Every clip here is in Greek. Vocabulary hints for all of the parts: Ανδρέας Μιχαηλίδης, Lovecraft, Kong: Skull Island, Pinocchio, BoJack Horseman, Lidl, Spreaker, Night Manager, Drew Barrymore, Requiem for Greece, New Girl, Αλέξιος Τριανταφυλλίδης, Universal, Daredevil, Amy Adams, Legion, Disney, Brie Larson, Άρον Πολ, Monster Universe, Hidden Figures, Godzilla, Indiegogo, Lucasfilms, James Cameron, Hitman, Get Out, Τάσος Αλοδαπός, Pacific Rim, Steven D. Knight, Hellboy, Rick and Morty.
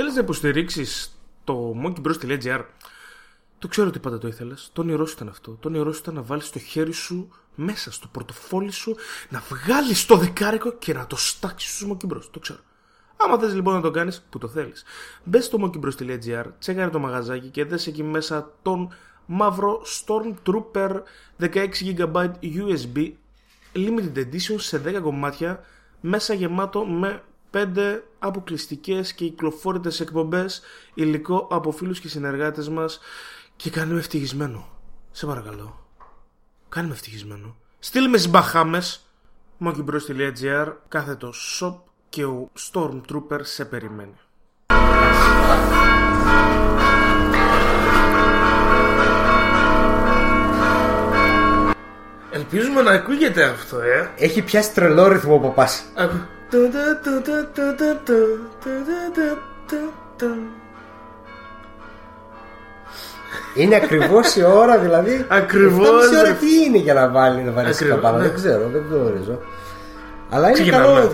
Θέλεις να υποστηρίξεις το MonkeyBros.gr? Το ξέρω ότι πάντα το ήθελες. Το όνειρό σου ήταν αυτό. Το όνειρό σου ήταν να βάλεις το χέρι σου μέσα στο πορτοφόλι σου, να βγάλεις το δεκάρικο και να το στάξεις στους MonkeyBros. Το ξέρω. Άμα θες λοιπόν να το κάνεις, που το θέλεις. Μπες στο MonkeyBros.gr, τσέκαρε το μαγαζάκι και δες εκεί μέσα τον μαύρο Stormtrooper 16GB USB Limited Edition σε 10 κομμάτια, μέσα γεμάτο με 5 αποκλειστικές και κυκλοφόρητες εκπομπές, υλικό από φίλους και συνεργάτες μας, και κάνε με ευτυχισμένο. Σε παρακαλώ, κάνε με ευτυχισμένο. Στείλ με στις Μπαχάμες. MonkeyBros.gr, κάθετο shop, και ο Stormtrooper σε περιμένει. Ελπίζουμε να ακούγεται αυτό, Έχει πιάσει τρελό ρυθμό ο παπάς. Είναι ακριβώς η ώρα, δηλαδή. Ακριβώς. Δεν ξέρω τι είναι για να βάλει να βαρύσει τα πάνω. Δεν ξέρω, δεν το ορίζω. Αλλά είναι καλό.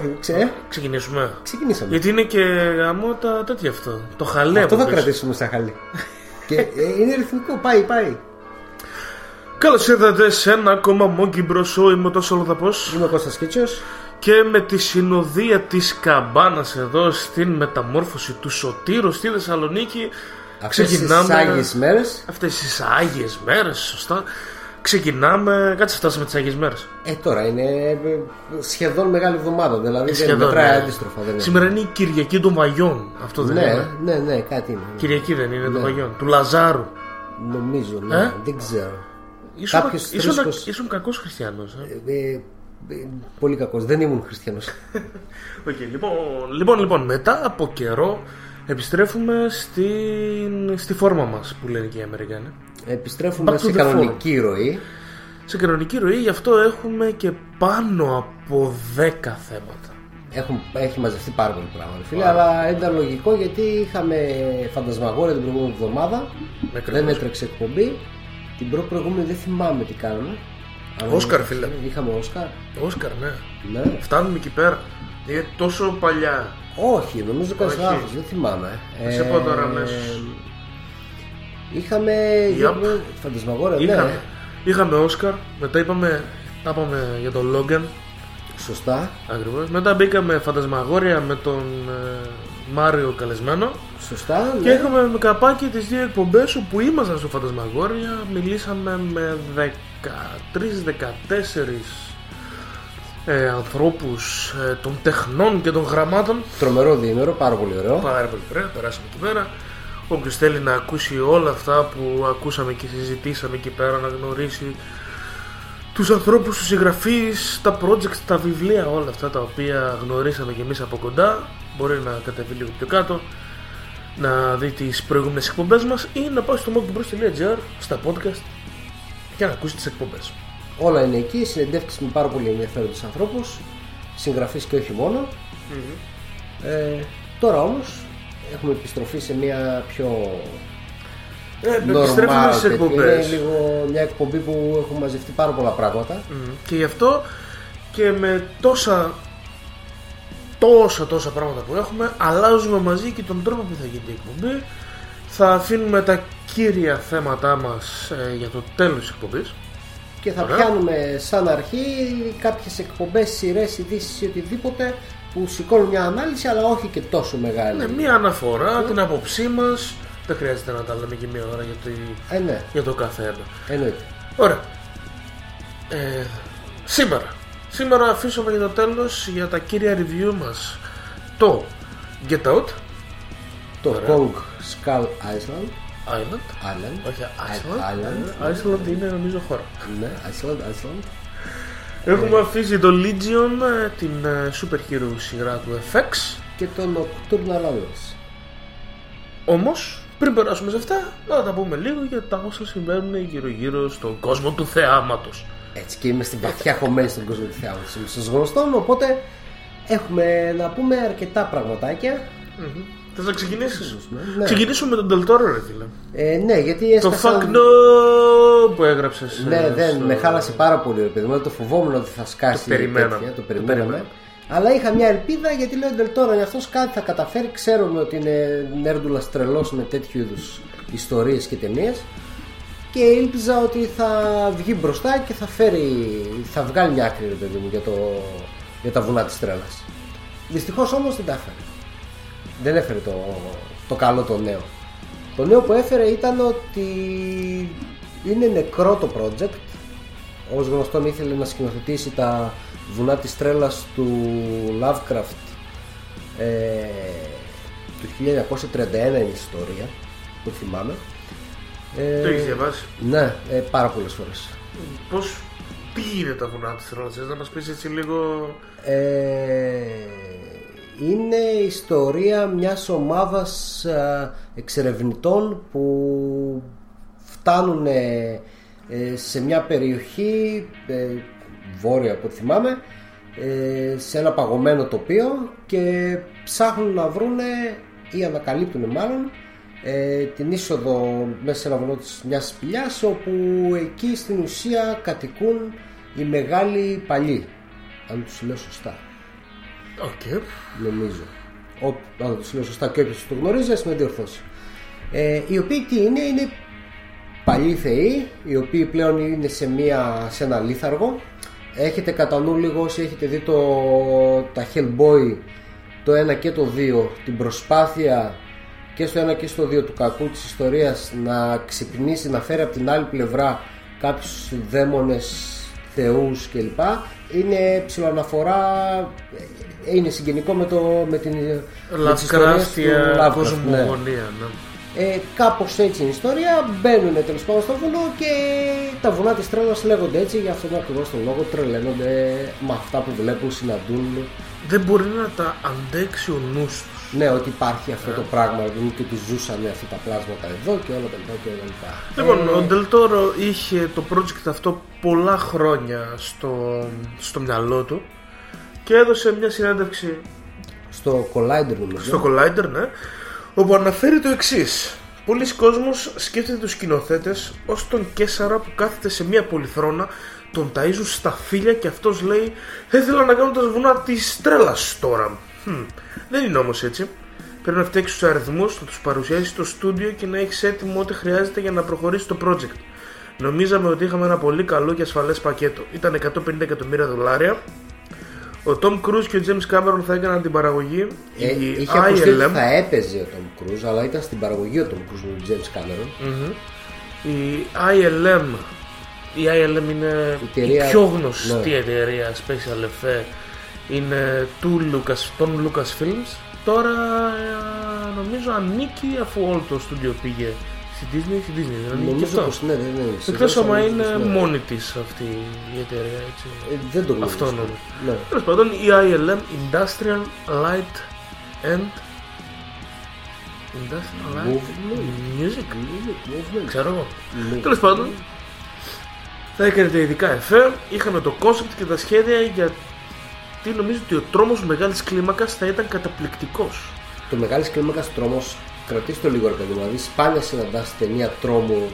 Ξεκινήσαμε. Γιατί είναι και γαμό τα τέτοια αυτό. Το χαλέ. Αυτό θα κρατήσουμε στα χαλή. Και είναι ρυθμικό, πάει. Καλώς ήρθατε σε ένα ακόμα Monkey Bros. Είμαι ο Τόσο Λοδαπός. Είμαι ο Κώστας Κίτσιος. Και με τη συνοδεία της καμπάνας εδώ στην μεταμόρφωση του Σωτήρου στη Θεσσαλονίκη. Αυτές τις άγιες μέρες, σωστά. Ξεκινάμε, κάτσε, φτάσαμε τις Άγιες Μέρες. Τώρα είναι σχεδόν Μεγάλη Εβδομάδα, δηλαδή σχεδόν, δεν μετράει αντίστροφα. Σήμερα είναι η Κυριακή των Βαγιών, αυτό δεν είναι? Ναι, κάτι είναι. Κυριακή δεν είναι των Βαγιών, του Λαζάρου. Νομίζω, δεν ξέρω. Ήσουν κακός χριστιανός. Πολύ κακός, δεν ήμουν χριστιανός. Okay, λοιπόν, μετά από καιρό επιστρέφουμε στη φόρμα μας, που λένε και οι Αμερικάνοι. Επιστρέφουμε σε κανονική ροή. Σε κανονική ροή, γι' αυτό έχουμε και πάνω από 10 θέματα. Έχει μαζευτεί πάρα πολύ πράγμα, φίλε, αλλά ήταν λογικό, γιατί είχαμε φαντασμαγόρια την προηγούμενη εβδομάδα. Δεν έτρεξε εκπομπή. Την προηγούμενη δεν θυμάμαι τι κάναμε. Όσκαρ, φίλε. Είχαμε Όσκαρ, ναι. Φτάνουμε εκεί πέρα. Είναι τόσο παλιά. Όχι, νομίζω κάνεις λάθος, δεν θυμάμαι. Σε πω τώρα αμέσως. Είχαμε φαντασμαγόρια, ναι. Είχαμε Όσκαρ, μετά είπαμε για τον Λόγκαν. Σωστά. Ακριβώς. Μετά μπήκαμε φαντασμαγόρια με τον Μάριο καλεσμένο. Σωστά. Και είχαμε με καπάκι τις δύο εκπομπές όπου ήμασταν στο φαντασμαγόρια. Μιλήσαμε με 13-14 ανθρώπους των τεχνών και των γραμμάτων. Τρομερό διήμερο, πάρα πολύ ωραίο. Πάρα πολύ ωραία, περάσαμε εκεί πέρα. Όποιος θέλει να ακούσει όλα αυτά που ακούσαμε και συζητήσαμε εκεί πέρα, να γνωρίσει τους ανθρώπους, τους συγγραφείς, τα projects, τα βιβλία, όλα αυτά τα οποία γνωρίσαμε και εμείς από κοντά, μπορεί να κατεβεί λίγο πιο κάτω, να δει τις προηγούμενες εκπομπές μας ή να πάει στο monkeyBros.gr στα podcast και να ακούσει τις εκπομπές. Όλα είναι εκεί, συνεντεύξεις με πάρα πολύ ενδιαφέροντες ανθρώπους, συγγραφείς και όχι μόνο. Τώρα όμως έχουμε επιστροφή σε μια πιο normal, είναι λίγο μια εκπομπή που έχουν μαζευτεί πάρα πολλά πράγματα. Και γι' αυτό και με τόσα πράγματα που έχουμε, αλλάζουμε μαζί και τον τρόπο που θα γίνει η εκπομπή. Θα αφήνουμε τα κύρια θέματά μας για το τέλος της εκπομπής. Και θα πιάνουμε σαν αρχή κάποιες εκπομπές, σειρές, ειδήσεις ή οτιδήποτε που σηκώνουν μια ανάλυση, αλλά όχι και τόσο μεγάλη. Ναι, μια αναφορά, την άποψή μας. Δεν χρειάζεται να τα λέμε και μια ώρα για το καθένα. Εννοείται. Ωραία. Σήμερα αφήσουμε για το τέλος, για τα κύρια review μας, το Get Out, το Kong Skull Island. Όχι, Iceland είναι νομίζω χώρα. Ναι, Iceland. Έχουμε αφήσει το Legion, την super hero σειρά του FX, και το Nocturnal Animals. Όμως, πριν περάσουμε σε αυτά, να τα πούμε λίγο για τα όσα συμβαίνουν γύρω-γύρω στον κόσμο του θεάματος. Έτσι, και είμαι στην βαθιά χωμένη στον κόσμο του θεάματος, είμαι στους γνωστών, οπότε έχουμε να πούμε αρκετά πραγματάκια. Θες να ξεκινήσεις? Ναι. Ξεκινήσουμε με τον Del Toro, ναι, γιατί έσκασα... Το fuck no που έγραψες. Ναι, με χάλασε πάρα πολύ, επειδή το φοβόμουν ότι θα σκάσει. Το περιμέναμε. Αλλά είχα μια ελπίδα, γιατί λέω Del Toro είναι αυτός, κάτι θα καταφέρει. Ξέρουμε ότι είναι νέρντουλας τρελός με τέτοιου είδους ιστορίες και ταινίες. Και ήλπιζα ότι θα βγει μπροστά και θα βγάλει μια άκρη, ρε παιδί μου, για τα βουνά της τρέλας. Δυστυχώς όμως δεν τα έφερε. Δεν έφερε το καλό, το νέο. Το νέο που έφερε ήταν ότι είναι νεκρό το project. Ως γνωστόν ήθελε να σκηνοθετήσει τα βουνά της τρέλας του Lovecraft, του 1931 είναι η ιστορία που θυμάμαι. Το έχεις διαβάσει? Ναι, πάρα πολλές φορές. Πώς πήγε τα βουνά της τρέλας, να μας πεις έτσι λίγο? Είναι η ιστορία μιας ομάδας εξερευνητών που φτάνουν σε μια περιοχή, βόρεια από ό,τι θυμάμαι, σε ένα παγωμένο τοπίο, και ψάχνουν να βρούνε ή ανακαλύπτουν μάλλον την είσοδο μέσα σε ένα βουνό της μιας σπηλιάς, όπου εκεί στην ουσία κατοικούν οι μεγάλοι παλιοί, αν τους λέω σωστά. Okay. Νομίζω. Αν τους λέω σωστά και όποιος το γνωρίζει ας με διορθώσει. Οι οποίοι τι είναι? Είναι παλιοί θεοί, οι οποίοι πλέον είναι σε ένα λίθαργο. Έχετε κατά νου λίγο, όσοι έχετε δει τα Hellboy το 1 και το 2, την προσπάθεια και στο 1 και στο 2 του κακού της ιστορίας να ξυπνήσει, να φέρει από την άλλη πλευρά κάποιους δαίμονες, θεούς κλπ. Είναι ψιλοαναφορά, είναι συγγενικό με την Lovecraft'ια κοσμογονία, ναι. Κάπως έτσι είναι η ιστορία. Μπαίνουν τέλος πάντων στο βουνό, και τα βουνά της τρέλας λέγονται έτσι για αυτόν ακριβώς τον λόγο. Τρελαίνονται με αυτά που βλέπουν, συναντούν. Δεν μπορεί να τα αντέξει ο νους τους. Ναι, ότι υπάρχει αυτό το πράγμα, και ότι ζούσαν αυτά τα πλάσματα εδώ και όλα τα λοιπά και όλα λοιπά. Λοιπόν, ο Del Toro είχε το project αυτό πολλά χρόνια στο μυαλό του, και έδωσε μια συνέντευξη στο Collider, ναι, όπου αναφέρει το εξής: πολλοί κόσμος σκέφτεται τους σκηνοθέτες ως τον Κέσαρα που κάθεται σε μια πολυθρόνα, τον ταΐζουν στα φύλλα, και αυτός λέει θα ήθελα να κάνω τα βουνά της τρέλας τώρα. Δεν είναι όμως έτσι. Πρέπει να φτιάξεις τους αριθμούς, να τους παρουσιάσεις στο στούντιο και να έχεις έτοιμο ό,τι χρειάζεται για να προχωρήσεις το project. Νομίζαμε ότι είχαμε ένα πολύ καλό και ασφαλές πακέτο. Ήταν $150 εκατομμύρια. Ο Tom Cruise και ο James Cameron θα έκαναν την παραγωγή. Είχε ακουστεί ότι θα έπαιζε ο Tom Cruise, αλλά ήταν στην παραγωγή ο Tom Cruise με τον James Cameron. Η ILM, είναι η πιο γνωστή εταιρεία special effects, είναι των Lucasfilms. Τώρα νομίζω ανήκει, αφού όλο το στούντιο πήγε στην Disney, νομίζω πως ναι, εκτός άμα είναι μόνη της αυτή η εταιρεία, έτσι. Δεν το γνωρίζω. Τέλος πάντων, η ILM, Industrial Light and Industrial Light Music, ξέρω εγώ. Τέλος πάντων, θα έκανε τα ειδικά εφέ. Είχαμε το concept και τα σχέδια, γιατί νομίζω ότι ο τρόμος μεγάλης κλίμακας θα ήταν καταπληκτικός. Το μεγάλης κλίμακας τρόμος, κρατήστε το λίγο, ρε παιδί. Δηλαδή, σπάνια συναντάς ταινία τρόμου.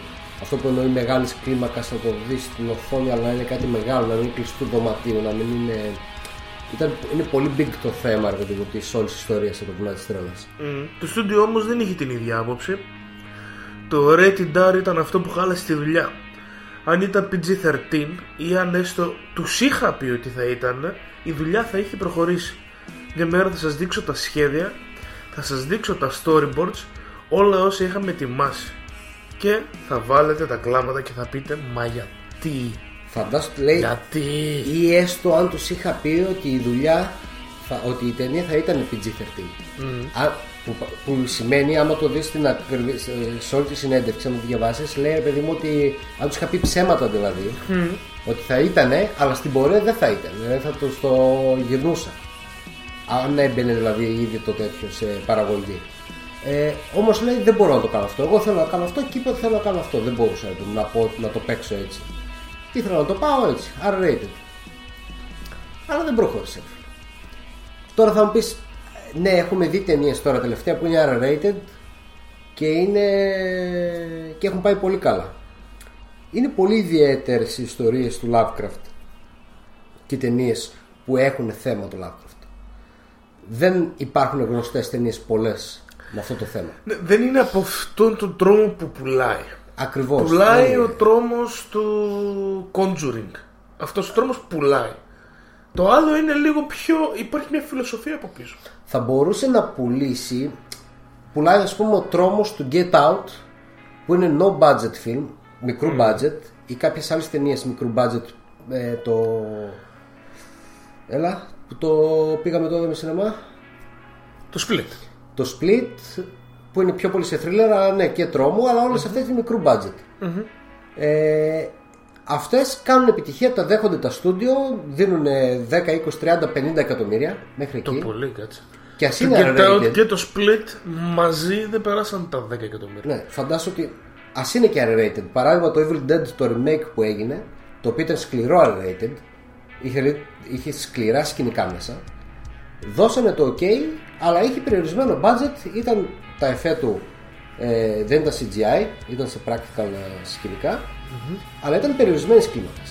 Αυτό που εννοεί μεγάλης κλίμακας, να το δεις στην οθόνη, αλλά είναι κάτι μεγάλο, να μην είναι κλειστού δωματίου, να μην είναι. Είναι πολύ big το θέμα, ρε παιδί μου, τη όλη ιστορία από το βουνά της τρέλας. Το στούντιο όμως δεν είχε την ίδια άποψη. Το rated R ήταν αυτό που χάλασε τη δουλειά. Αν ήταν PG-13, ή αν έστω τους είχα πει ότι θα ήταν, η δουλειά θα είχε προχωρήσει. Μια μέρα θα σας δείξω τα σχέδια, θα σας δείξω τα storyboards, όλα όσα είχαμε ετοιμάσει, και θα βάλετε τα κλάματα και θα πείτε μα γιατί. Φαντάσου λέει γιατί, ή έστω αν τους είχα πει ότι ότι η ταινία θα ήταν PG-13. Που σημαίνει, άμα το δεις σε όλη τη συνέντευξη, αν το διαβάσεις, λέει παιδί μου ότι αν τους είχα πει ψέματα, δηλαδή ότι θα ήτανε, αλλά στην πορεία δεν θα ήταν, δηλαδή θα τους το γυρνούσα, αν έμπαινε δηλαδή ήδη το τέτοιο σε παραγωγή. Όμως λέει δεν μπορώ να το κάνω αυτό, εγώ θέλω να κάνω αυτό, και είπα ότι θέλω να κάνω αυτό. Δεν μπορούσα να το παίξω έτσι, ήθελα να το πάω έτσι, R-rated, αλλά δεν προχώρησε. Τώρα θα μου πεις, ναι, έχουμε δει ταινίες τώρα τελευταία που είναι R-rated και έχουν πάει πολύ καλά. Είναι πολύ ιδιαίτερες οι ιστορίες του Lovecraft και οι ταινίες που έχουν θέμα του Lovecraft. δεν υπάρχουν γνωστές ταινίες πολλές με αυτό το θέμα. Δεν είναι από αυτόν τον τρόμο που πουλάει. Ακριβώς. Πουλάει ο τρόμος του Conjuring. Αυτός ο τρόμος πουλάει. Το άλλο είναι λίγο πιο... υπάρχει μια φιλοσοφία από πίσω. Θα μπορούσε να πουλήσει. Πουλάει, ας πούμε, ο τρόμος του Get Out, που είναι no budget film, μικρού budget, ή κάποιες άλλες ταινίες μικρού budget. Το... έλα, που το πήγαμε τώρα με σινεμά. Το Split. Το Split, που είναι πιο πολύ σε thriller, ναι, και τρόμο, αλλά όλες αυτές είναι μικρού budget. Αυτές κάνουν επιτυχία, τα δέχονται τα στούντιο, δίνουν 10, 20, 30, 50 εκατομμύρια μέχρι εκεί. Το πολύ, κάτσε. Και ας είναι R-rated. Και το Split μαζί δεν περάσαν τα 10 εκατομμύρια. Ναι, φαντάσου ότι ας είναι και R-rated. Παράδειγμα το Evil Dead, το remake που έγινε, το οποίο ήταν σκληρό R-rated, είχε σκληρά σκηνικά μέσα. Δώσανε το OK, αλλά είχε περιορισμένο budget, ήταν τα εφέ του, δεν ήταν CGI, ήταν σε practical σκηνικά, αλλά ήταν περιορισμένες κλίμακες.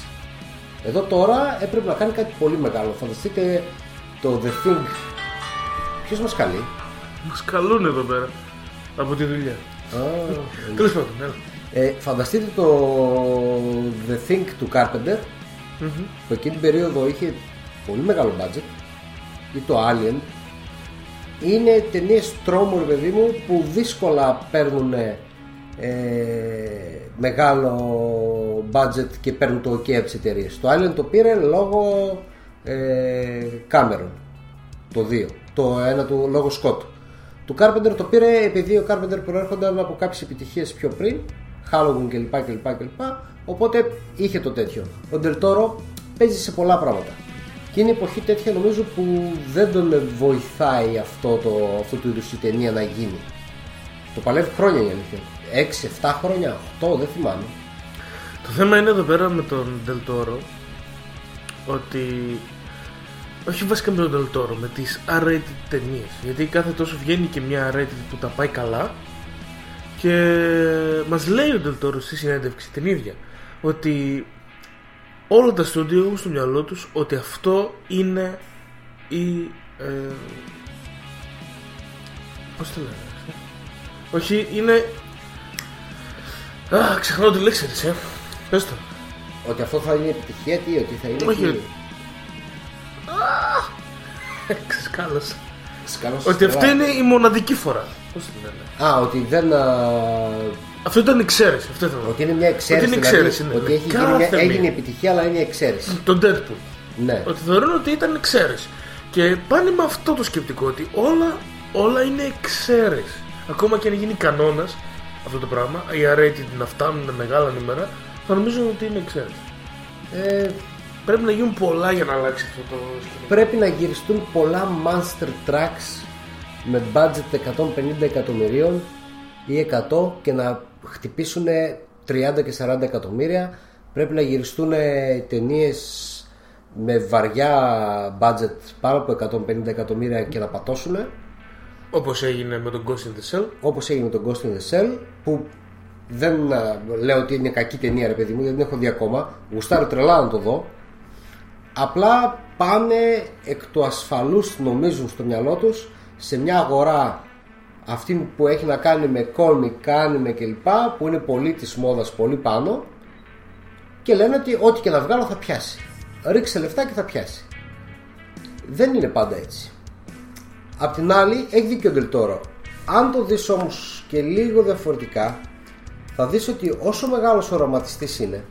Εδώ τώρα έπρεπε να κάνει κάτι πολύ μεγάλο. Φανταστείτε το The Thing. Ποιος μας καλεί? Μας καλούν εδώ πέρα από τη δουλειά. Τέλος πάντων, φανταστείτε το The Thing του Carpenter, που εκείνη την περίοδο είχε πολύ μεγάλο budget, ή το Alien. Είναι ταινίες τρόμου, παιδί μου, που δύσκολα παίρνουν μεγάλο budget και παίρνουν το OK από τις εταιρείες. Το Alien το πήρε λόγω Cameron, το 2. Το ένα του λόγω Σκότ. Του Carpenter το πήρε επειδή ο Carpenter προέρχονταν από κάποιες επιτυχίες πιο πριν, Halloween κλπ. Οπότε είχε το τέτοιο. Ο Del Toro παίζει σε πολλά πράγματα. Και είναι εποχή τέτοια, νομίζω, που δεν τον βοηθάει αυτό του είδους η ταινία να γίνει. Το παλεύει χρόνια, η αλήθεια. 6-7 χρόνια, 8, δεν θυμάμαι. Το θέμα είναι εδώ πέρα με τον Del Toro ότι... όχι βασικά με τον Del Toro, με τις R-rated ταινίες. Γιατί κάθε τόσο βγαίνει και μια R-rated που τα πάει καλά. Και μας λέει ο Del Toro στη συνέντευξη την ίδια ότι όλα τα στούντιο έχουν στο μυαλό τους ότι αυτό είναι η... πώς το λένε? Όχι, είναι... α, ξεχνάω τη λέξη της, πες το. Ότι αυτό θα είναι επιτυχία, τι, ότι θα είναι... όχι, και... ξεσκάλωσα. Ότι αυτή είναι η μοναδική φορά. Πώς την λένε? Α, ότι δεν... αυτό ήταν εξαίρεση. Αυτό ήταν. Ότι είναι μια εξαίρεση. Ότι, είναι εξαίρεση, δηλαδή, ναι, ότι έγινε επιτυχία, αλλά είναι εξαίρεση. Το Deadpool. Ναι. Ότι θεωρούν ότι ήταν εξαίρεση. Και πάνε με αυτό το σκεπτικό, ότι όλα είναι εξαίρεση. Ακόμα και αν γίνει κανόνας αυτό το πράγμα, οι R-rated να φτάνουν μεγάλα νούμερα, θα νομίζουν ότι είναι εξαίρεση. Πρέπει να γίνουν πολλά για να αλλάξει αυτό το σκηνικό. Πρέπει να γυριστούν πολλά monster tracks με budget 150 εκατομμυρίων ή 100 και να χτυπήσουν 30 και 40 εκατομμύρια. Πρέπει να γυριστούν ταινίες με βαριά budget πάνω από 150 εκατομμύρια και να πατώσουν. Όπως έγινε με τον Ghost in the Shell. Όπως έγινε με τον Ghost in the Shell, που δεν λέω ότι είναι κακή ταινία, ρε παιδί μου, γιατί δεν έχω δει ακόμα. Γουστάρω τρελά να το δω. Απλά πάνε εκ του ασφαλούς, νομίζουν στο μυαλό τους, σε μια αγορά αυτή που έχει να κάνει με comic, anime κλπ, που είναι πολύ της μόδας, πολύ πάνω, και λένε ότι ό,τι και να βγάλω θα πιάσει. Ρίξε λεφτά και θα πιάσει. Δεν είναι πάντα έτσι. Απ' την άλλη, έχει δίκιο ο Del Toro. Αν το δεις όμως και λίγο διαφορετικά, θα δεις ότι όσο μεγάλος οραματιστής είναι,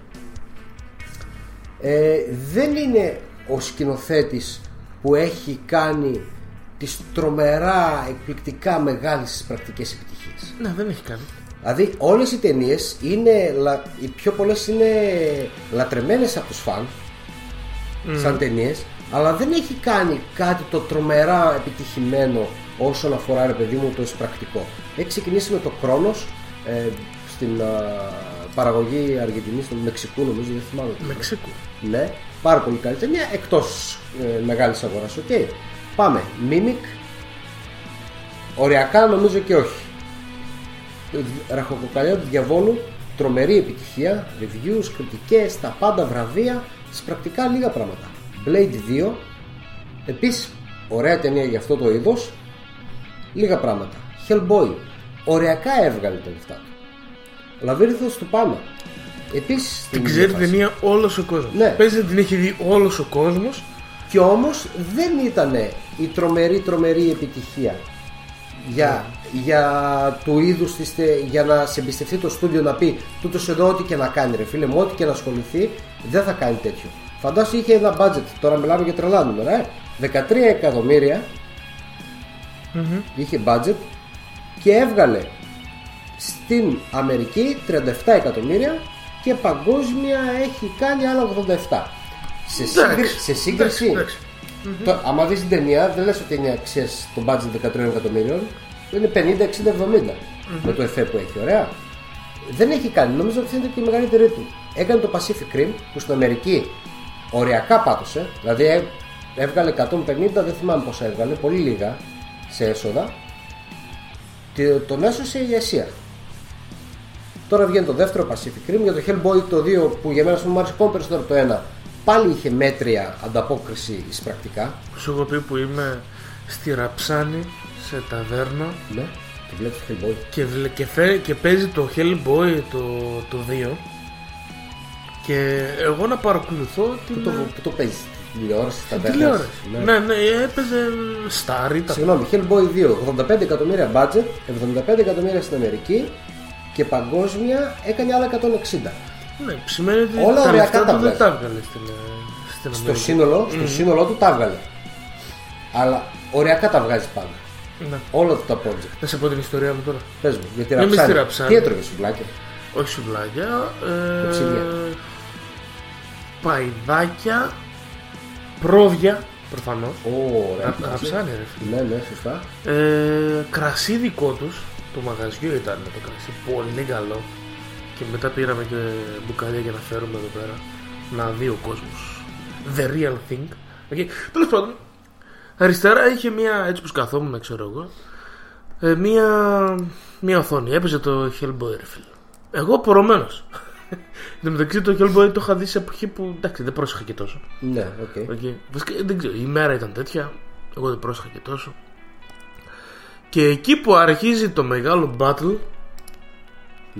δεν είναι ο σκηνοθέτης που έχει κάνει τις τρομερά εκπληκτικά μεγάλες πρακτικές επιτυχίες. Ναι, δεν έχει κάνει. Δηλαδή όλες οι ταινίες είναι, οι πιο πολλές είναι λατρεμένες από τους φαν σαν ταινίες, αλλά δεν έχει κάνει κάτι το τρομερά επιτυχημένο όσον αφορά, ρε παιδί μου, το πρακτικό. Έχει ξεκινήσει με το Κρόνος, στην παραγωγή Αργεντινής, στο Μεξικού, νομίζω, δεν θυμάμαι. Μεξικού. Ναι, πάρα πολύ καλή ταινία, εκτός μεγάλης αγοράς. Οκ. Okay. Πάμε. Mimic. Οριακά νομίζω και όχι. Ραχοκοκαλιά του Διαβόλου. Τρομερή επιτυχία. Reviews, κριτικές, τα πάντα, βραβεία. Στις πρακτικά λίγα πράγματα. Blade 2. Επίσης ωραία ταινία για αυτό το είδος, λίγα πράγματα. Hellboy, ωριακά έβγαλε τα λεφτά του. Λαβύρινθος του Πάνα, επίσης την ξέρει ταινία όλος ο κόσμος, ναι. Παίζει την έχει δει όλος ο κόσμος. Και όμως δεν ήταν η τρομερή επιτυχία για του είδους της, για να σε εμπιστευτεί το στούντιο να πει τούτος εδώ ό,τι και να κάνει ρε φίλε μου, ό,τι και να ασχοληθεί δεν θα κάνει τέτοιο. Φαντάσου είχε ένα budget, τώρα μιλάμε για τρελά νούμερα, 13 εκατομμύρια είχε budget και έβγαλε στην Αμερική 37 εκατομμύρια και παγκόσμια έχει κάνει άλλα 87. Σε σύγκριση, άμα δεις την ταινία, δεν λες ότι είναι αξίες το budget 13 εκατομμύριων, είναι 50, 60, 70 με το εφέ που έχει. Ωραία. Δεν έχει κάνει, νομίζω ότι είναι και η μεγαλύτερη του. Έκανε το Pacific Rim που στην Αμερική οριακά πάτωσε, δηλαδή έβγαλε 150, δεν θυμάμαι πόσα έβγαλε, πολύ λίγα σε έσοδα. Τον έσωσε η Ασία. Τώρα βγαίνει το δεύτερο Pacific Rim. Για το Hellboy το 2 που για μένα μου άρεσε πολύ περισσότερο το 1, πάλι είχε μέτρια ανταπόκριση εισπρακτικά. Σου έχω πει που είμαι στη Ραψάνη σε ταβέρνα, ναι, και βλέπεις Hellboy και παίζει το Hellboy το 2 και εγώ να παρακολουθώ την... το παίζει στην τηλεόραση, στα ταβέρνας. Ναι, έπαιζε στάρι. Συγγνώμη, Hellboy 2, 85 εκατομμύρια budget, 75 εκατομμύρια στην Αμερική και παγκόσμια έκανε άλλα 160. Ναι, σημαίνει ότι όλα τα λεφτά του δεν τα έβγαλε στην Αμερική. Στο σύνολό του τα έβγαλε. Αλλά ωριακά τα βγάζει πάντα. Ναι. Όλα τα project. Να σε πω την ιστορία μου τώρα. Πες μου, γιατί Ραψάνη. Τι έτρωγε σουβλάκια? Όχι σουβλάκια. Παϊδάκια. Πρόβια, προφανώς. Ραψάνη, ρε φίλε. Ναι, σωστά. Κρασί δικό του, το μαγαζιό ήταν το κρασί. Πολύ καλό. Και μετά πήραμε και μπουκάλια για να φέρουμε εδώ πέρα να δει ο κόσμος the real thing. Τέλος πάντων, αριστερά είχε μια, έτσι που καθόμουν ξέρω εγώ, μια οθόνη, έπαιζε το Hellboy, ρε φίλε. Εγώ πορωμένος. Εν τω μεταξύ το Hellboy το είχα δει σε εποχή που εντάξει δεν πρόσεχα και τόσο. Ναι, δεν ξέρω, η μέρα ήταν τέτοια, εγώ δεν πρόσεχα και τόσο. Και εκεί που αρχίζει το μεγάλο battle,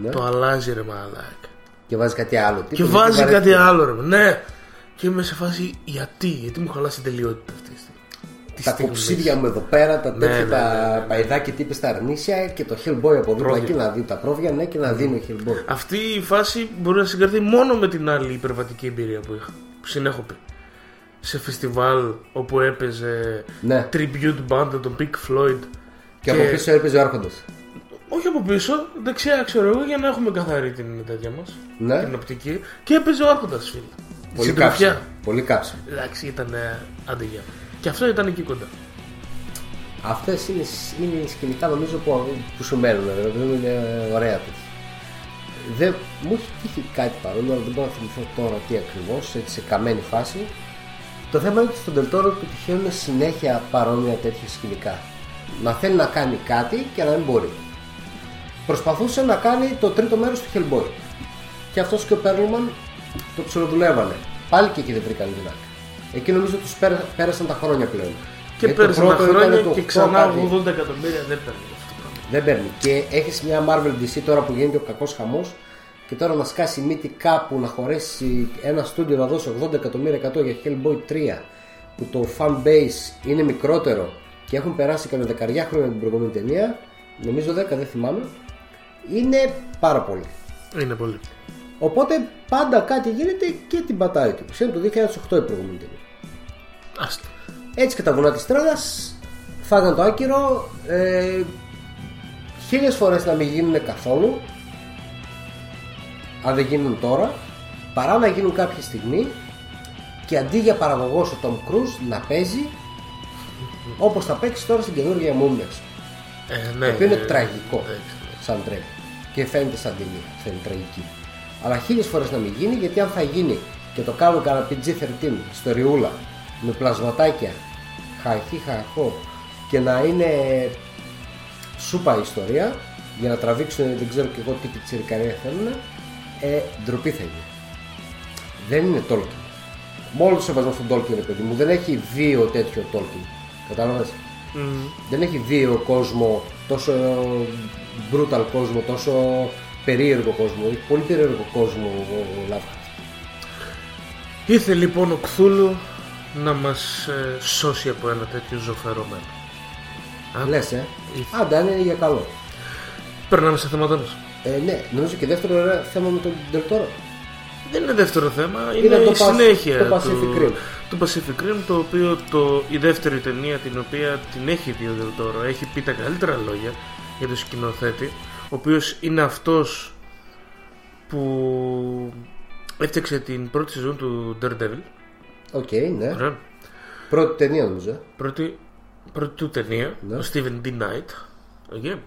ναι, το αλλάζει ρε μαλάκα. Και βάζει κάτι άλλο. Και βάζει κάτι άλλο ρε. Ναι. Και είμαι σε φάση γιατί μου χαλάσει η τελειότητα αυτή τη στιγμή. Τα κοψίδια μου εδώ πέρα, τα τέτοια, τα παϊδάκια τύπη στα αρνήσια και το Hellboy από δίπλα εκεί να δει τα πρόβια, ναι, και να δίνει Hellboy. Αυτή η φάση μπορεί να συγκριθεί μόνο με την άλλη υπερβατική εμπειρία που είχα. Που συνέχω πει. Σε φεστιβάλ όπου έπαιζε tribute band των Pink Floyd. Και από πίσω έπαιζε ο Άρχοντας. Όχι από πίσω, δεξιά ξέρω εγώ, για να έχουμε καθαρή την τέτοια μας, ναι, την οπτική. Και έπαιζε ο Άρχοντας, φίλε. Πολύ κάψιμο. Εντάξει, ήταν αντιγιά. Και αυτό ήταν εκεί κοντά. Αυτές είναι σκηνικά νομίζω που σου μένουν, δηλαδή είναι ωραία τέτοια. Δεν μου έχει τύχει κάτι παρόμοιο, αλλά δεν μπορώ να θυμηθώ τώρα τι ακριβώς, έτσι σε καμένη φάση. Το θέμα είναι ότι στον Del Toro τυχαίνουν συνέχεια παρόμοια τέτοια σκηνικά. Να θέλει να κάνει κάτι και να μην μπορεί. Προσπαθούσε να κάνει το τρίτο μέρος του Hellboy. Και αυτός και ο Πέρλμαν το ψιλοδουλεύανε. Πάλι και εκεί δεν βρήκαν την άκρη. Εκεί νομίζω τους πέρασαν τα χρόνια πλέον. Και πέρασαν τα χρόνια και ξανά 80 εκατομμύρια δεν παίρνει αυτό το πράγμα. Δεν παίρνει. Και έχεις μια Marvel DC τώρα που γίνεται ο κακός χαμός. Και τώρα να σκάσει μύτη κάπου, να χωρέσει ένα στούντιο να δώσει 80 εκατομμύρια 100 για Hellboy 3. Που το fan base είναι μικρότερο και έχουν περάσει κανένα δεκαριά χρόνια την προηγούμενη ταινία. Νομίζω 10, δεν θυμάμαι. Είναι πάρα πολύ. Είναι πολύ. Οπότε πάντα κάτι γίνεται και την πατάει του. Ξέρετε το 2008 η προηγούμενη ταινία. Άστα. Έτσι και τα βουνά της τρέλας φάγαν το άκυρο. Χίλιες φορές να μην γίνουν καθόλου. Αν δεν γίνουν τώρα, παρά να γίνουν κάποια στιγμή. Και αντί για παραγωγός ο Tom Cruise να παίζει όπως θα παίξει τώρα στην καινούργια Moonlight. Το οποίο είναι τραγικό. Σαν τρέλα. Και φαίνεται σαν ταινία, φαίνεται τραγική. Αλλά χίλιες φορές να μην γίνει, γιατί αν θα γίνει και το κάνουν κανένα PG-13 ιστοριούλα με πλασματάκια, χαχί χαχό, και να είναι σούπα ιστορία για να τραβήξουν δεν ξέρω και εγώ τι πιτσιρικαρία θέλουν, ντροπή θα είναι. Δεν είναι Tolkien. Μόλις σεβασμό στον Tolkien, παιδί μου, δεν έχει δύο τέτοιο Tolkien. Κατάλαβες. Δεν έχει δύο κόσμο, τόσο brutal κόσμο, τόσο περίεργο κόσμο. Έχει πολύ περίεργο κόσμο ο Lovecraft. Ήθε λοιπόν ο Κθούλου να μας σώσει από ένα τέτοιο ζωφερό μέλλον. Λες άντα είναι για καλό. Περνάμε σε θέματα μας. Ναι, νομίζω και δεύτερο θέμα με τον Del Toro. Δεν είναι δεύτερο θέμα, είναι η συνέχεια το Pacific Rim. Το Pacific Rim, το οποίο η δεύτερη ταινία την οποία την έχει πει ο Del Toro, έχει πει τα καλύτερα λόγια για τον σκηνοθέτη, ο οποίος είναι αυτός που έφτιαξε την πρώτη σεζόν του Daredevil. Οκ, ναι. Ωραία. Πρώτη ταινία νομίζω. Πρώτη του ταινία, ναι. Ο Steven D. Knight. Okay.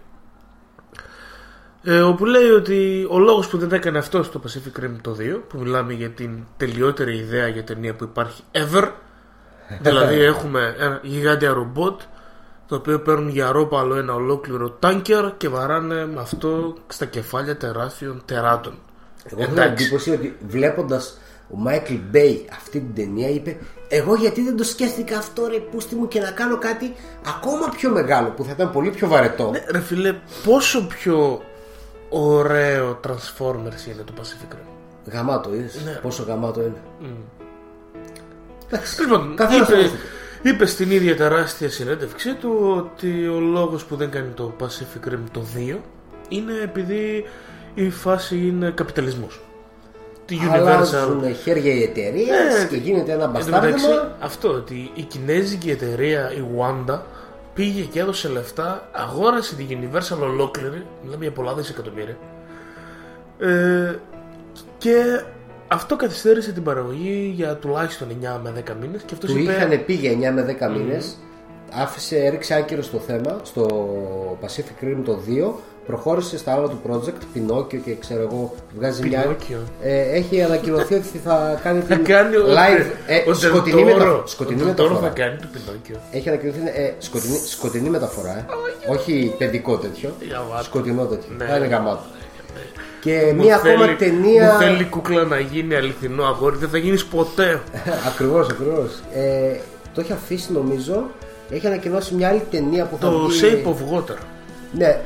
Όπου λέει ότι ο λόγος που δεν έκανε αυτό στο Pacific Rim το 2, που μιλάμε για την τελειότερη ιδέα για ταινία που υπάρχει ever, δηλαδή έχουμε ένα γιγάντια ρομπότ το οποίο παίρνουν για ρόπαλο ένα ολόκληρο τάνκερ και βαράνε με αυτό στα κεφάλια τεράστιων τεράτων. Εγώ έχω την εντύπωση ότι βλέποντας ο Μάικλ Μπέι αυτή την ταινία είπε, εγώ γιατί δεν το σκέφτηκα αυτό ρε πούστη μου, και να κάνω κάτι ακόμα πιο μεγάλο που θα ήταν πολύ πιο βαρετό. Ναι, ρε φίλε, πόσο πιο ωραίο Transformers είναι το Pacific Rim. Γαμάτο είδες, ναι. Πόσο γαμάτο είναι. Λοιπόν, είπε στην ίδια τεράστια συνέντευξή του ότι ο λόγος που δεν κάνει το Pacific Rim το 2 είναι επειδή η φάση είναι καπιταλισμός. Αλλάζουν χέρια οι εταιρείες και γίνεται ένα μπαστάρδεμα. Αυτό ότι η κινέζικη εταιρεία, η Wanda, πήγε και έδωσε λεφτά, αγόρασε τη Universal ολόκληρη, μιλάμε για πολλά δισεκατομμύρια, και αυτό καθυστέρησε την παραγωγή για τουλάχιστον 9 με 10 μήνες. Και αυτός του είπε... είχαν πει για 9 με 10 μήνες, έριξε άκυρο στο θέμα, στο Pacific Rim το 2, προχώρησε στα άλλα του project, Πινόκιο και ξέρω εγώ, βγάζει μια... έχει ανακοινωθεί ότι θα κάνει την live σκοτεινή μεταφορά. Έχει ανακοινωθεί σκοτεινή μεταφορά, όχι παιδικό τέτοιο, σκοτεινό τέτοιο, θα είναι γαμάτο. Και μία ακόμα ταινία. Μου θέλει κούκλα να γίνει αληθινό αγόρι, δεν θα γίνεις ποτέ. Ακριβώς, ακριβώς. Το έχει αφήσει νομίζω, έχει ανακοινώσει μια άλλη ταινία που θα βγει. Το Shape of Water. Ναι.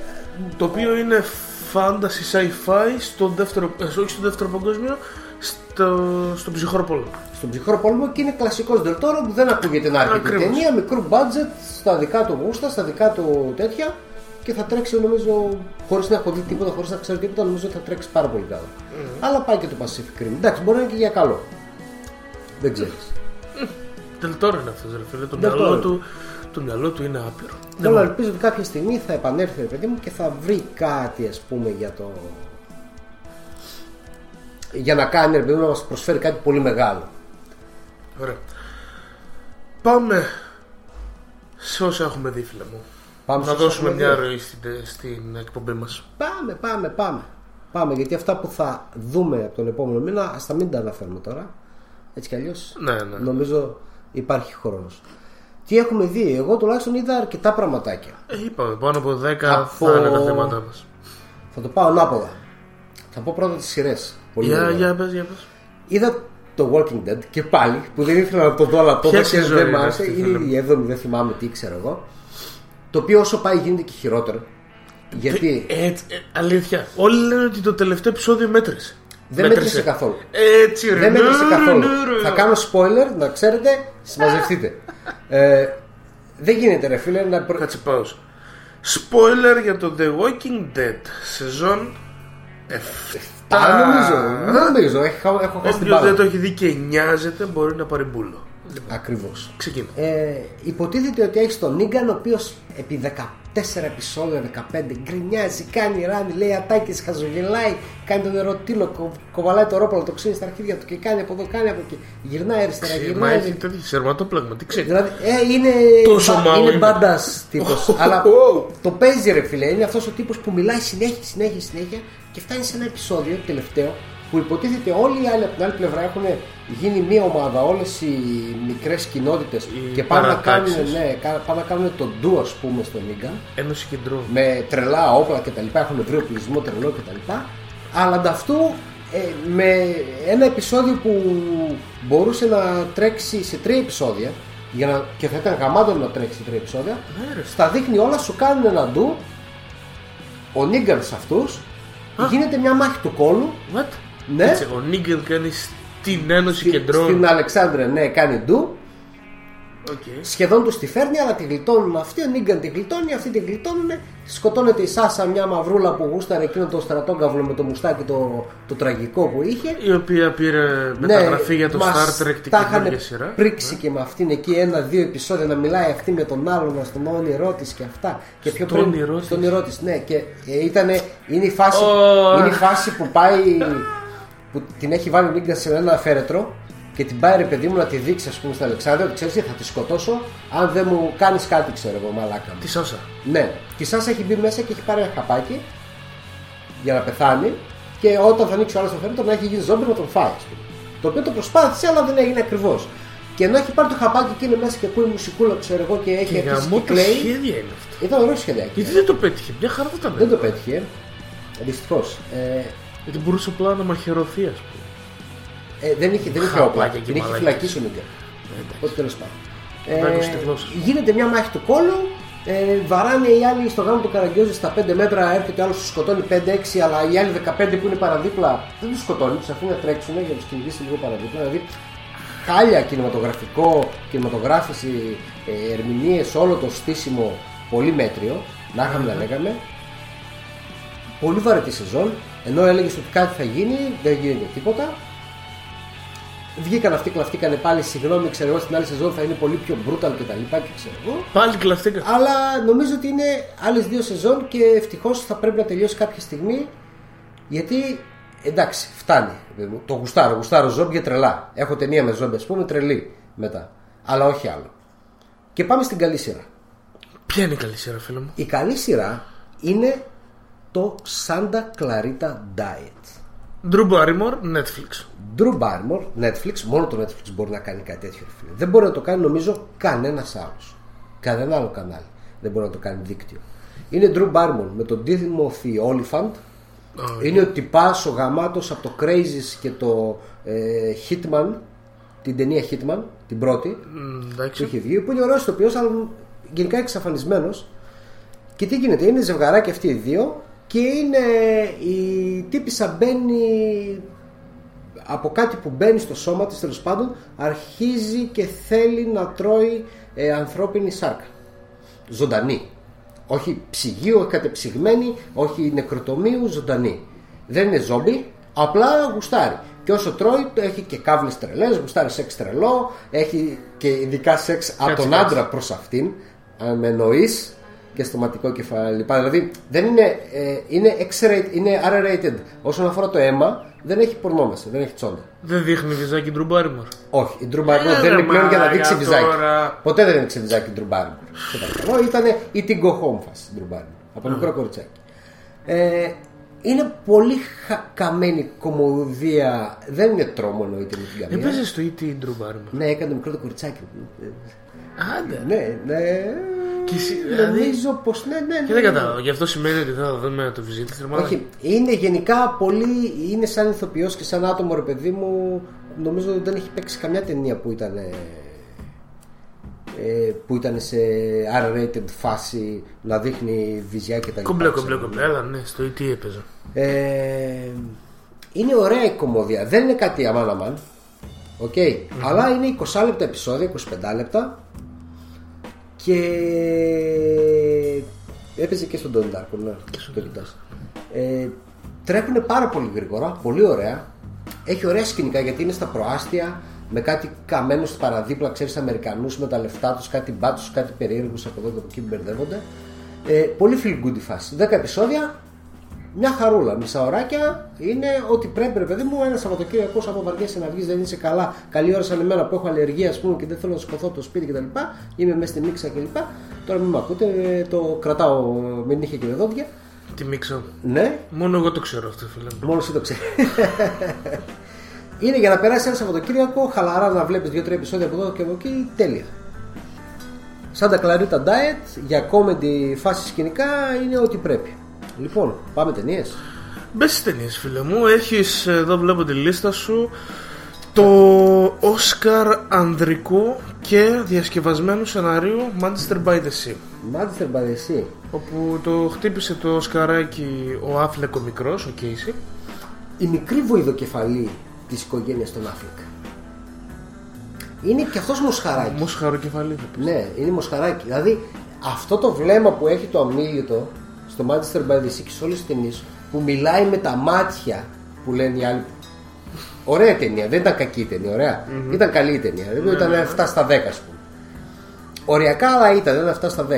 Το οποίο είναι fantasy sci-fi όχι στο δεύτερο παγκόσμιο, στον ψυχρό πόλεμο. Στον ψυχρό πόλεμο, και είναι κλασικός Del Toro που δεν ακούγεται να έρχεται ταινία, μικρού budget, στα δικά του γούστα, στα δικά του τέτοια, και θα τρέξει νομίζω χωρίς να έχω δει τίποτα, χωρίς να ξέρω τίποτα, νομίζω ότι θα τρέξει πάρα πολύ καλά. Αλλά πάει και το Pacific Rim. Εντάξει, μπορεί να είναι και για καλό. Δεν ξέρεις. Del Toro είναι αυτός, ρε φίλε. Το μυαλό του είναι άπειρο. Τώρα ελπίζω ότι κάποια στιγμή θα επανέλθει το παιδί μου και θα βρει κάτι, ας πούμε, για το. Για να κάνει, παιδί μου, να μας προσφέρει κάτι πολύ μεγάλο. Ωραία. Πάμε σε όσα έχουμε δει, φίλε μου. Πάμε να δώσουμε μια ροή στην εκπομπή μας. Πάμε, γιατί αυτά που θα δούμε από τον επόμενο μήνα, ας τα μην τα αναφέρουμε τώρα. Έτσι κι αλλιώς, ναι. Νομίζω υπάρχει χρόνος. Τι έχουμε δει, εγώ τουλάχιστον είδα αρκετά πραγματάκια. Είπαμε πάνω από 10 θα είναι τα θέματα μας. Θα το πάω ανάποδα. Θα πω πρώτα τις σειρές. Για πες. Είδα το Walking Dead και πάλι, που δεν ήθελα να το δω, αλλά τότε δεν μ' άρεσε. Είναι η 7η, δεν θυμάμαι τι ξέρω εγώ. Το οποίο όσο πάει γίνεται και χειρότερο. Γιατί. Αλήθεια. Όλοι λένε ότι το τελευταίο επεισόδιο μέτρησε. Δεν μέτρησε καθόλου. Δεν μέτρησε καθόλου. Θα κάνω spoiler, να ξέρετε, συμμαζευτείτε. Δεν γίνεται ρε φίλε να... Κάτσε πάως. Spoiler για το The Walking Dead σεζόν 7. Δεν νομίζω. Έχω χάσει την μπάλα. Δεν το έχει δει και νοιάζεται, μπορεί να πάρει μπούλο. Ακριβώς. Ξεκινά. Υποτίθεται ότι έχει τον Νίγκαν, ο οποίος επί 14 επεισόδια, 15, γκρινιάζει, κάνει ράνι, λέει ατάκες, χαζογελάει, κάνει τον νεροτήλο, κοβαλάει το ρόπαλο, το ξύνει στα αρχίδια του και κάνει από εδώ, κάνει από εκεί. Γυρνάει αριστερά, γυρνάει. Μα έχει τέτοιο σερματόπλαγμα, τι ξέρει. Δηλαδή, είναι μπάντας τύπος. Αλλά το παίζει ρε φίλε, είναι αυτός ο τύπος που μιλάει συνέχεια και φτάνει σε ένα επεισόδιο, τελευταίο, που υποτίθεται όλοι οι άλλοι από την άλλη πλευρά έχουν γίνει μία ομάδα, όλες οι μικρές κοινότητες, και πάνε να κάνουν, τον ντου, ας πούμε, στον Νίγκα, με τρελά όπλα και τα λοιπά, έχουν βρει οπλισμό τρελό και τα λοιπά, αλλά ανταυτού με ένα επεισόδιο που μπορούσε να τρέξει σε 3 επεισόδια, για να... και θα ήταν γαμάτο να τρέξει τρία επεισόδια. Στα δείχνει όλα, σου κάνουν ένα ντου. Ο Νίγκαν σε αυτούς. Γίνεται μια μάχη του κόλου. What? Ναι. Έτσι, ο Νίγκαν κάνει στην Ένωση Κεντρών. Στην Αλεξάνδρεια, ναι, κάνει ντου. Okay. Σχεδόν τους τη φέρνει, αλλά τη γλιτώνουν αυτοί. Ο Νίγκαν τη γλιτώνει, αυτοί τη γλιτώνουν. Σκοτώνεται η Σάσα, μια μαυρούλα που γούσταρε εκείνο το στρατόκαυλο με το μουστάκι το τραγικό που είχε. Η οποία πήρε μεταγραφή για το Star Trek. Τα είχαν πρίξει και με αυτήν εκεί ένα-δύο επεισόδια να μιλάει αυτή με τον άλλον, στον όνειρό τη και αυτά. Και πιο πριν. Στον όνειρό τη, ναι. Και είναι η φάση, είναι η φάση που πάει. Που την έχει βάλει ο Νίγκαν σε ένα φέρετρο. Και την πάει, ρε παιδί μου, να τη δείξει, ας πούμε, στην Αλεξάνδρεια. Ξέρεις τι, θα τη σκοτώσω αν δεν μου κάνεις κάτι, ξέρω εγώ, μαλάκα μου. Τη Σάσα. Ναι. Και η Σάσα έχει μπει μέσα και έχει πάρει ένα χαπάκι για να πεθάνει. Και όταν θα ανοίξει ο άλλος το φέρετο, να έχει γίνει ζόμπι να τον φάει. Το οποίο το προσπάθησε, αλλά δεν έγινε ακριβώς. Και ενώ έχει πάρει το χαπάκι και είναι μέσα και ακούει μουσικούλα, ξέρω εγώ, και έχει αρχίσει να κλαίει. Σχέδια είναι αυτά. Ήταν ωραίο σχέδια. Γιατί δεν το πέτυχε, μια χαρά δεν ήταν. Δεν το πέτυχε. Δυστυχώς. Γιατί μπορούσε απλά να μαχαιρωθεί, ας πούμε. Δεν είχε όπλα, την είχε φυλακίσει ο Νίγκαν. Ό,τι τέλος πάντων. Γίνεται μια μάχη του κόλου, βαράνε οι άλλοι στο γάμο του Καραγκιόζη στα 5 μέτρα, έρχεται ο άλλος τους σκοτώνει 5-6, αλλά οι άλλοι 15 που είναι παραδίπλα δεν τους σκοτώνει, τους αφήνει να τρέξουν για να τους κυνηγήσει λίγο παραδίπλα. Δηλαδή χάλια κινηματογράφηση, ερμηνείες, όλο το στήσιμο πολύ μέτριο, να είχαμε να λέγαμε. Πολύ βαρετή σεζόν, ενώ έλεγε ότι κάτι θα γίνει, δεν γίνεται τίποτα. Βγήκαν αυτοί, κλαφτήκανε πάλι. Συγγνώμη, ξέρω εγώ, στην άλλη σεζόν θα είναι πολύ πιο brutal κτλ. Πάλι κλαφτήκαν. Αλλά νομίζω ότι είναι άλλες δύο σεζόν και ευτυχώς θα πρέπει να τελειώσει κάποια στιγμή. Γιατί εντάξει, φτάνει. Το γουστάρω ζόμπι τρελά. Έχω ταινία με ζόμπι, ας πούμε, τρελή μετά. Αλλά όχι άλλο. Και πάμε στην καλή σειρά. Ποια είναι η καλή σειρά, φίλο μου? Η καλή σειρά είναι το Santa Clarita Diet. Drew Barrymore, Netflix. Drew Barrymore, Netflix. Μόνο το Netflix μπορεί να κάνει κάτι τέτοιο. Δεν μπορεί να το κάνει, νομίζω, κανένας άλλος. Κανένα άλλο κανάλι δεν μπορεί να το κάνει δίκτυο. Είναι Drew Barrymore με τον Timothy Olyphant. Είναι ο τυπάς, ο γαμάτος από το Crazies και το Hitman. Την ταινία Hitman, την πρώτη που είχε βγει, που είναι ωραίος ηθοποιός, αλλά γενικά εξαφανισμένος. Και τι γίνεται, είναι ζευγαράκι αυτοί οι δύο. Και είναι η τύπισσα μπαίνει από κάτι που μπαίνει στο σώμα της, τέλος πάντων αρχίζει και θέλει να τρώει ανθρώπινη σάρκα ζωντανή, όχι ψυγείο, κατεψυγμένη, όχι νεκροτομίου, ζωντανή, δεν είναι ζόμπι, απλά γουστάρει και όσο τρώει έχει και κάβλες τρελές, γουστάρει σεξ τρελό, έχει και ειδικά σεξ από τον άντρα προς αυτήν, αν με εννοείς, και στοματικό κεφάλι. Δηλαδή δεν είναι, είναι R-rated. Όσον αφορά το αίμα, δεν έχει πορνό μέσα, δεν έχει τσόντα. Δεν δείχνει βυζάκι Drew Barrymore. Όχι, η Drew Barrymore δεν είναι πλέον για να δείξει βυζάκι. Ποτέ δεν έδειξε βυζάκι Drew Barrymore. Ήταν η την go home φάση Drew Barrymore. Από μικρό κοριτσάκι. Είναι πολύ χακαμένη κομμωδία. Δεν είναι τρόμο, εννοείται, με την καμία. Έπαιζε στο E.T. Drew Barrymore. Ναι, έκανε το μικρό το κοριτσάκι. Άντε. Ναι. Νομίζω πως ναι. Και δεν κατάλαβα. Γι' αυτό σημαίνει ότι θα δούμε το βιζίτη. Όχι. Είναι γενικά πολύ. Είναι σαν ηθοποιός και σαν άτομο, ρε παιδί μου. Νομίζω ότι δεν έχει παίξει καμιά ταινία που ήταν. Που ήταν σε R-rated φάση να δείχνει βυζιά και τα λοιπά. Κομπλέ. Αλλά ναι, στο ET έπαιζα. Είναι ωραία η κομμωδία. Δεν είναι κάτι αμάν. Αλλά είναι 20 λεπτά επεισόδια, 25 λεπτά. Και έπαιζε και στον Don Darko, ναι. Τρέπουνε πάρα πολύ γρήγορα, πολύ ωραία. Έχει ωραία σκηνικά γιατί είναι στα προάστια, με κάτι καμένο στο παραδίπλα, ξέρεις, Αμερικανούς με τα λεφτά τους, κάτι μπάτσους, κάτι περίεργους από εδώ και από εκεί που μπερδεύονται. Πολύ feel good η φάση. 10 επεισόδια, μια χαρούλα, μισάωράκια. Είναι ό,τι πρέπει, ρε παιδί μου. Ένα Σαββατοκύριακο, άμα βαριέσαι να βγεις, δεν είσαι καλά. Καλή ώρα σαν εμένα που έχω αλλεργία, ας πούμε, και δεν θέλω να σκοθώ το σπίτι κτλ. Είμαι μέσα στη μίξα κλπ. Τώρα μην με ακούτε, το κρατάω με νύχια και με δόντια. Τη μίξα. Ναι. Μόνο εγώ το ξέρω αυτό, φίλε μου. Μόνο εσύ το ξέρεις. Είναι για να περάσει ένα Σαββατοκύριακο, χαλαρά να βλέπεις 2-3 επεισόδια από εδώ και από εκεί, τέλεια. Santa Clarita Diet για comedy φάση σκηνικά είναι ό,τι πρέπει. Λοιπόν, πάμε ταινίες. Μπες στις ταινίες, φίλε μου. Έχεις, εδώ βλέπω τη λίστα σου. Το Όσκαρ ανδρικού και διασκευασμένου σενάριου Manchester by the Sea. Manchester by the Sea. Όπου το χτύπησε το Οσκαράκι ο Άφλεκ ο μικρός, ο Κέισι. Η μικρή βοηδοκεφαλή της οικογένειας των Άφλεκ. Είναι και αυτός μοσχαράκι. Μοσχαροκεφαλή θα πεις. Ναι, είναι μοσχαράκι. Δηλαδή αυτό το βλέμμα που έχει το αμήλυτο στο Manchester by the Sea και σε όλες τις ταινίες, που μιλάει με τα μάτια που λένε οι άλλοι. Ωραία ταινία, δεν ήταν κακή ταινία, ωραία. Mm-hmm. Ήταν καλή ταινία, δεν ήταν 7 στα 10 ας πούμε. Οριακά αλλά ήταν, δεν ήταν 7 στα 10.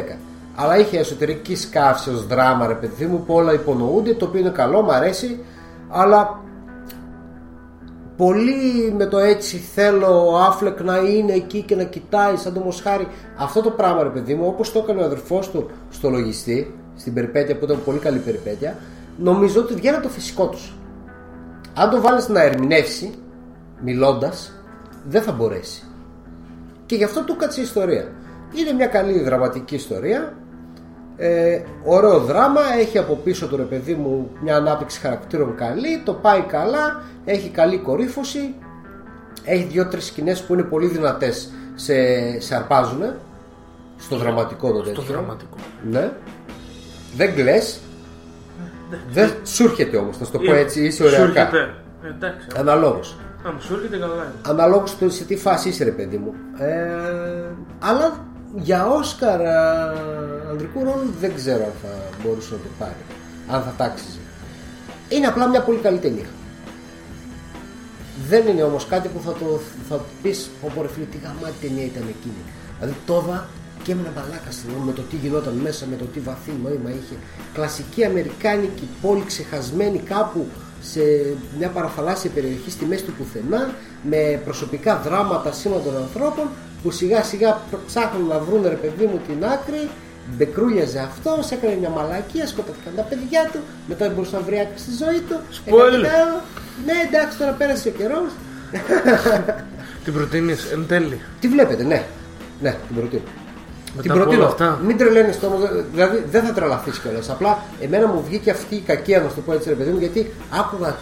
Αλλά είχε εσωτερική σκάφη ως δράμα, ρε παιδί μου, που όλα υπονοούνται, το οποίο είναι καλό, μου αρέσει, αλλά πολύ με το έτσι θέλω ο Άφλεκ να είναι εκεί και να κοιτάει σαν το μοσχάρι. Αυτό το πράγμα, ρε παιδί μου, όπως το έκανε ο αδερφός του στο λογιστή, στην περιπέτεια που ήταν πολύ καλή περιπέτεια, νομίζω ότι βγαίνει το φυσικό του. Αν το βάλεις να ερμηνεύσει μιλώντας, δεν θα μπορέσει. Και γι' αυτό του κάτσε η ιστορία. Είναι μια καλή δραματική ιστορία, ωραίο δράμα. Έχει από πίσω του, ρε παιδί μου, μια ανάπτυξη χαρακτήρων καλή. Το πάει καλά, έχει καλή κορύφωση. Έχει 2-3 σκηνές που είναι πολύ δυνατές. Σε αρπάζουνε. Στο δραματικό το τέτοιο. Στο δραματικό. Ναι. Δεν κλαις. Δεν σου έρχεται όμως, να σου το πω έτσι, είσαι ωριακά. Αναλόγως. Σου έρχεται καλά. Αναλόγως το σε τι φάση είσαι, ρε παιδί μου. Αλλά για Όσκαρ ανδρικού ρόλου δεν ξέρω αν θα μπορούσε να το πάρει. Αν θα τάξιζε. Είναι απλά μια πολύ καλή ταινία. Δεν είναι όμως κάτι που θα πεις πω ρε φίλε, τι γαμάτη ταινία ήταν εκείνη. Δηλαδή τώρα και έμενα μπαλάκα με το τι γινόταν μέσα, με το τι βαθύ νόημα είχε. Κλασική αμερικάνικη πόλη ξεχασμένη κάπου σε μια παραθαλάσσια περιοχή στη μέση του πουθενά, με προσωπικά δράματα σύνοδων ανθρώπων που σιγά σιγά ψάχνουν να βρουν, ρε παιδί μου, την άκρη. Μπεκρούλιαζε αυτό, έκανε μια μαλακία, σκοτώθηκαν τα παιδιά του, μετά δεν μπορούσε να βρει άκρη στη ζωή του. Ναι, εντάξει, τώρα πέρασε ο καιρός. Την προτείνεις εν τέλει? Τη βλέπετε, ναι, την προτείνω. Την προτείνω αυτά. Μην τρελαίνεις τώρα, δηλαδή δεν θα τρελαθείς κιόλας. Απλά εμένα μου βγήκε αυτή η κακία, να σου το πω έτσι, ρε παιδί μου, γιατί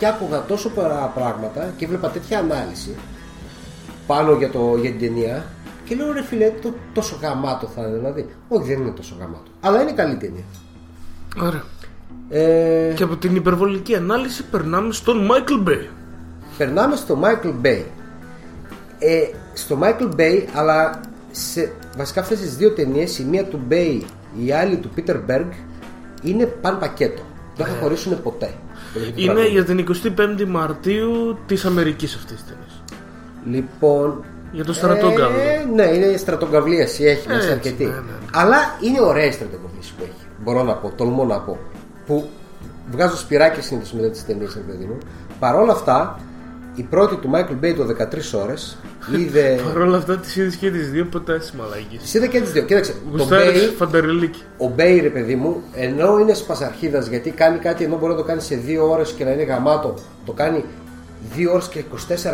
άκουγα τόσο πολλά πράγματα και έβλεπα τέτοια ανάλυση πάνω για την ταινία και λέω, ρε φίλε, τόσο γαμάτο θα είναι, δηλαδή. Όχι, δεν είναι τόσο γαμάτο, αλλά είναι καλή ταινία. Ωραία. Και από την υπερβολική ανάλυση περνάμε στον Michael Bay. Περνάμε στο Michael Bay. Στο Michael Bay, αλλά βασικά αυτές τις δύο ταινίες, η μία του Bay, η άλλη του Peter Berg, είναι παν πακέτο. Δεν θα χωρίσουν ποτέ. Είναι για την 25η Μαρτίου της Αμερικής αυτής της ταινίας. Λοιπόν, για το στρατόγκαυλο. Ναι, είναι στρατογκαυλίας, έχει μέσα αρκετή. Ναι. Αλλά είναι ωραία η στρατογκαυλίας που έχει. Μπορώ να πω, τολμώ να πω. Που βγάζω σπυράκες συνήθως μετά τις ταινίες, παιδί μου. Παρ' όλα αυτά, η πρώτη του Michael Bay το 13 ώρες. Παρ' όλα αυτά τις είδες και τις δύο, ποτέ εσύ μαλάκες. Τις είδα και τις δύο, κοίταξε. Ο Bay, ρε παιδί μου, ενώ είναι σπασαρχίδας, γιατί κάνει κάτι ενώ μπορεί να το κάνει σε 2 ώρες και να είναι γαμάτο. Το κάνει 2 ώρες και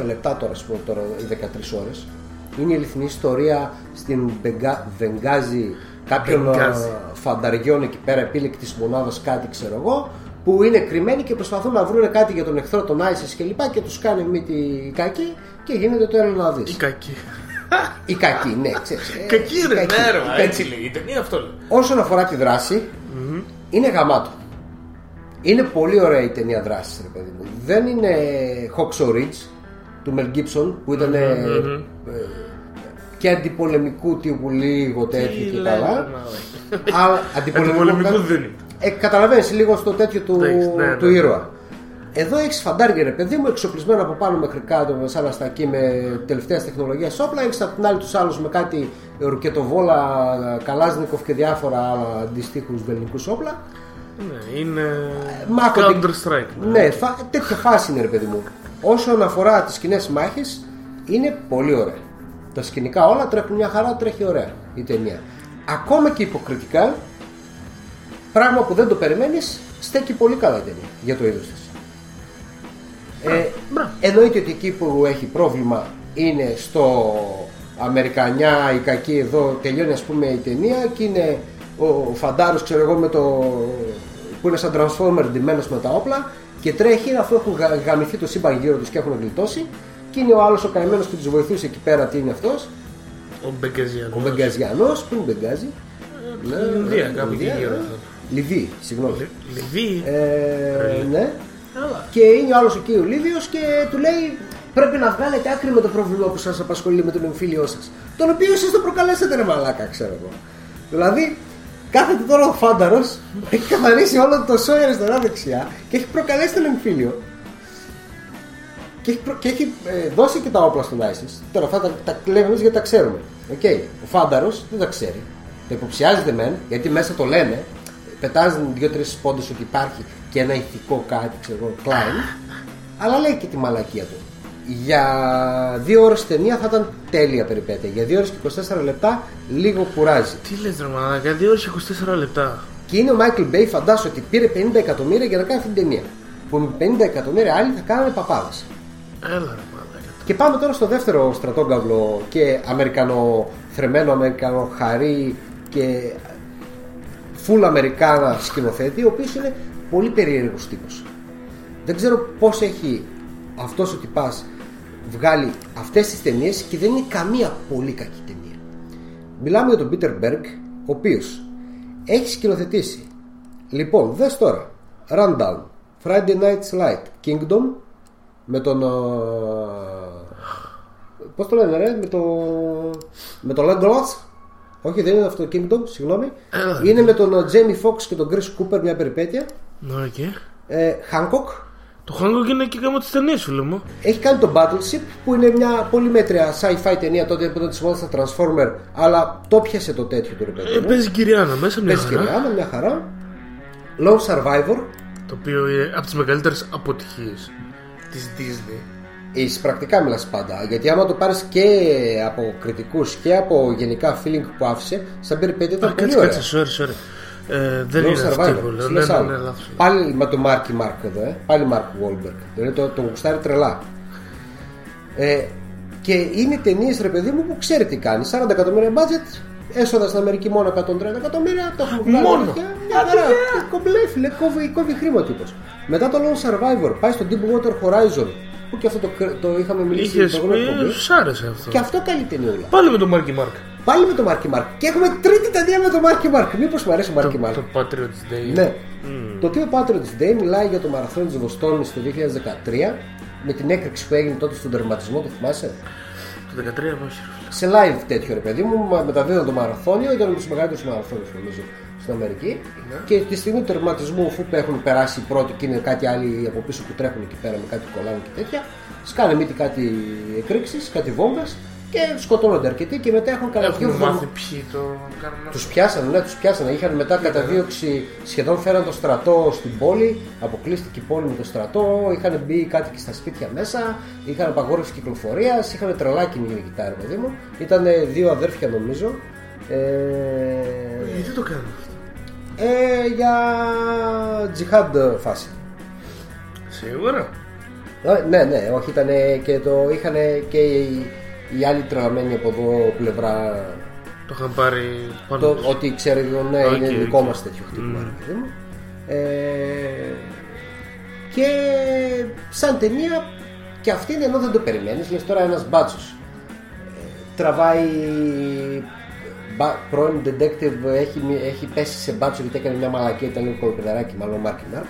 24 λεπτά τώρα οι 13 ώρες. Είναι η αληθινή ιστορία στην Βενγκάζη κάποιων φανταριών εκεί πέρα, επίλεκτης μονάδας, κάτι ξέρω εγώ, που είναι κρυμμένοι και προσπαθούν να βρουν κάτι για τον εχθρό, τον Άισις και λοιπά, και τους κάνει μύτη κακή και γίνεται το έργο να δεις. Η κακή, ναι, ξέρεις. Κακή, ρε, ναι, έτσι λέει η ταινία, αυτό λέει. Όσον αφορά τη δράση, είναι γαμάτο. Είναι πολύ ωραία η ταινία δράσης, ρε παιδί μου. Δεν είναι Hawkshaw Ridge του Mel Gibson που ήταν και αντιπολεμικού τύπου λίγο τέτοιο και καλά. Αντιπολεμικού δεν είναι. Καταλαβαίνεις λίγο στο τέτοιο του ήρωα. Εδώ έχεις φαντάρια, ρε παιδί μου, εξοπλισμένο από πάνω μέχρι κάτω με σαν αστακή, με τελευταίας τεχνολογίας όπλα. Έχεις απ' την άλλη τους άλλους με κάτι ρουκετοβόλα, Καλάζνικοφ και διάφορα άλλα αντιστοίχους βελνικούς όπλα. Ναι, είναι Counter-Strike. Ναι, τέτοια φάση είναι, ρε παιδί μου. Όσον αφορά τις σκηνές μάχης, είναι πολύ ωραία. Τα σκηνικά όλα τρέχουν μια χαρά, τρέχει ωραία η ταινία. Ακόμα και υποκριτικά, πράγμα που δεν το περιμένεις, στέκει πολύ καλά η ταινία για το είδος της. Εννοείται ότι εκεί που έχει πρόβλημα είναι στο Αμερικανιά, η κακή. Εδώ τελειώνει, ας πούμε, η ταινία και είναι ο φαντάρος, ξέρω εγώ, με που είναι σαν Transformer ντυμένος με τα όπλα και τρέχει, αφού έχουν γαμηθεί το σύμπαν γύρω τους και έχουν γλιτώσει, και είναι ο άλλος ο καημένος που τους βοηθούσε εκεί πέρα. Τι είναι αυτός? Ο Μπεγκαζιανός. Πού είναι Μπεγκάζι? Ινδία, κάπου εκεί γύρω. Λιβύη, συγγνώμη. Λιβύη. Ναι. Και είναι ο άλλος εκεί ο Λίβιος και του λέει πρέπει να βγάλετε άκρη με το πρόβλημα που σας απασχολεί με τον εμφύλιο σας. Τον οποίο εσείς το προκαλέσατε, ρε μαλάκα, ξέρω εγώ. Δηλαδή, κάθεται τώρα ο Φάνταρος, έχει καθαρίσει όλο το σόι αριστερά-δεξιά και έχει προκαλέσει τον εμφύλιο. Και έχει δώσει και τα όπλα στον ISIS. Τώρα αυτά τα λέμε εμείς γιατί τα ξέρουμε. Okay. Ο Φάνταρος δεν τα ξέρει. Τα υποψιάζεται μεν, γιατί μέσα το λένε. Πετάζουν 2-3 πόντες ότι υπάρχει και ένα ηθικό κάτι, ξέρω εγώ, κλάιν. Αλλά λέει και τη μαλακία του. Για 2 ώρες ταινία θα ήταν τέλεια περιπέτεια. Για 2 ώρες και 24 λεπτά λίγο κουράζει. Τι λες, ρε μαλάκα, 2 ώρες και 24 λεπτά. Και είναι ο Μάικλ Μπέι, φαντάσου ότι πήρε 50 εκατομμύρια για να κάνει αυτή την ταινία. Που με 50 εκατομμύρια άλλοι θα κάνανε παπάδες. Έλα, ρε μαλάκα. Και πάμε τώρα στο δεύτερο στρατόγκαυλο και αμερικανό, θρεμμένο αμερικανό χαρί και φουλ αμερικάνα σκηνοθέτη, ο οποίος είναι πολύ περίεργος τύπος. Δεν ξέρω πώς έχει αυτός ο τυπάς βγάλει αυτές τις ταινίες και δεν είναι καμία πολύ κακή ταινία. Μιλάμε για τον Πίτερ Μπέργκ, ο οποίος έχει σκηνοθετήσει, λοιπόν, δες τώρα, Rundown, Friday Night's Light, Kingdom, με τον πώς το λένε ρε, με τον Landlots. Όχι, δεν είναι αυτό το Kingdom, συγγνώμη. Είναι με τον Jamie Foxx και τον Chris Cooper, μια περιπέτεια. Okay. Hancock. Το Hancock είναι και κάμα τις ταινίες σου, λέμε. Έχει κάνει το Battleship, που είναι μια πολύ μέτρια sci-fi ταινία τότε που τη σφόδασα στα Transformer, αλλά το πιασε το τέτοιο του ρεπέτου. Παίζει Κυριάννα μέσα, μια χαρά. Lone Survivor. Το οποίο είναι από τις μεγαλύτερες αποτυχίες της Disney. Πρακτικά μιλάς πάντα, γιατί άμα το πάρεις και από κριτικούς και από γενικά feeling που άφησε, σαν περιπέτεια ήταν πολύ ωραία. Κάτσε, δεν είναι αυτό. Πάλι με το Μάρκι Μάρκ εδώ, πάλι Μάρκ Γουόλμπεργκ. Δηλαδή το γουστάρι τρελά. Και είναι ταινίες, ρε παιδί μου, που ξέρει τι κάνει. 40 εκατομμύρια budget, έσοδα στην Αμερική μόνο 130 εκατομμύρια, το έχουμε βγάλει. Μόνο! Κομπλέ, φίλε, κόβει χρήμα τύπος. Μετά το Lone Survivor, πάει στο Deep Water Horizon. Που και αυτό το είχαμε μιλήσει για το γνώμη. Σου άρεσε αυτό. Και αυτό καλή ταινιούλα. Πάλι με τον Μάρκι Μάρκ. Πάλι με τον Μάρκι Μάρκ. Και έχουμε τρίτη ταινία με τον Μάρκι Μάρκ. Μήπως μου αρέσει ο Μάρκι Μάρκ. Το Patriots Day. Ναι. Το οποίο Patriots Day μιλάει για το μαραθώνιο της Βοστόνης το 2013 με την έκρηξη που έγινε τότε στον τερματισμό, το θυμάσαι. Το 2013, όχι. Σε live τέτοιο, ρε παιδί μου, μεταδίδαν το μαραθώνιο. Ήταν του μεγαλύτερου μαραθώνιου νομίζω στην Αμερική. Και τη στιγμή του τερματισμού, αφού έχουν περάσει οι πρώτοι και είναι κάτι άλλοι από πίσω που τρέχουν εκεί πέρα με κάτι κολλάνε και τέτοια, σκάνε μύτη κάτι εκρήξεις, κάτι βόμβας και σκοτώνονται αρκετοί. Και μετά έχουν κατά δύο βόμβες. Τους πιάσανε, ναι, τους πιάσανε. Είχαν μετά καταδίωξη, σχεδόν φέραν το στρατό στην πόλη, αποκλείστηκε η πόλη με το στρατό. Είχαν μπει κάτι και στα σπίτια μέσα, είχαν απαγόρευση κυκλοφορίας, είχαν τρελά κυνηγητά, ρε παιδί μου. Ήταν δύο αδέρφια νομίζω. Γιατί το κάνουν? Για τζιχάντ φάση. Σίγουρα. Ναι, όχι, ήταν και το είχαν και οι άλλοι τραβημένοι από εδώ πλευρά. Το είχαν πάρει πάνω. Ότι ξέρει, ναι, okay, είναι δικό μας τέτοιο χτύπημα. Και σαν ταινία και αυτή, ενώ δεν το περιμένεις, λες τώρα ένας μπάτσος τραβάει. Πρώην detective έχει πέσει σε μπάτσο γιατί έκανε μια μαλακία. Ήταν λίγο κολοπεδαράκι, μάλλον Μάρκινα.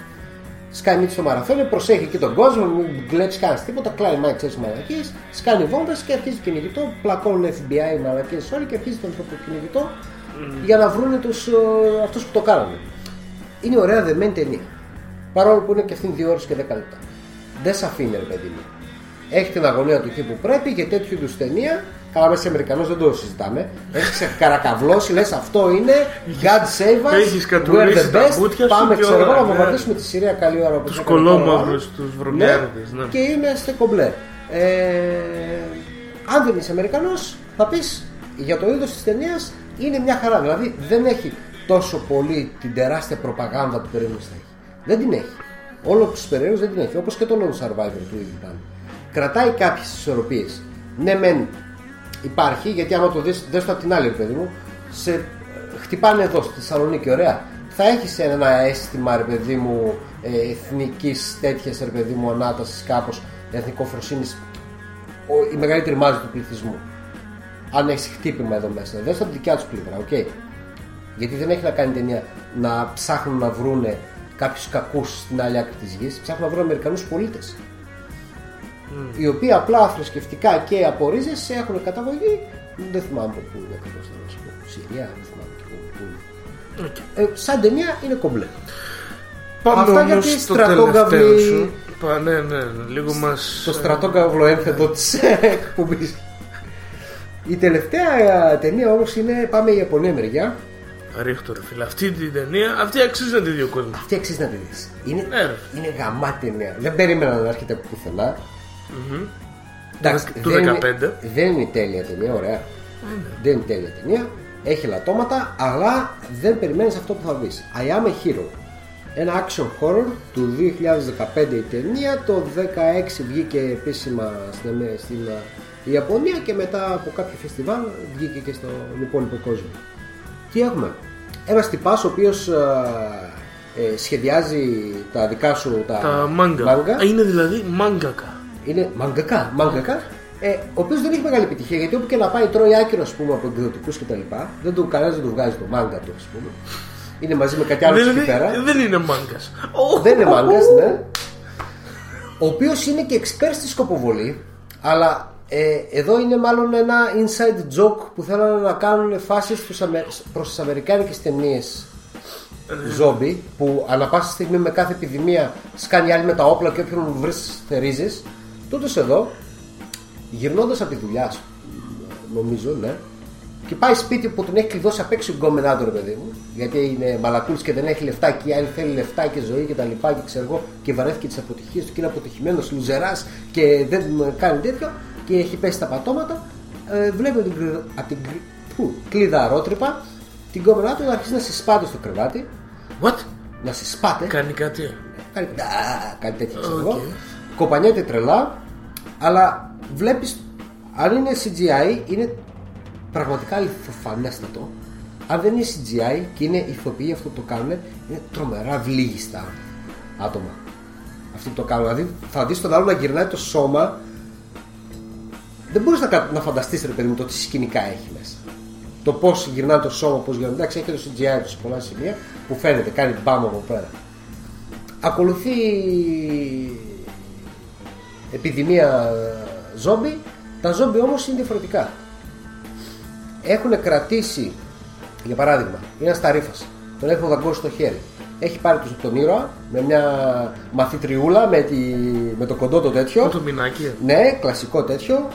Σκάνει στο μαραθώνιο, προσέχει και τον κόσμο, μην κλέψει κανένα τίποτα. Κλάει μάξι τι μαλακίε, σκάνει βόμβε και αρχίζει το κυνηγητό. Πλακώνουν FBI οι μαλακίε όλοι και αρχίζει το κυνηγητό για να βρουν αυτού που το κάνανε. Είναι ωραία δεμένη ταινία. Παρόλο που είναι και αυτήν 2 ώρες και 10 λεπτά. Δεν σε αφήνει, ρε παιδί μου. Έχει την αγωνία του εκεί που πρέπει για τέτοιου είδου ταινία. Καλά, μέσα σε Αμερικανός δεν το συζητάμε. Έχει καρακαβλώσει, λες αυτό είναι. God save us. We're the best. Πάμε, ξέρω εγώ, να βομβαρδίσουμε τη Συρία. Καλή ώρα που τους κολόμαυρους, τους βρωμιάρδες. Ναι. Και είμαστε κομπλέ. Αν δεν είσαι Αμερικανός, θα πεις για το είδος της ταινίας είναι μια χαρά. Δηλαδή δεν έχει τόσο πολύ την τεράστια προπαγάνδα που περίμενες θα έχει. Δεν την έχει. Όλο που τους περίμενες δεν την έχει. Όπως και το Lone Survivor του ίδιου ήταν. Κρατάει κάποιες ισορροπίες. Ναι, μεν. Υπάρχει, γιατί άμα το δεις, δες το απ' την άλλη, παιδί μου, σε χτυπάνε εδώ στη Θεσσαλονίκη, ωραία. Θα έχεις ένα αίσθημα, ρε παιδί μου, εθνικής τέτοιας, ρε παιδί μου, ανάτασης κάπως, εθνικοφροσύνης η μεγαλύτερη μάζα του πληθυσμού. Αν έχει χτύπημα εδώ μέσα, δεν από τη δικιά του πλευρά, okay. Γιατί δεν έχει να κάνει ταινία να ψάχνουν να βρούνε κάποιους κακούς στην άλλη άκρη της γης, ψάχνουν να βρουν Αμερικανούς πολίτες. Mm. Οι οποίοι απλά θρησκευτικά και από ρίζες έχουν καταγωγή, δεν θυμάμαι πού είναι ακριβώς, να σου πω, Συρία, δεν θυμάμαι πού είναι. Okay. Σαν ταινία είναι κομπλέ. Πάμε αυτά για τη στρατόγκαυλη. Λίγο μας... Το στρατόγκαυλο ένθετο της εκπομπής. Η τελευταία ταινία όμως είναι, πάμε η Ιαπωνία μεριά. Ρίχτω ρε φίλε, αυτή την ταινία, αυτή αξίζει να τη δει ο κόσμος. Αυτή αξίζει να τη δεις. Είναι γαμάτη ταινία. Δεν περίμενα να έρχεται πουθενά. Εντάξει, του 15. Δεν είναι τέλεια ταινία, ωραία. Δεν είναι τέλεια ταινία. Έχει λατώματα, αλλά δεν περιμένεις αυτό που θα δεις. I am a hero. Ένα action horror του 2015 η ταινία. Το 2016 βγήκε επίσημα στην Ιαπωνία και μετά από κάποιο φεστιβάλ βγήκε και στον υπόλοιπο κόσμο. Τι έχουμε? Ένας τυπάς ο οποίος σχεδιάζει τα δικά σου τα μάγκα. Είναι δηλαδή μάγκακα. Είναι μάγκακα. Ο οποίος δεν έχει μεγάλη επιτυχία, γιατί όπου και να πάει τρώει άκυρο, ας πούμε, από εκδοτικούς και τα λοιπά. Δεν του κανένας δεν του βγάζει το μάγκα του, ας πούμε. Είναι μαζί με κάτι άλλο εκεί πέρα. Δεν είναι μάγκας. Δεν είναι μάγκας, ναι. Ο οποίος είναι και εξπέρ στη σκοποβολή, αλλά... εδώ είναι μάλλον ένα inside joke που θέλουν να κάνουν φάσεις προς τις αμερικάνικες ταινίες zombie, που ανά πάσα στιγμή με κάθε επιδημία σκάνει άλλη με τα όπλα και όποιον βρεις θερίζεις. Τούτος εδώ, γυρνώντας από τη δουλειά, νομίζω, ναι, και πάει σπίτι που τον έχει κλειδώσει απ' έξω γκόμενά του, ρε παιδί μου, γιατί είναι μαλακούλης και δεν έχει λεφτά και η άλλη θέλει λεφτά και ζωή και τα λοιπά και ξέρω εγώ, και βαρέθηκε τις αποτυχίες του και είναι αποτυχημένος λουζεράς και δεν κάνει τέτοιο. Και έχει πέσει τα πατώματα. Βλέπει από την κλειδαρότρυπα την κόμενά του να αρχίσει να συσπάται στο κρεβάτι. What? Να συσπάται. Κάνει κάτι. Κάνει τέτοιο, ξέρω εγώ. Κοπανιέται τρελά. Αλλά βλέπεις, αν είναι CGI, είναι πραγματικά αληθοφανέστατο. Αν δεν είναι CGI και είναι ηθοποιοί αυτό που το κάνουν, είναι τρομερά βλήγιστα άτομα. Αυτό που το κάνουν. Δηλαδή θα δεις τον άλλο να γυρνάει το σώμα. Δεν μπορείς να φανταστείς, ρε παιδί μου, το τι σκηνικά έχει μέσα. Το πώς γυρνάει το σώμα, πώς γυρνάει. Εντάξει, έχει και το CGI του σε πολλά σημεία που φαίνεται, κάνει μπάμ από πέρα. Ακολουθεί επιδημία ζόμπι. Τα ζόμπι όμως είναι διαφορετικά. Έχουν κρατήσει, για παράδειγμα, ένας ταρίφας. Τον έχουν δαγκώσει στο χέρι. Έχει πάρει τον ήρωα με μια μαθητριούλα με το κοντό το τέτοιο. Το μινάκι. Ναι, κλασικό τέτοιο.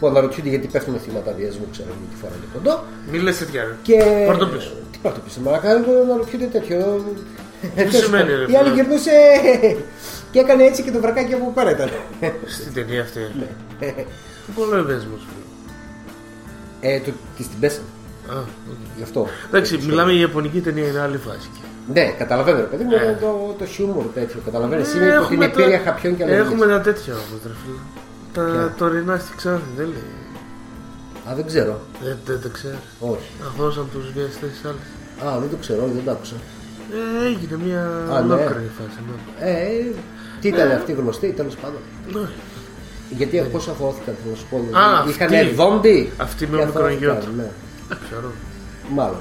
Που αναρωτιούνται γιατί πέφτουν θύματα βιασμού, ξέρω εγώ τι φορά είναι κοντό. Μην λε τέτοια. Και... Πάρ' το πίσω. Τι πάρ' το πίσω, μαλάκα, δεν αναρωτιούνται τέτοιο. Τι σημαίνει, ρε. Η άλλη γυρνούσε και έκανε έτσι και το βρακάκι από πέρα ήταν. Στην ταινία αυτή. Ναι. Πολύ ευαίσθητο. Την πέσανε. Γι' αυτό. Εντάξει, μιλάμε για ιαπωνική ταινία, είναι άλλη φάση. Ναι, καταλαβαίνω, ρε παιδί μου, το χιούμορ τέτοιο. Καταλαβαίνω, είναι από την επίρρεια χαπιών και αλλαγής. Έχουμε ένα τέτοιο από το τρεφίλ. Τα τωρινά στη Ξάνθη, δεν λέει. Α, δεν ξέρω. Δεν ξέρω. Όχι. Αγώσαν τους βιαστές στις άλλες. Α, δεν το ξέρω, δεν το άκουσα. Έγινε μια ολόκληρη φάση. Τι ήταν αυτή γνωστή, τέλος πάντων. Γιατί πώς αθωώθηκαν, θα σου πω. Είχανε δόμπι. Αυτή με μικρογιό του. Μάλλον.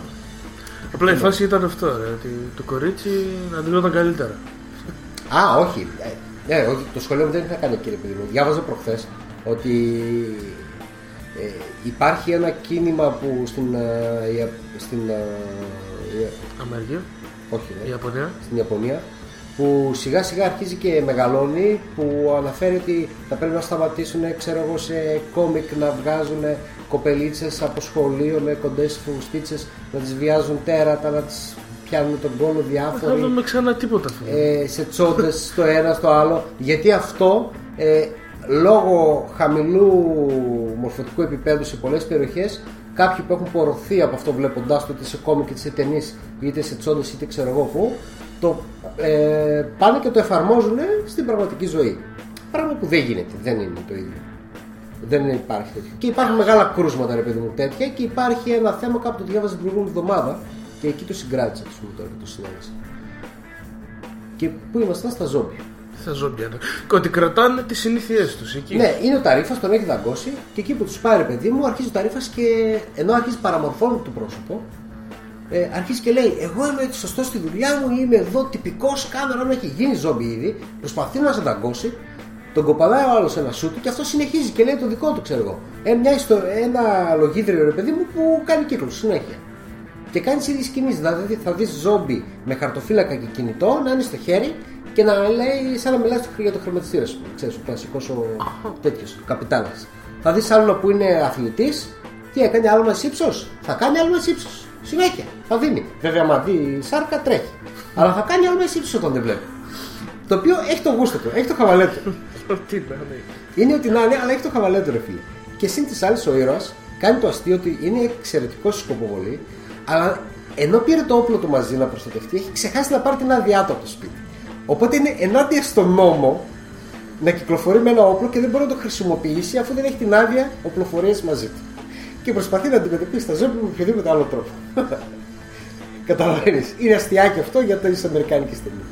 Απλά η φάση ήταν αυτό, ρε, ότι το κορίτσι αντιλόταν καλύτερα. Α, όχι. Το σχολείο μου δεν είχα κάνει, κύριε παιδί μου. Διάβαζα προχθές ότι υπάρχει ένα κίνημα που Αμερική. Όχι, ναι. Ιαπωνία. Στην Ιαπωνία. Που σιγά σιγά αρχίζει και μεγαλώνει, που αναφέρει ότι θα πρέπει να σταματήσουν, ξέρω εγώ, σε κόμικ να βγάζουν κοπελίτσες από σχολείο με κοντές φουστίτσες, να τις βιάζουν τέρατα, να τις πιάνουν τον κόλο διάφοροι. Δεν με ξανά τίποτα. Σε τσόντες στο ένα στο άλλο. Γιατί αυτό λόγω χαμηλού μορφωτικού επίπεδου σε πολλές περιοχές, κάποιοι που έχουν πορωθεί από αυτό βλέποντάς το, είτε σε κόμικ είτε σε ταινίες, είτε σε τσόντες είτε ξέρω εγώ πού, το πάνε και το εφαρμόζουν στην πραγματική ζωή. Πράγμα που δεν γίνεται, δεν είναι το ίδιο. Δεν υπάρχει τέτοιο. Και υπάρχουν μεγάλα κρούσματα, ρε παιδί μου, τέτοια, και υπάρχει ένα θέμα κάπου το διάβαζα την προηγούμενη εβδομάδα και εκεί το συγκράτησα, α πούμε, τώρα και το συνέβασα. Και πού ήμασταν στα ζόμπι. Στα ζόμπια. Και ότι κρατάνε τις συνήθειές τους εκεί. Ναι, είναι ο Ταρίφας, τον έχει δαγκώσει και εκεί που τους πάρει, παιδί μου, αρχίζει ο Ταρίφας και ενώ αρχίζει παραμορφώνει το πρόσωπο, αρχίζει και λέει: εγώ είμαι σωστός στη δουλειά μου, είμαι εδώ τυπικός, κάνω να έχει γίνει ζόμπι ήδη. Προσπαθεί να σε δαγκώσει, τον κοπανάει ο άλλος ένα σούτ και αυτό συνεχίζει και λέει το δικό του, ξέρω εγώ. Ένα λογίδριο, ρε παιδί μου, που κάνει κύκλους συνέχεια. Και κάνεις ίδιες κινήσεις. Δηλαδή θα δεις ζόμπι με χαρτοφύλακα και κινητό να είναι στο χέρι και να λέει σαν να μιλάς για το χρηματιστήριο σου. Ξέρεις, ο κλασικός ο τέτοιος, ο καπιτάνας. Θα δεις άλλο που είναι αθλητής. Τι έκανε, άλλο ένας ύψος. Θα κάνει άλλο ένας ύψος. Συνέχεια. Θα δίνει. Βέβαια, μα δει σάρκα τρέχει. Αλλά θα κάνει άλλο ένας ύψος όταν δεν βλέπει. Το οποίο έχει το γούστο του, έχει το χαβαλέ του. Είναι ότι να είναι, αλλά έχει το χαβαλέ του, ρε φίλε. Και συν τις άλλες ο ήρωας κάνει το αστείο ότι είναι εξαιρετικός στη σκοποβολή. Αλλά ενώ πήρε το όπλο του μαζί να προστατευτεί, έχει ξεχάσει να πάρει την άδειά του από το σπίτι. Οπότε είναι ενάντια στον νόμο να κυκλοφορεί με ένα όπλο και δεν μπορεί να το χρησιμοποιήσει αφού δεν έχει την άδεια οπλοφορίας μαζί του. Και προσπαθεί να αντιμετωπίσει τα ζώα με οποιοδήποτε άλλο τρόπο. Καταλαβαίνεις. Είναι αστιάκι αυτό για τις αμερικάνικες ταινίες.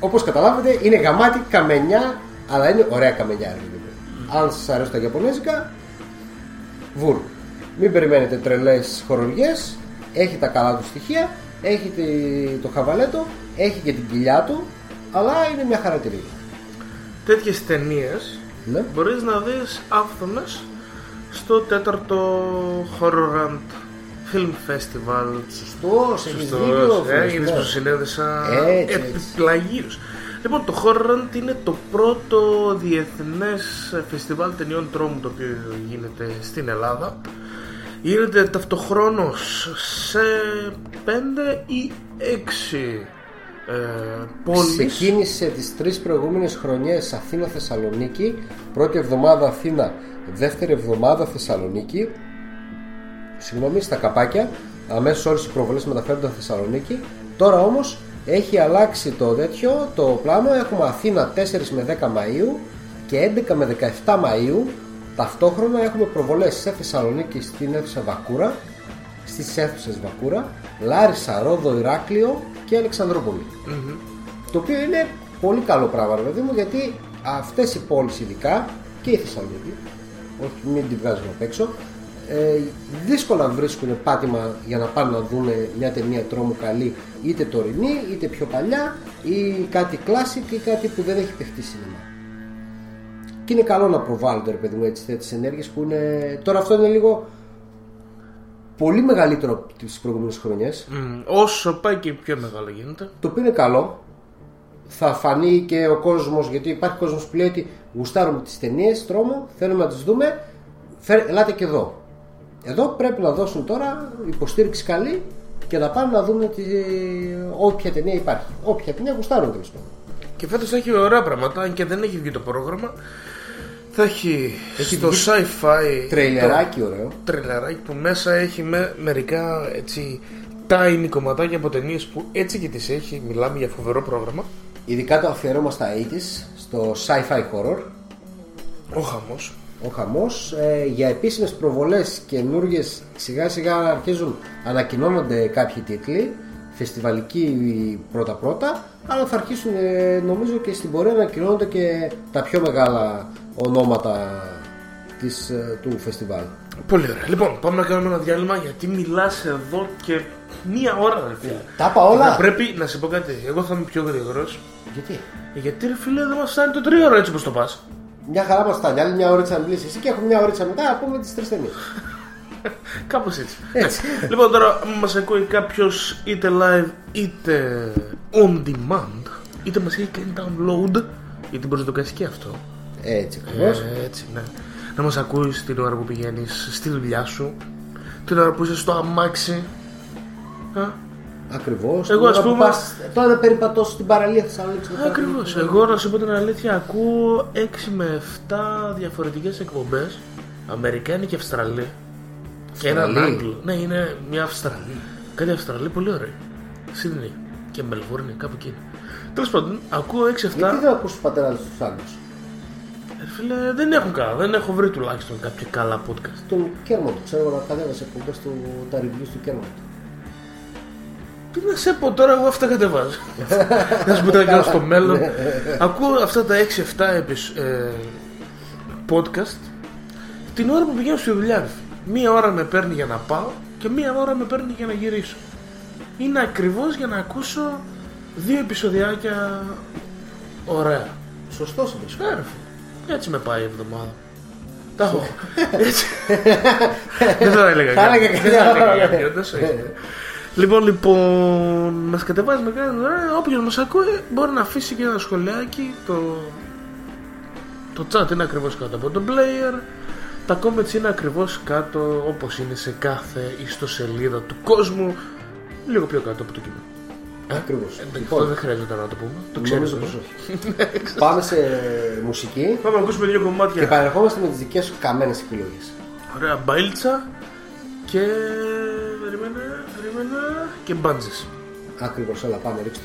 Όπως καταλάβετε, είναι γαμάτη καμενιά, αλλά είναι ωραία καμενιά. Αν σας αρέσουν τα γιαπωνέζικα, βούρ. Μην περιμένετε τρελές χορογιές. Έχει τα καλά του στοιχεία. Έχει το χαβαλέτο. Έχει και την κοιλιά του. Αλλά είναι μια χαρακτηρία. Τέτοιες ταινίες, ναι, μπορείς να δεις άφθονες στο 4ο Horrorant Film Festival. Σωστός, έχεις δίκιο. Έχεις που συνέδεσα επιπλαγίους. Λοιπόν, το Horrorant είναι το πρώτο διεθνές φεστιβάλ ταινιών τρόμου το οποίο γίνεται στην Ελλάδα. Γίνεται ταυτοχρόνως σε 5 ή 6 πόλεις. Ξεκίνησε τις 3 προηγούμενες χρονιές Αθήνα-Θεσσαλονίκη. Πρώτη εβδομάδα Αθήνα, δεύτερη εβδομάδα Θεσσαλονίκη. Συγγνώμη, στα καπάκια. Αμέσως όλες οι προβολές μεταφέρονται στη Θεσσαλονίκη. Τώρα όμως έχει αλλάξει το πλάνο. Έχουμε Αθήνα 4 με 10 Μαΐου και 11 με 17 Μαΐου. Ταυτόχρονα έχουμε προβολές σε Θεσσαλονίκη στην αίθουσα Βακούρα, στις αίθουσες Βακούρα, Λάρισα, Ρόδο, Ηράκλειο και Αλεξανδρούπολη. Mm-hmm. Το οποίο είναι πολύ καλό πράγμα, παιδί μου, γιατί αυτές οι πόλεις, ειδικά και η Θεσσαλονίκη, όχι, μην την βγάζουμε απ' έξω, δύσκολα βρίσκουν πάτημα για να πάνε να δουν μια ταινία τρόμου καλή, είτε τωρινή, είτε πιο παλιά, ή κάτι classic ή κάτι που δεν έχει παιχτεί σινεμά. Και είναι καλό να προβάλλονται, ρε παιδί μου, τις ενέργειες που είναι. Τώρα αυτό είναι λίγο πολύ μεγαλύτερο από τις προηγούμενες χρονιές. Όσο πάει και πιο μεγάλο γίνεται. Το οποίο είναι καλό. Θα φανεί και ο κόσμος, γιατί υπάρχει κόσμος που λέει ότι γουστάρουμε τις ταινίες τρόμο, θέλουμε να τις δούμε. Ελάτε και εδώ. Εδώ πρέπει να δώσουν τώρα υποστήριξη καλή και να πάνε να δούμε όποια ταινία υπάρχει. Όποια ταινία γουστάρουν, τέλος πάντων. Και φέτος έχει ωραία πράγματα, αν και δεν έχει βγει το πρόγραμμα. Θα έχει το sci-fi τρελεράκι ωραίο. Τρελεράκι που μέσα έχει μερικά έτσι tiny κομματάκια από ταινίες που έτσι και τις έχει. Μιλάμε για φοβερό πρόγραμμα. Ειδικά το αφιερώμα στα 80's, στο sci-fi horror. Ο χαμός. Για επίσημες προβολές καινούργιες σιγά σιγά αρχίζουν, ανακοινώνονται κάποιοι τίτλοι. Φεστιβαλική πρώτα-πρώτα, αλλά θα αρχίσουν νομίζω και στην πορεία να ανακοινώνονται και τα πιο μεγάλα ονόματα του φεστιβάλ. Πολύ ωραία. Λοιπόν, πάμε να κάνουμε ένα διάλειμμα γιατί μιλάς εδώ και μία ώρα, ρε φίλε. Τα είπα όλα. Θα πρέπει να σε πω κάτι. Εγώ θα είμαι πιο γρήγορος. Γιατί? Γιατί, ρε φίλε, δεν μας φτάνει το 3ωρο έτσι όπως το πας. Μια χαρά μας φτάνει. Άλλη μια ώρα να μιλήσεις εσύ και έχουμε μια ώρα μετά να πούμε τις 3 ταινίες. Κάπως έτσι. Λοιπόν, τώρα μας ακούει κάποιος είτε live είτε on demand, είτε μας έχει κάνει download, γιατί μπορείς να το κάνεις και αυτό. Έτσι ακριβώς. Έτσι, ναι. Να μας ακούεις την ώρα που πηγαίνεις στη δουλειά σου, την ώρα που είσαι στο αμάξι. Ακριβώς. Εγώ ας πούμε τώρα να περιπατώ στην παραλία Θεσσαλονίκης. Ακριβώς. Εγώ να σου πω την αλήθεια, ακούω 6 με 7 διαφορετικές εκπομπές, Αμερικάνοι και Αυστραλοί. Και έναν Άγγλο. Ναι, είναι μια Αυστραλή. Κάτι Αυστραλή πολύ ωραία. Σίδνεϊ και Μελβούρνη, κάπου εκεί. Τέλος πάντων, ακούω 6-7. Γιατί δεν ακούς τους πατέρας τους Άγγλους? Φίλε, δεν έχουν καλά. Δεν έχω βρει τουλάχιστον κάποια καλά podcast. Του Κέρμοντ, ξέρω να κατέβασε podcast του τα reviews του Κέρμοντ. Τι να σε πω τώρα, εγώ αυτά κατεβάζω. Να σου πω τι κάνω στο μέλλον. Ακούω αυτά τα 6-7 podcast την ώρα που πηγαίνω στη δουλειά. Μία ώρα με παίρνει για να πάω και μία ώρα με παίρνει για να γυρίσω. Είναι ακριβώς για να ακούσω δύο επεισοδιάκια. Ωραία. Σωστός είναι. Έτσι με πάει η εβδομάδα. Τα έχω. Έτσι. Δεν θα έλεγα κάτι. Λοιπόν, μας κατεβάζει με κάνει. Όποιος μας ακούει μπορεί να αφήσει και ένα σχολιάκι. Το chat είναι ακριβώς κάτω από τον player. Τα comments είναι ακριβώς κάτω, όπως είναι σε κάθε ιστοσελίδα του κόσμου. Λίγο πιο κάτω από το κείμενο. Ακριβώς. Αυτό δεν χρειάζεται να το πούμε. Το ξέρεις το προσοχή. Πάμε σε μουσική. Πάμε να ακούσουμε δύο κομμάτια. Και παρερχόμαστε με τις δικές σου καμένες επιλογές. Ωραία, μπαίλτσα και. Περίμενα. Και μπάντζες. Ακριβώς, όλα πάμε, ρίξτε.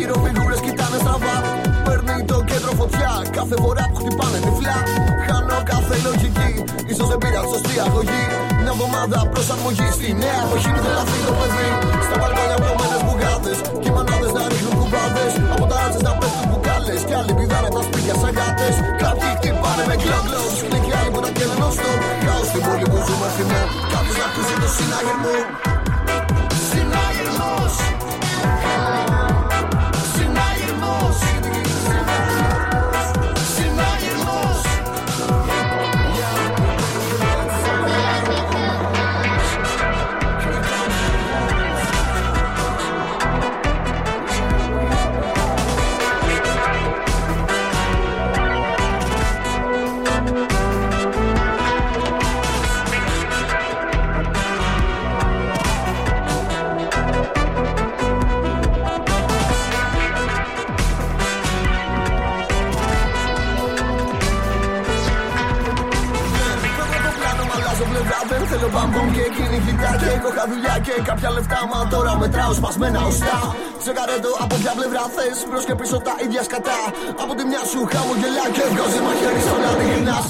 χειροβιλούλες κοιτάνε στραβά. Παίρνει το κέντρο φωτιά. Κάθε φορά που χτυπάνε τυφλά. Χάνω κάθε λογική. Ίσως δεν πήρα σωστή αγωγή. Μια βδομάδα προσαρμογή στη νέα αποχή. Μην τρελαθεί το παιδί. Στα μπαλκόνια πλωμένες μπουγάδες. Και οι μανάδες να ρίχνουν κουμπάδες. Από τα άτσες να πέφτουν μπουκάλες. Κι άλλοι πηδάνε τα σπίτια σαν γάτες. Κάποιοι χτυπάνε με κλόγκλος. Είναι κι άλλοι που τα καίνε νόστο. Κάος στην πόλη που ζούμε θυμό. Κάποιος να ακούσει το συναγερμό. Συναγερμός. Συναγερμός. Συναγερμός. Θέλω μπαμπομ και εκείνη κοιτά και κοχα δουλειά και κάποια λεφτά. Μα τώρα μετράω σπασμένα οστά. Τσεκαρέ το από ποια πλευρά θες. Μπρος και πίσω τα ίδια σκατά. Από τη μια σου χαμογελά και βγάζει μαχαίρι στο να τη γυρνάς.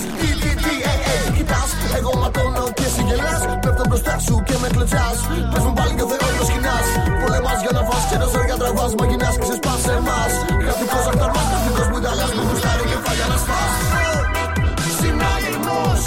Κοιτάς, εγώ ματώνω και συγγελάς. Πέφτω μπροστά σου και με κλωτσάς. Πες μου πάλι και ο Θεός το σκηνάς. Πολεμάς για να φας και να σέρια τραβάς. Μα γυρνάς και ξεσπάς εμάς. Γραφικός ακταρμάς, γραφικός που ιταλιάς. Μου γουστάρει και φάγια να σπάς. Συνάγερμος.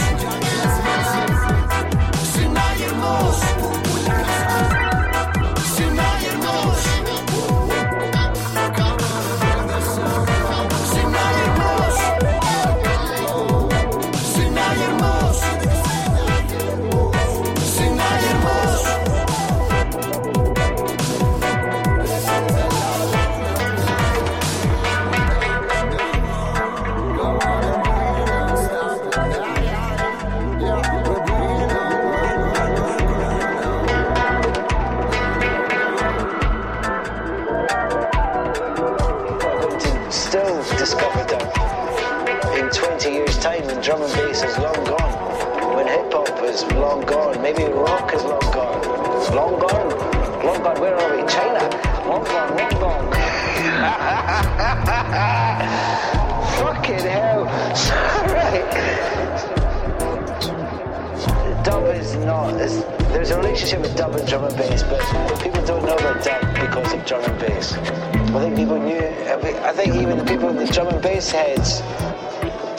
Drum and bass is long gone. When hip hop is long gone, maybe rock is long gone. Long gone? Long gone, where are we? China? Long gone, long gone. Fucking hell. Right. Dub is not. There's a relationship with dub and drum and bass, but people don't know about dub because of drum and bass. I think people knew. I think even the people with the drum and bass heads.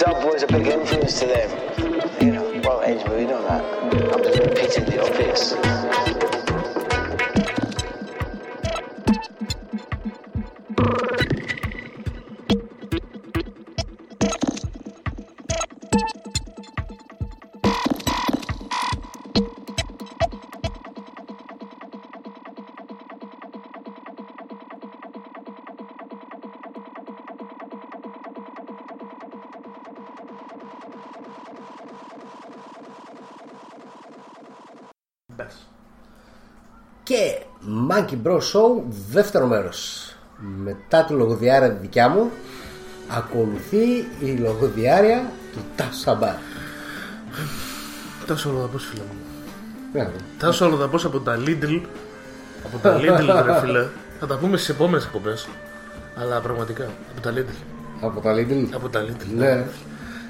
Dub was a big influence to them, you know. Well, Edge, but we know that. I'm just repeating the obvious. Και Monkey Bros Show δεύτερο μέρος. Μετά τη λογοδιάρια τη δικιά μου ακολουθεί η λογοδιάρια του Τάσου Σαμπά. Τάσου Αλοδαπός, φίλε μου. Τάσου Αλοδαπός από τα Lidl. Από τα Lidl, ρε φίλε. Θα τα πούμε στις επόμενες εκπομπές. Αλλά πραγματικά, από τα Lidl. Από τα Lidl. Από τα Lidl, ναι.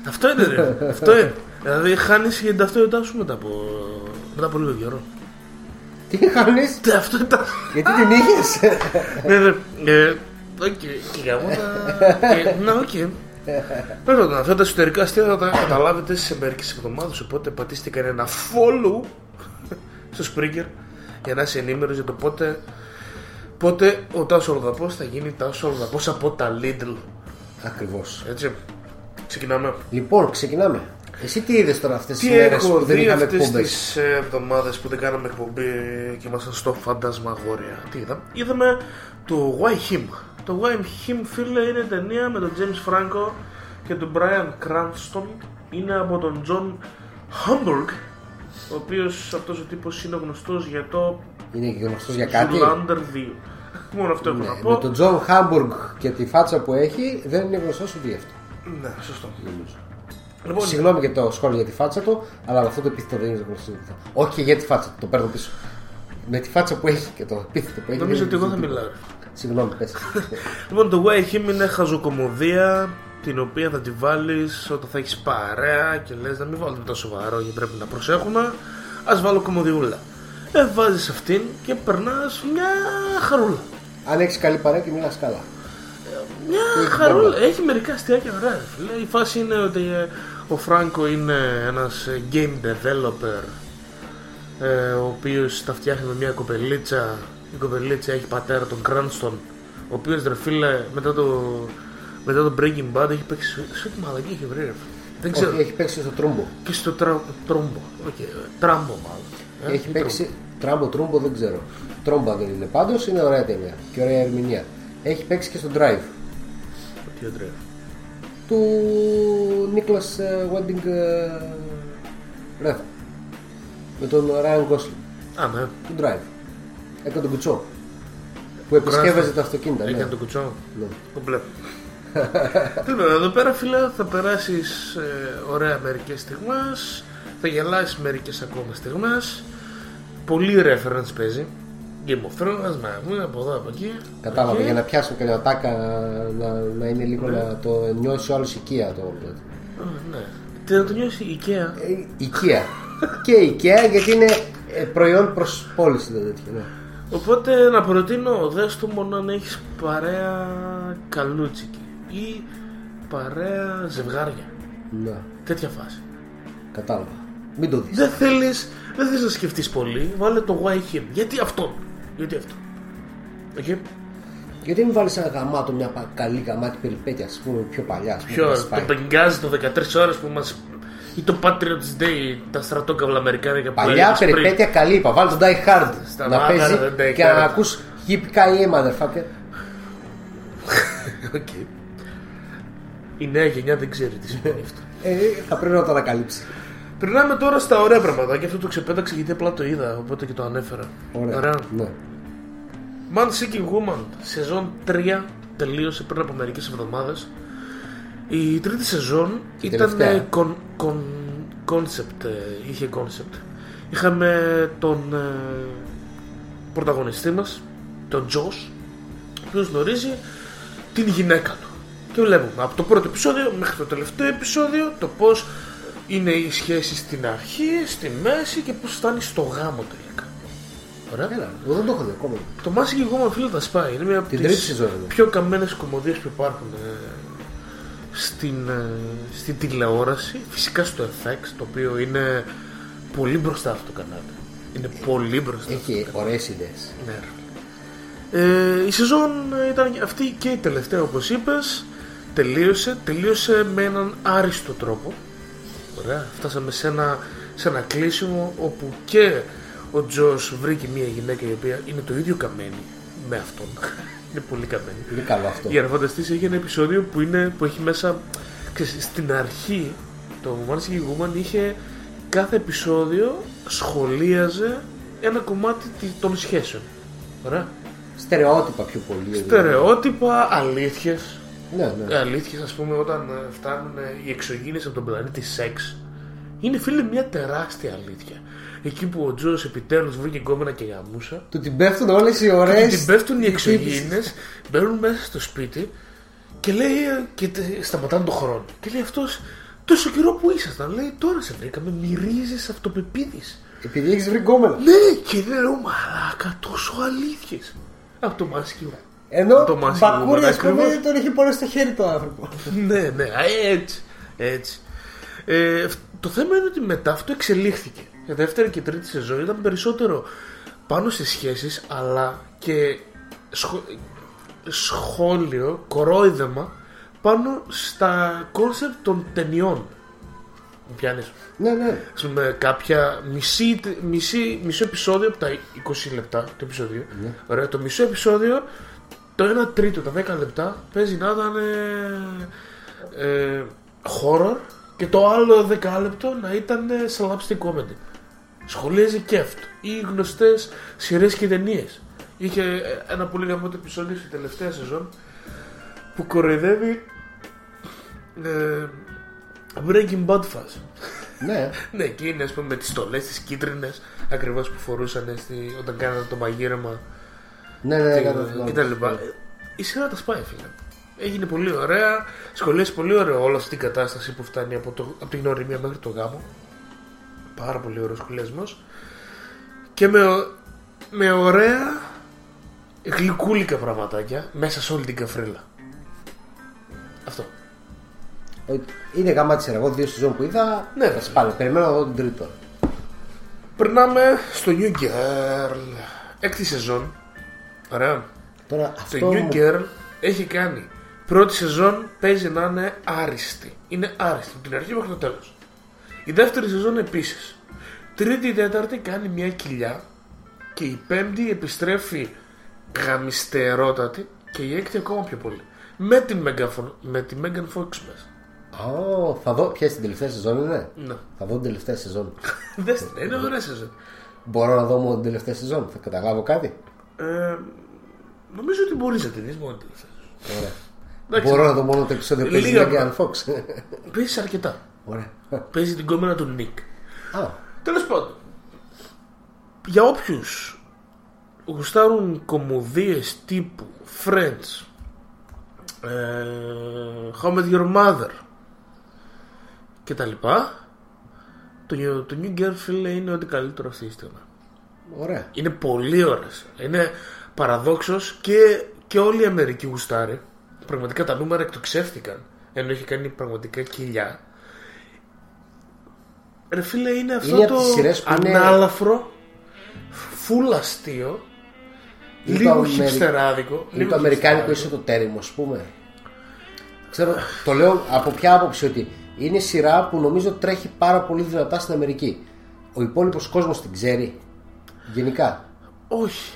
Αυτό είναι, ρε. Αυτό είναι. Δηλαδή χάνεις την ταυτότητά σου μετά από λίγο καιρό. Τι χάνεις? Αυτό ήταν. Γιατί την είχες? Ναι. Οκ, κοίτα. Πρέπει να αυτά τα εσωτερικά αστεία θα τα καταλάβετε σε μερικές εβδομάδες. Οπότε πατήστε κανένα follow στο Spreaker για να είσαι ενήμερος για το πότε ο Τάσος Αλοδαπός θα γίνει Τάσος Αλοδαπός από τα Lidl. Ακριβώς. Έτσι. Ξεκινάμε. Λοιπόν, ξεκινάμε. Εσύ τι είδες τώρα αυτές τις μέρες που δεν είχαμε εκπομπές? Τι έχω δει αυτές τις εβδομάδες που δεν κάναμε εκπομπή και ήμασταν στο φαντασμαγόρια? Τι είδα? Είδαμε το Why Him. Το Why Him, φίλε, είναι ταινία με τον James Franco και τον Brian Cranston. Είναι από τον John Hamburg, ο οποίος αυτός ο τύπος είναι γνωστός για το... Είναι γνωστός για κάτι? Zoolander 2. Μόνο αυτό έχω να πω. Με τον John Hamburg και τη φάτσα που έχει δεν είναι γνωστός ούτε αυτό. Ναι, σωστό. Λοιπόν, συγγνώμη για το σχόλιο για τη φάτσα του, αλλά αυτό το επίθετο δεν είναι γνωστό. Όχι για τη φάτσα του, το παίρνω πίσω. Με τη φάτσα που έχει και το επίθετο που έχει. Νομίζω ότι εγώ θα μιλάω. Συγγνώμη, πες. Λοιπόν, το Way Him είναι χαζοκομωδία την οποία θα τη βάλεις όταν θα έχεις παρέα και λες να μην βάλουμε το σοβαρό γιατί πρέπει να προσέχουμε. Ας βάλω κομμωδιούλα. Βάζεις αυτήν και περνάς μια χαρούλα. Αν έχεις καλή παρέα και μιλάς καλά. Μια χαρούλα. Έχει μερικά αστιάκια ωραία. Η φάση είναι ότι ο Φράνκο είναι ένας game developer ο οποίος τα φτιάχνει με μια κοπελίτσα. Η κοπελίτσα έχει πατέρα τον Κράνστον, ο οποίος ρε φίλε μετά το Breaking Bad έχει παίξει σε τη μαλακή, έχει βρει ρε φίλε. Όχι, έχει παίξει στο Τρούμπο. Και στο Τρούμπο, Τράμπο μάλλον. Έχει παίξει Τράμπο, δεν ξέρω. Τρόμπα δεν είναι, πάντως είναι ωραία ταινία και ωραία ερμηνεία. Έχει παίξει και στο Drive. Ποιο Drive? Του Νίκλας Βέντινγκ Ρεφ. Με τον Ράιν Γκόσλινγκ. Α, ναι. Του Drive. Έκανε τον κουτσό. Που επισκεύαζε τα αυτοκίνητα. Έκανε τον κουτσό. Ναι. Κομπλέ. Λοιπόν, εδώ πέρα φίλε θα περάσεις ωραία μερικές στιγμές. Θα γελάσεις μερικές ακόμα στιγμές. Πολύ reference παίζει. Γεμοφρόνας, μαγνούν, από εδώ, από εκεί. Κατάλαβα, για να πιάσω και ατάκα να είναι λίγο να το νιώσει ο άλλος οικεία το όλο. Ναι. Να το νιώσει οικεία. Οικεία. Και οικεία γιατί είναι προϊόν προς πώληση τέτοια. Ναι. Οπότε να προτείνω δες του μόνο αν έχεις παρέα καλούτσικη ή παρέα ζευγάρια. Ναι. Τέτοια φάση. Κατάλαβα. Μην το δεις. Δεν θέλεις να σκεφτείς πολύ. Βάλε το why him. Γιατί αυτό. Okay. Γιατί μην βάλεις ένα γαμάτο, μια καλή γαμάτη περιπέτεια, ας πούμε, πιο παλιά. Ποιο, το Μπενγκάζι το 13 ώρες που μας. Ή το Patriots Day, τα στρατόκαυλα Αμερικάνικα. Παλιά περιπέτεια καλή είπα. Βάλε το Die Hard να παίζει και να ακούς hip-kai, motherfucker. Οκ. Η νέα γενιά δεν ξέρει τι σημαίνει αυτό. Θα πρέπει να το ανακαλύψει. Περνάμε τώρα στα ωραία πράγματα και αυτό το ξεπέταξε γιατί απλά το είδα, οπότε και το ανέφερα. Ωραία. Ναι. Man Seeking Woman, σεζόν 3, τελείωσε πριν από μερικές εβδομάδες. Η τρίτη σεζόν και ήταν concept, είχε concept. Είχαμε τον πρωταγωνιστή μας, τον Josh, ο οποίος γνωρίζει την γυναίκα του. Και βλέπουμε από το πρώτο επεισόδιο μέχρι το τελευταίο επεισόδιο το πώς είναι η σχέση στην αρχή, στη μέση και πώς φτάνει στο γάμο τελικά. Ωραία. Έλα, εγώ δεν το έχω δει ακόμα. Το Μάση και εγώ φίλε τα σπάει. Είναι μια από τις πιο καμένες κομμωδίες που υπάρχουν στην τηλεόραση. Φυσικά στο FX, το οποίο είναι πολύ μπροστά αυτό το κανάλι. Είναι πολύ μπροστά. Έχει ωραίες ιδέες. Ναι. Η σεζόν ήταν αυτή και η τελευταία όπως είπες. Τελείωσε με έναν άριστο τρόπο. Ωραία. Φτάσαμε σε ένα κλείσιμο όπου και ο Τζος βρήκε μια γυναίκα η οποία είναι το ίδιο καμένη με αυτόν. Είναι πολύ καμένη. Είναι καλό αυτό. Για να φανταστείς, έχει ένα επεισόδιο που έχει μέσα. Ξέρεις, στην αρχή το Man Seeking Woman είχε κάθε επεισόδιο σχολίαζε ένα κομμάτι των σχέσεων. Ωραία. Στερεότυπα πιο πολύ. Στερεότυπα, αλήθειες. Ναι. Αλήθεια, ας πούμε, όταν φτάνουν οι εξωγήινες από τον πλανήτη σεξ, είναι φίλε μια τεράστια αλήθεια. Εκεί που ο Τζος επιτέλους βρήκε κόμμενα και γαμούσα, του την πέφτουν όλες οι ωραίες. Του την πέφτουν οι εξωγήινες, μπαίνουν μέσα στο σπίτι και λέει, και σταματάνε τον χρόνο. Και λέει αυτός, τόσο καιρό που ήσασταν, λέει, τώρα σε βρήκαμε, μυρίζεις αυτοπεποίθηση. Επειδή έχεις βρει κόμμενα. Ναι, και λέω, μαλάκα, τόσο αλήθειες. Από το μάσκιο. Ενώ το μπακούρι, ας πούμε, τον είχε πονέσει στο χέρι το άνθρωπο. Ναι, έτσι. Το θέμα είναι ότι μετά αυτό εξελίχθηκε. Η δεύτερη και τρίτη σεζόν ήταν περισσότερο πάνω στις σχέσεις, αλλά και σχόλιο, κορόιδεμα πάνω στα κόνσεπτ των ταινιών. Μου πιάνεις? Ναι. Ας πούμε, κάποια μισό επεισόδιο από τα 20 λεπτά το επεισόδιο. Ναι. Ωραία, το μισό επεισόδιο. Το 1 τρίτο, τα 10 λεπτά παίζει να ήταν horror και το άλλο 10 λεπτό να ήταν slapstick comedy. Σχολίαζε και αυτό. Ή γνωστές σειρές και ταινίες. Είχε ένα πολύ γαμώτο επεισόδιο στη τελευταία σεζόν που κοροϊδεύει Breaking Bad fans. Ναι. Ναι, και είναι, ας πούμε, με τις στολές τις κίτρινες ακριβώς που φορούσαν όταν κάνανε το μαγείρεμα. Ναι, ναι, κατάλαβα. Η σειρά τα σπάει, φίλε. Έγινε πολύ ωραία. Σχολίασε πολύ ωραία όλη αυτή την κατάσταση που φτάνει από την γνωριμία μέχρι το γάμο. Πάρα πολύ ωραίο σχολιασμός. Και με ωραία γλυκούλικα πραγματάκια μέσα σε όλη την καφρίλα. Αυτό. Είναι γάμα της σειρά. Εγώ 2 σεζόν που είδα. Ναι, θα σπάνε. Περιμένω εδώ την τρίτη. Περνάμε στο New Girl. 6η σεζόν. Ωραία. Τώρα, το New Girl έχει κάνει. Πρώτη σεζόν παίζει να είναι άριστη. Είναι άριστη από την αρχή μέχρι το τέλος. Η δεύτερη σεζόν επίσης. Τρίτη, τέταρτη κάνει μια κοιλιά. Και η πέμπτη επιστρέφει γαμιστερότατη. Και η έκτη ακόμα πιο πολύ. Με τη Megan Fox μέσα. Θα δω. Ποια είναι την τελευταία σεζόν, είναι? Ναι. Θα δω την τελευταία σεζόν. Είναι ωραία σεζόν. Μπορώ να δω μόνο την τελευταία σεζόν? Θα καταλάβω κάτι? Νομίζω ότι μπορείς να τη δεις μόνο την τελευταία. Ωραία. Μπορώ να δω μόνο το επεισόδιο που παίζει η Megan Fox. Παίζει αρκετά. Ωραία. Παίζει την κόμενα του Νικ. Τέλος πάντων, για όποιους γουστάρουν κομμωδίες τύπου Friends, How Met Your Mother και τα λοιπά, το New Girl, φίλε, είναι ό,τι καλύτερο αυτή η στιγμή. Ωραία. Είναι πολύ ωραίες. Είναι παραδόξως και όλη η Αμερική γουστάρει. Πραγματικά τα νούμερα εκτοξεύτηκαν, ενώ έχει κάνει πραγματικά κοιλιά. Ρε φίλε, είναι αυτό το ανάλαφρο, φουλ αστείο, λίγο χιψτεράδικο. Είναι το αμερικάνικο ίσο το τέριμο, ας πούμε. Ξέρω, το λέω από ποια άποψη, ότι είναι σειρά που νομίζω τρέχει πάρα πολύ δυνατά στην Αμερική. Ο υπόλοιπος κόσμος την ξέρει γενικά? Όχι.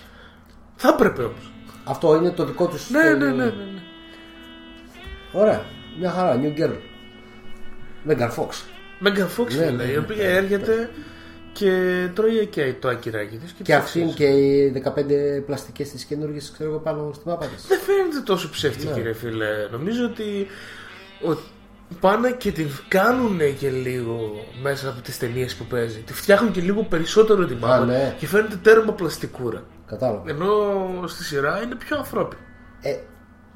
Θα έπρεπε όμως. Αυτό είναι το δικό τους. Ναι. Ωραία, μια χαρά, New Girl. Megan Fox. Megan Fox, η οποία έρχεται και τρώει και το ακυράκι της. Και αυτήν και οι 15 πλαστικές της καινούργιες, ξέρω εγώ, πάνω στην πάπα της. Δεν φαίνεται τόσο ψεύτικη, ρε φίλε. Νομίζω ότι πάνε και την κάνουν και λίγο μέσα από τις ταινίες που παίζει. Τη φτιάχνουν και λίγο περισσότερο την πάπα. Ναι. Και φαίνεται τέρμα πλαστικούρα. Κατάλαβα. Ενώ στη σειρά είναι πιο ανθρώπινη.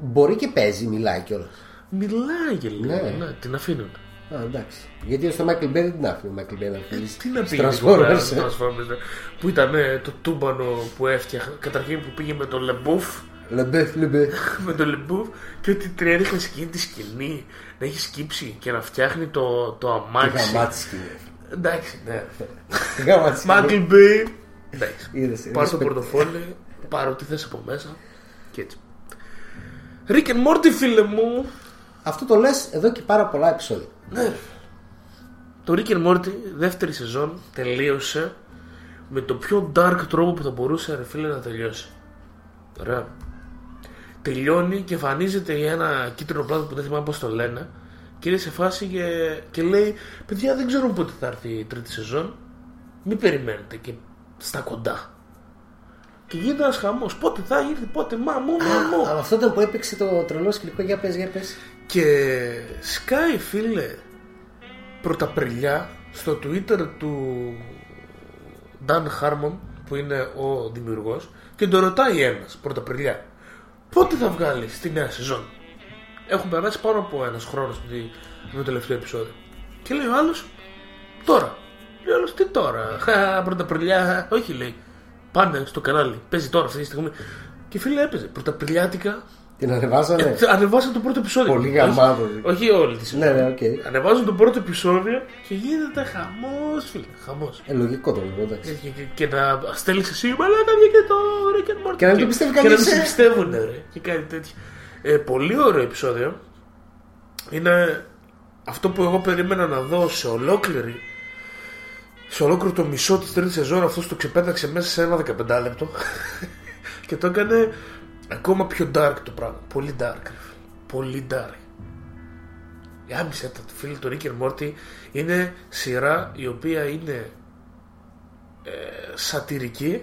Μπορεί και παίζει, μιλάει κιόλας. Μιλάει και λίγο. Ναι, την αφήνουν. Εντάξει. Γιατί στο Michael Bay δεν την άφηνε ο Michael Bay να αφήσει. Τι να πει Transformers. Που ήταν το τούμπανο που έφτιαχνε. Καταρχήν που πήγε με τον Λεμπούφ. Με τον Λεμπούφ. Και ότι τρέχει εκείνη τη σκηνή να έχει σκύψει και να φτιάχνει το αμάξι. Τη γαμάτη σκηνή. Εντάξει, ναι. Τη γαμάτη σκηνή. Michael Bay. Εντάξει. Πάρε το πορτοφόλι, πάρε ό,τι θες από μέσα. Και έτσι. Rick and Morty, φίλε μου. Αυτό το λες εδώ και πάρα πολλά επεισόδια. Ναι. Το Rick and Morty δεύτερη σεζόν τελείωσε με το πιο dark τρόπο που θα μπορούσε, ρε φίλε, να τελειώσει. Ωραία. Τελειώνει και εμφανίζεται ένα κίτρινο πλάτο που δεν θυμάμαι πώς το λένε. Και είναι σε φάση και λέει: παιδιά, δεν ξέρω πότε θα έρθει η τρίτη σεζόν. Μην περιμένετε και στα κοντά. Και γίνεται ένας χαμός. Πότε θα ήρθε, πότε, μα. Αλλά αυτό ήταν που έπαιξε το τρελό σκηνικό. Για πες. Και σκάει, φίλε, πρωταπριλιά στο Twitter του Dan Harmon, που είναι ο δημιουργός, και τον ρωτάει ένας πρωταπριλιά: πότε θα βγάλεις τη νέα σεζόν? Έχουν περάσει πάνω από ένας χρόνος με το τελευταίο επεισόδιο. Και λέει ο άλλος: τώρα. Λέει ο άλλος: τι τώρα? Πρωταπριλιά. Όχι, λέει. Πάνε στο κανάλι, παίζει τώρα αυτή τη στιγμή. Και φίλε, έπαιζε πρωταπριλιάτικα. Την ανεβάσανε. Ανεβάσανε το πρώτο επεισόδιο. Πολύ γαμμάδο. Όχι όλη τη σειρά. Ναι, okay. Ανεβάζουν το πρώτο επεισόδιο και γίνεται χαμός, φίλε. Χαμός. Λογικό το λόγο, εντάξει. Και να στέλνεις εσύ, μαλάκα, βγήκε το Rick and Morty. Και να το πιστεύει κανείς. Και να το συμπιστεύουνε, ρε. Και κάτι τέτοιο. Πολύ ωραίο επεισόδιο. Είναι αυτό που εγώ περίμενα να δω σε ολόκληρο το μισό της τρίτης σεζόν. Αυτός το ξεπέταξε μέσα σε ένα 15 λεπτό και το έκανε ακόμα πιο dark το πράγμα. Πολύ dark. Πολύ dark. Άμισε τα φίλε, το Rick and Morty είναι σειρά η οποία είναι σατυρική.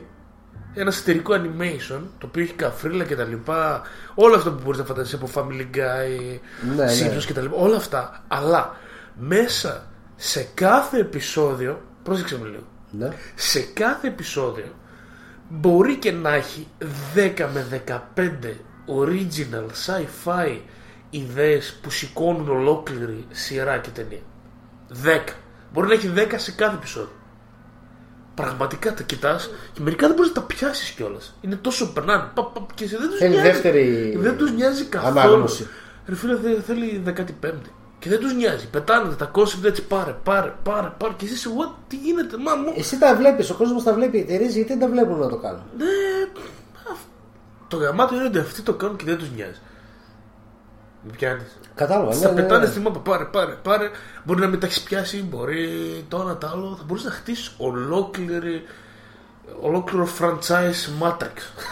Ένα σατυρικό animation, το οποίο έχει καφρίλα και τα λοιπά. Όλο αυτό που μπορείς να φανταστείς από Family Guy, Simpsons και τα λοιπά. Όλα αυτά. Αλλά μέσα σε κάθε επεισόδιο, πρόσεξε με λίγο. Ναι. Σε κάθε επεισόδιο μπορεί και να έχει 10 με 15 original sci-fi ιδέες που σηκώνουν ολόκληρη σειρά και ταινία. 10. Μπορεί να έχει 10 σε κάθε επεισόδιο. Πραγματικά τα κοιτάς και μερικά δεν μπορείς να τα πιάσεις κιόλας. Είναι τόσο περνάνε και δεν τους νοιάζει, δεύτερη... δεν τους νοιάζει καθόλου. Ρε φίλε, θέλει 15η. Και δεν τους νοιάζει. Πετάνε τα κόσυπτα έτσι, πάρε. Και εσύ, what, τι γίνεται, μάμο. Εσύ τα βλέπεις, ο κόσμος τα βλέπει. Οι εταιρείες γιατί δεν τα βλέπουν να το κάνουν. Ναι, το γαμάτο είναι ότι αυτοί το κάνουν και δεν τους νοιάζει. Με πιάνεις. Κατάλαβα. Στα πετάνε στη μάπα, πάρε. Μπορεί να μην τα έχεις πιάσει, μπορεί το ένα το άλλο. Θα μπορείς να χτίσεις ολόκληρο franchise Matrix.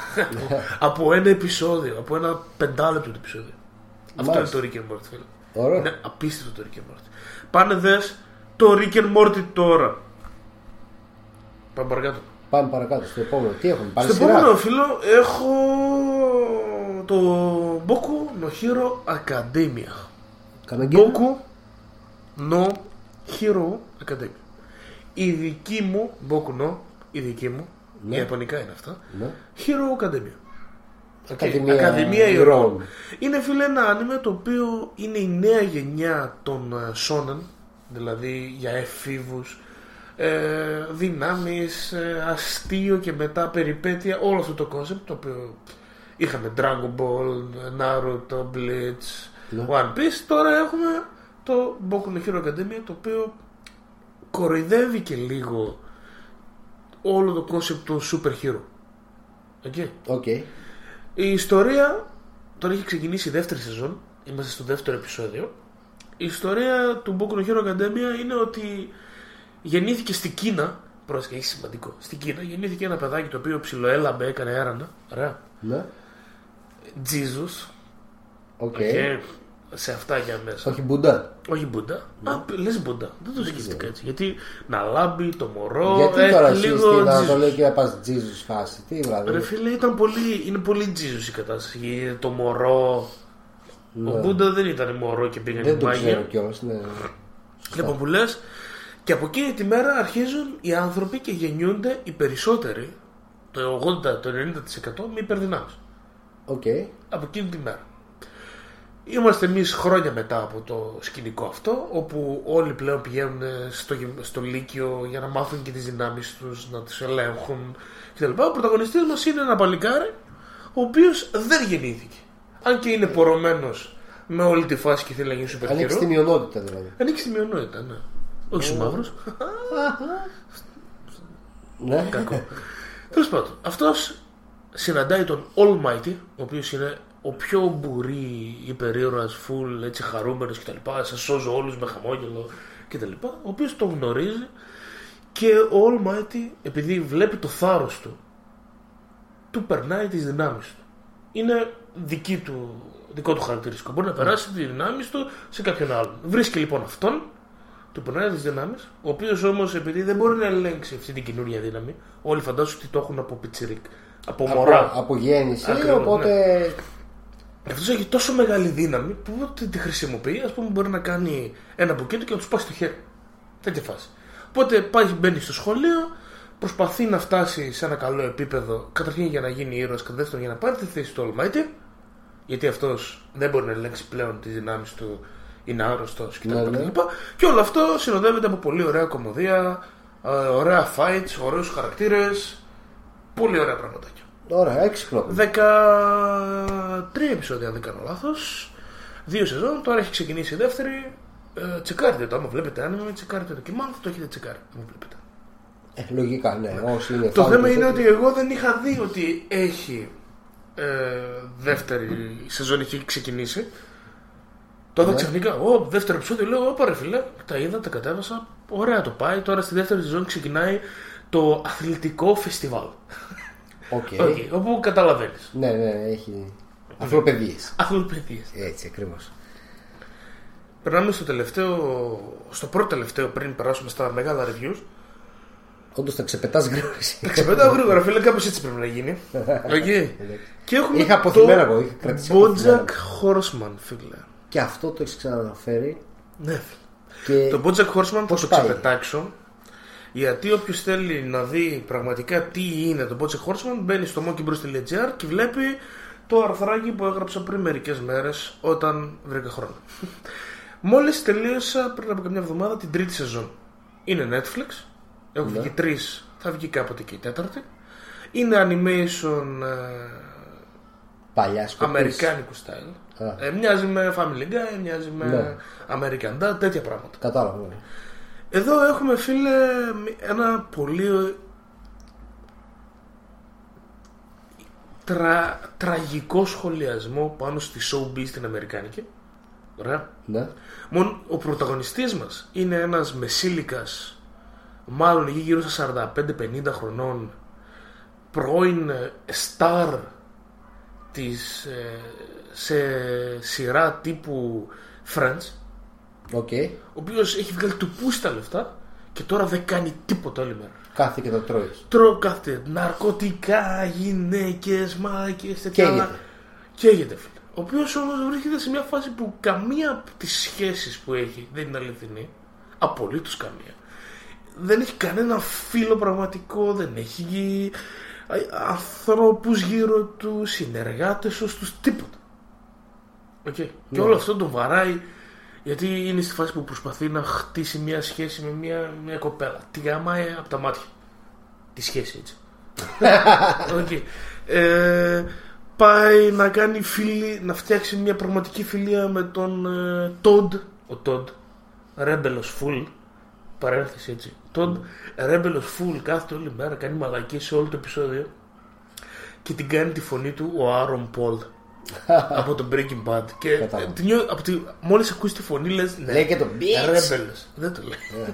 Από ένα επεισόδιο, από ένα 5 λεπτό επεισόδιο. Αυτό είναι το Rick and Morty. Ωραία. Είναι απίστευτο το Rick and Morty. Πάνε δες το Rick and Morty τώρα. Πάμε παρακάτω στο επόμενο. Τι έχουμε, πάλι στο επόμενο φίλο έχω το Boku no Hero Academia. Boku no Hero Academia. Η δική μου, ναι. Ιαπωνικά είναι αυτά, ναι. Hero Academia. Ακαδημία Ηρών. Είναι φίλε ένα άνιμε το οποίο είναι η νέα γενιά των Σόνεν, δηλαδή για εφήβους, δυνάμεις, αστείο και μετά περιπέτεια, όλο αυτό το κόνσεπτ το οποίο είχαμε Dragon Ball, Naruto, Bleach, One Piece. Τώρα έχουμε το Boku no Hero Academia, το οποίο κοροϊδεύει και λίγο όλο το κόνσεπτ του Super Hero. Okay. Η ιστορία, τώρα έχει ξεκινήσει η δεύτερη σεζόν, είμαστε στο δεύτερο επεισόδιο. Η ιστορία του Boku no Hero Academia είναι ότι γεννήθηκε στην Κίνα, πρόσεχε, έχει σημαντικό, στην Κίνα γεννήθηκε ένα παιδάκι το οποίο ψιλοέλαμπε, έκανε έρανα, ωραία. Ναι. Jesus. Οκ. Okay. Σε αυτά για μέσα. Όχι Μπούντα. Ναι. Α, λες Μπούντα. Δεν το σκέφτηκα έτσι. Γιατί να λάμπει το μωρό. Γιατί τώρα λίγο να το λέει και να πας Τζίζους φάση. Τι δηλαδή. Ρε φίλε, είναι πολύ Τζίζους η κατάσταση. Το μωρό. Ναι. Ο Μπούντα δεν ήταν μωρό και πήγαινε μάγια. Δεν το ξέρω κιόλας, ναι. Λοιπόν που λες, και από εκείνη τη μέρα αρχίζουν οι άνθρωποι και γεννιούνται οι περισσότεροι, το 80, το 90% με υπερδυνάμεις. Okay. Από εκείνη τη μέρα. Είμαστε εμείς χρόνια μετά από το σκηνικό αυτό, όπου όλοι πλέον πηγαίνουν στο Λύκειο για να μάθουν και τις δυνάμεις τους, να τις ελέγχουν κτλ. Ο πρωταγωνιστής μας είναι ένα παλικάρι, ο οποίος δεν γεννήθηκε. Αν και είναι πορωμένος με όλη τη φάση και θέλει να γίνει σούπερ χειρό. Ανοίξει τη μειονότητα δηλαδή. Ανοίξει τη μειονότητα, ναι. Όχι στους μαύρους. Ναι. Κακό. Τέλος πάντων, αυτός συναντάει τον Almighty, ο οποίος είναι ο πιο μπουρή, υπερίωρας, φουλ, έτσι χαρούμενος κτλ. Σας σώζω όλους με χαμόγελο κτλ. Ο οποίος τον γνωρίζει και ο Almighty, επειδή βλέπει το θάρρος του, του περνάει τις δυνάμεις του. Είναι δικό του χαρακτηριστικό. Μπορεί να περάσει τις δυνάμεις του σε κάποιον άλλον. Βρίσκει λοιπόν αυτόν, του περνάει τις δυνάμεις, ο οποίος όμως επειδή δεν μπορεί να ελέγξει αυτή την καινούργια δύναμη, όλοι φαντάζουν ότι το έχουν από πιτσιρίκ, από μωρά. Από γέννηση, οπότε. Ναι. Αυτό έχει τόσο μεγάλη δύναμη που τη χρησιμοποιεί. Ας πούμε, μπορεί να κάνει ένα μπουκέτο και να του σπάσει το χέρι. Τέτοια φάση. Οπότε μπαίνει στο σχολείο, προσπαθεί να φτάσει σε ένα καλό επίπεδο. Καταρχήν για να γίνει ήρωας, κατά δεύτερον για να πάρει τη θέση του Almighty. Γιατί αυτός δεν μπορεί να ελέγξει πλέον τις δυνάμεις του, είναι άρρωστος κτλ. Ναι. Και όλο αυτό συνοδεύεται από πολύ ωραία κομμωδία, ωραία fights, ωραίους χαρακτήρες. Πολύ ωραία πραγματάκια. Ωραία, έξυπνο. 13 επεισόδια, αν δεν κάνω λάθος. 2 σεζόν, τώρα έχει ξεκινήσει η δεύτερη. Τσεκάρετε το, άμα βλέπετε anime, τσεκάρετε το κείμενο, το έχετε τσεκάρει. Λογικά, ναι. Το θέμα είναι ότι εγώ δεν είχα δει ότι έχει δεύτερη σεζόν, έχει ξεκινήσει. Το είδα ξαφνικά. Δεύτερο επεισόδιο, λέω, πάρε φίλε, τα είδα, τα κατέβασα. Ωραία το πάει. Τώρα στη δεύτερη σεζόν ξεκινάει το αθλητικό φεστιβάλ. Okay. Όπου καταλαβαίνεις. Ναι, έχει αθλοπαιδείες. Έτσι ακριβώς. Περνάμε στο πρώτο τελευταίο, πριν περάσουμε στα μεγάλα reviews. Όντως τα ξεπετάς γρήγορα. Φίλε, κάπως έτσι πρέπει να γίνει. Okay. Και έχουμε είχα το BoJack Horseman, φίλε. Και αυτό το έχεις ξαναναφέρει. Ναι. Και το BoJack Horseman θα το ξεπετάξω. Γιατί όποιος θέλει να δει πραγματικά τι είναι το BoJack Horseman, μπαίνει στο MonkeyBros.gr και βλέπει το αρθράκι που έγραψα πριν μερικές μέρες όταν βρήκα χρόνο. Μόλις τελείωσα πριν από καμιά εβδομάδα την τρίτη σεζόν. Είναι Netflix, έχουν βγει τρεις, θα βγει κάποτε και η τέταρτη. Είναι animation αμερικάνικου style. Μοιάζει με Family Guy, μοιάζει με American Dad, τέτοια πράγματα. Κατάλαβα. Εδώ έχουμε, φίλε, ένα πολύ τραγικό σχολιασμό πάνω στη showbiz στην αμερικάνικη. Ωραία. Ναι. Μόνο ο πρωταγωνιστής μας είναι ένας μεσήλικας, μάλλον γύρω στα 45-50 χρονών, πρώην στάρ της, σε σειρά τύπου Friends. Okay. Ο οποίος έχει βγάλει του πού στα λεφτά και τώρα δεν κάνει τίποτα όλη μέρα. Κάθε και το τρώει. Κάθε ναρκωτικά, γυναίκες, μάκες, τέτοια. Καίγεται, φίλε. Ο οποίος όμως βρίσκεται σε μια φάση που καμία από τις σχέσεις που έχει δεν είναι αληθινή. Απολύτως καμία. Δεν έχει κανένα φίλο πραγματικό, δεν έχει ανθρώπους γύρω του, συνεργάτες ως τους, τίποτα. Okay. Και όλο αυτό τον βαράει. Γιατί είναι στη φάση που προσπαθεί να χτίσει μια σχέση με μια κοπέλα. Τη γαμάει από τα μάτια. Τη σχέση, έτσι. Okay. Πάει να κάνει φίλη, να φτιάξει μια πραγματική φιλία με τον Τοντ. Ο Τοντ, ρέμπελος φουλ. Παρένθεση, έτσι. Τοντ, ρέμπελος φουλ, κάθεται όλη μέρα, κάνει μαλακίες σε όλο το επεισόδιο. Και την κάνει τη φωνή του ο Άρον Πολ. Από το Breaking Bad. Και μόλις ακούσει τη φωνή λες, ναι, λέει και το bitch. Δεν το λέει.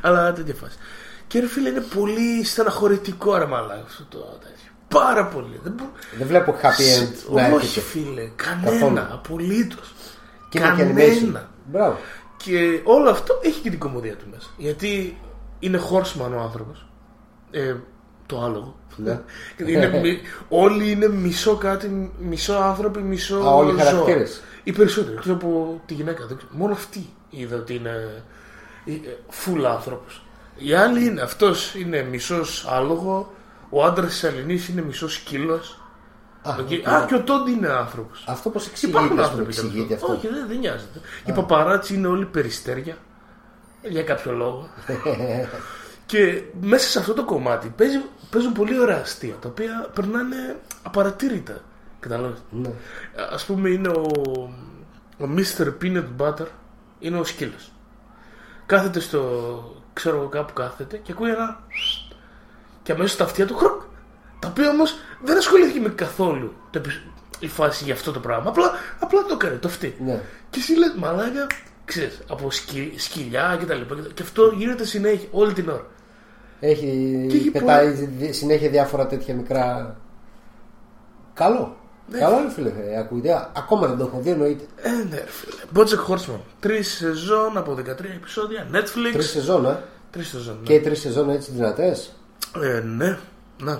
Αλλά τέτοια φάση. Και ρε φίλε, είναι πολύ στεναχωρητικό, ρε μαλάκα, αυτό το τέτοιο. Πάρα πολύ. Δεν βλέπω happy end. Όχι, φίλε, κανένα. Απολύτως. Κανένα. Και όλο αυτό έχει και την κομμωδία του μέσα. Γιατί είναι horseman ο άνθρωπος. Το άλογο. Ναι. Όλοι είναι μισό κάτι, μισό άνθρωποι, μισό ζώο. Οι περισσότεροι, εκτός από τη γυναίκα. Μόνο αυτή είδα ότι είναι full άνθρωπος. Οι άλλοι είναι, αυτός είναι μισός άλογο, ο άντρας της Αλληνής είναι μισός σκύλος. Και ο Τόντι είναι άνθρωπος. Αυτό πως εξηγείται αυτό? Όχι, δεν νοιάζεται. Οι παπαράτσι είναι όλοι περιστέρια για κάποιο λόγο. Και μέσα σε αυτό το κομμάτι παίζουν πολύ ωραία αστεία, τα οποία περνάνε απαρατήρητα. Καταλάβεις. Ναι. Ας πούμε, είναι ο Mr. Peanut Butter, είναι ο σκύλος. Κάθεται στο, ξέρω εγώ, κάπου κάθεται και ακούει ένα και αμέσως τα αυτιά του χροκ. Τα οποία όμως δεν ασχολήθηκε με καθόλου η φάση για αυτό το πράγμα. Απλά το κάνει το αυτή. Ναι. Και εσύ λέει, μαλάκα, ξέρεις, από σκυλιά και τα λοιπά. Και αυτό γίνεται συνέχεια, όλη την ώρα. Έχει πετάει συνέχεια διάφορα τέτοια μικρά. Καλό. Ναι. Καλό είναι, φίλε. Ακούγεται. Ακόμα δεν το έχω δει, εννοείται. Ναι, φίλε. BoJack Horseman. 3 σεζόν από 13 επεισόδια. Netflix. 3 σεζόν, ε. 3 σεζόν. Ναι. Και οι 3 σεζόν έτσι δυνατές. Ναι, ναι.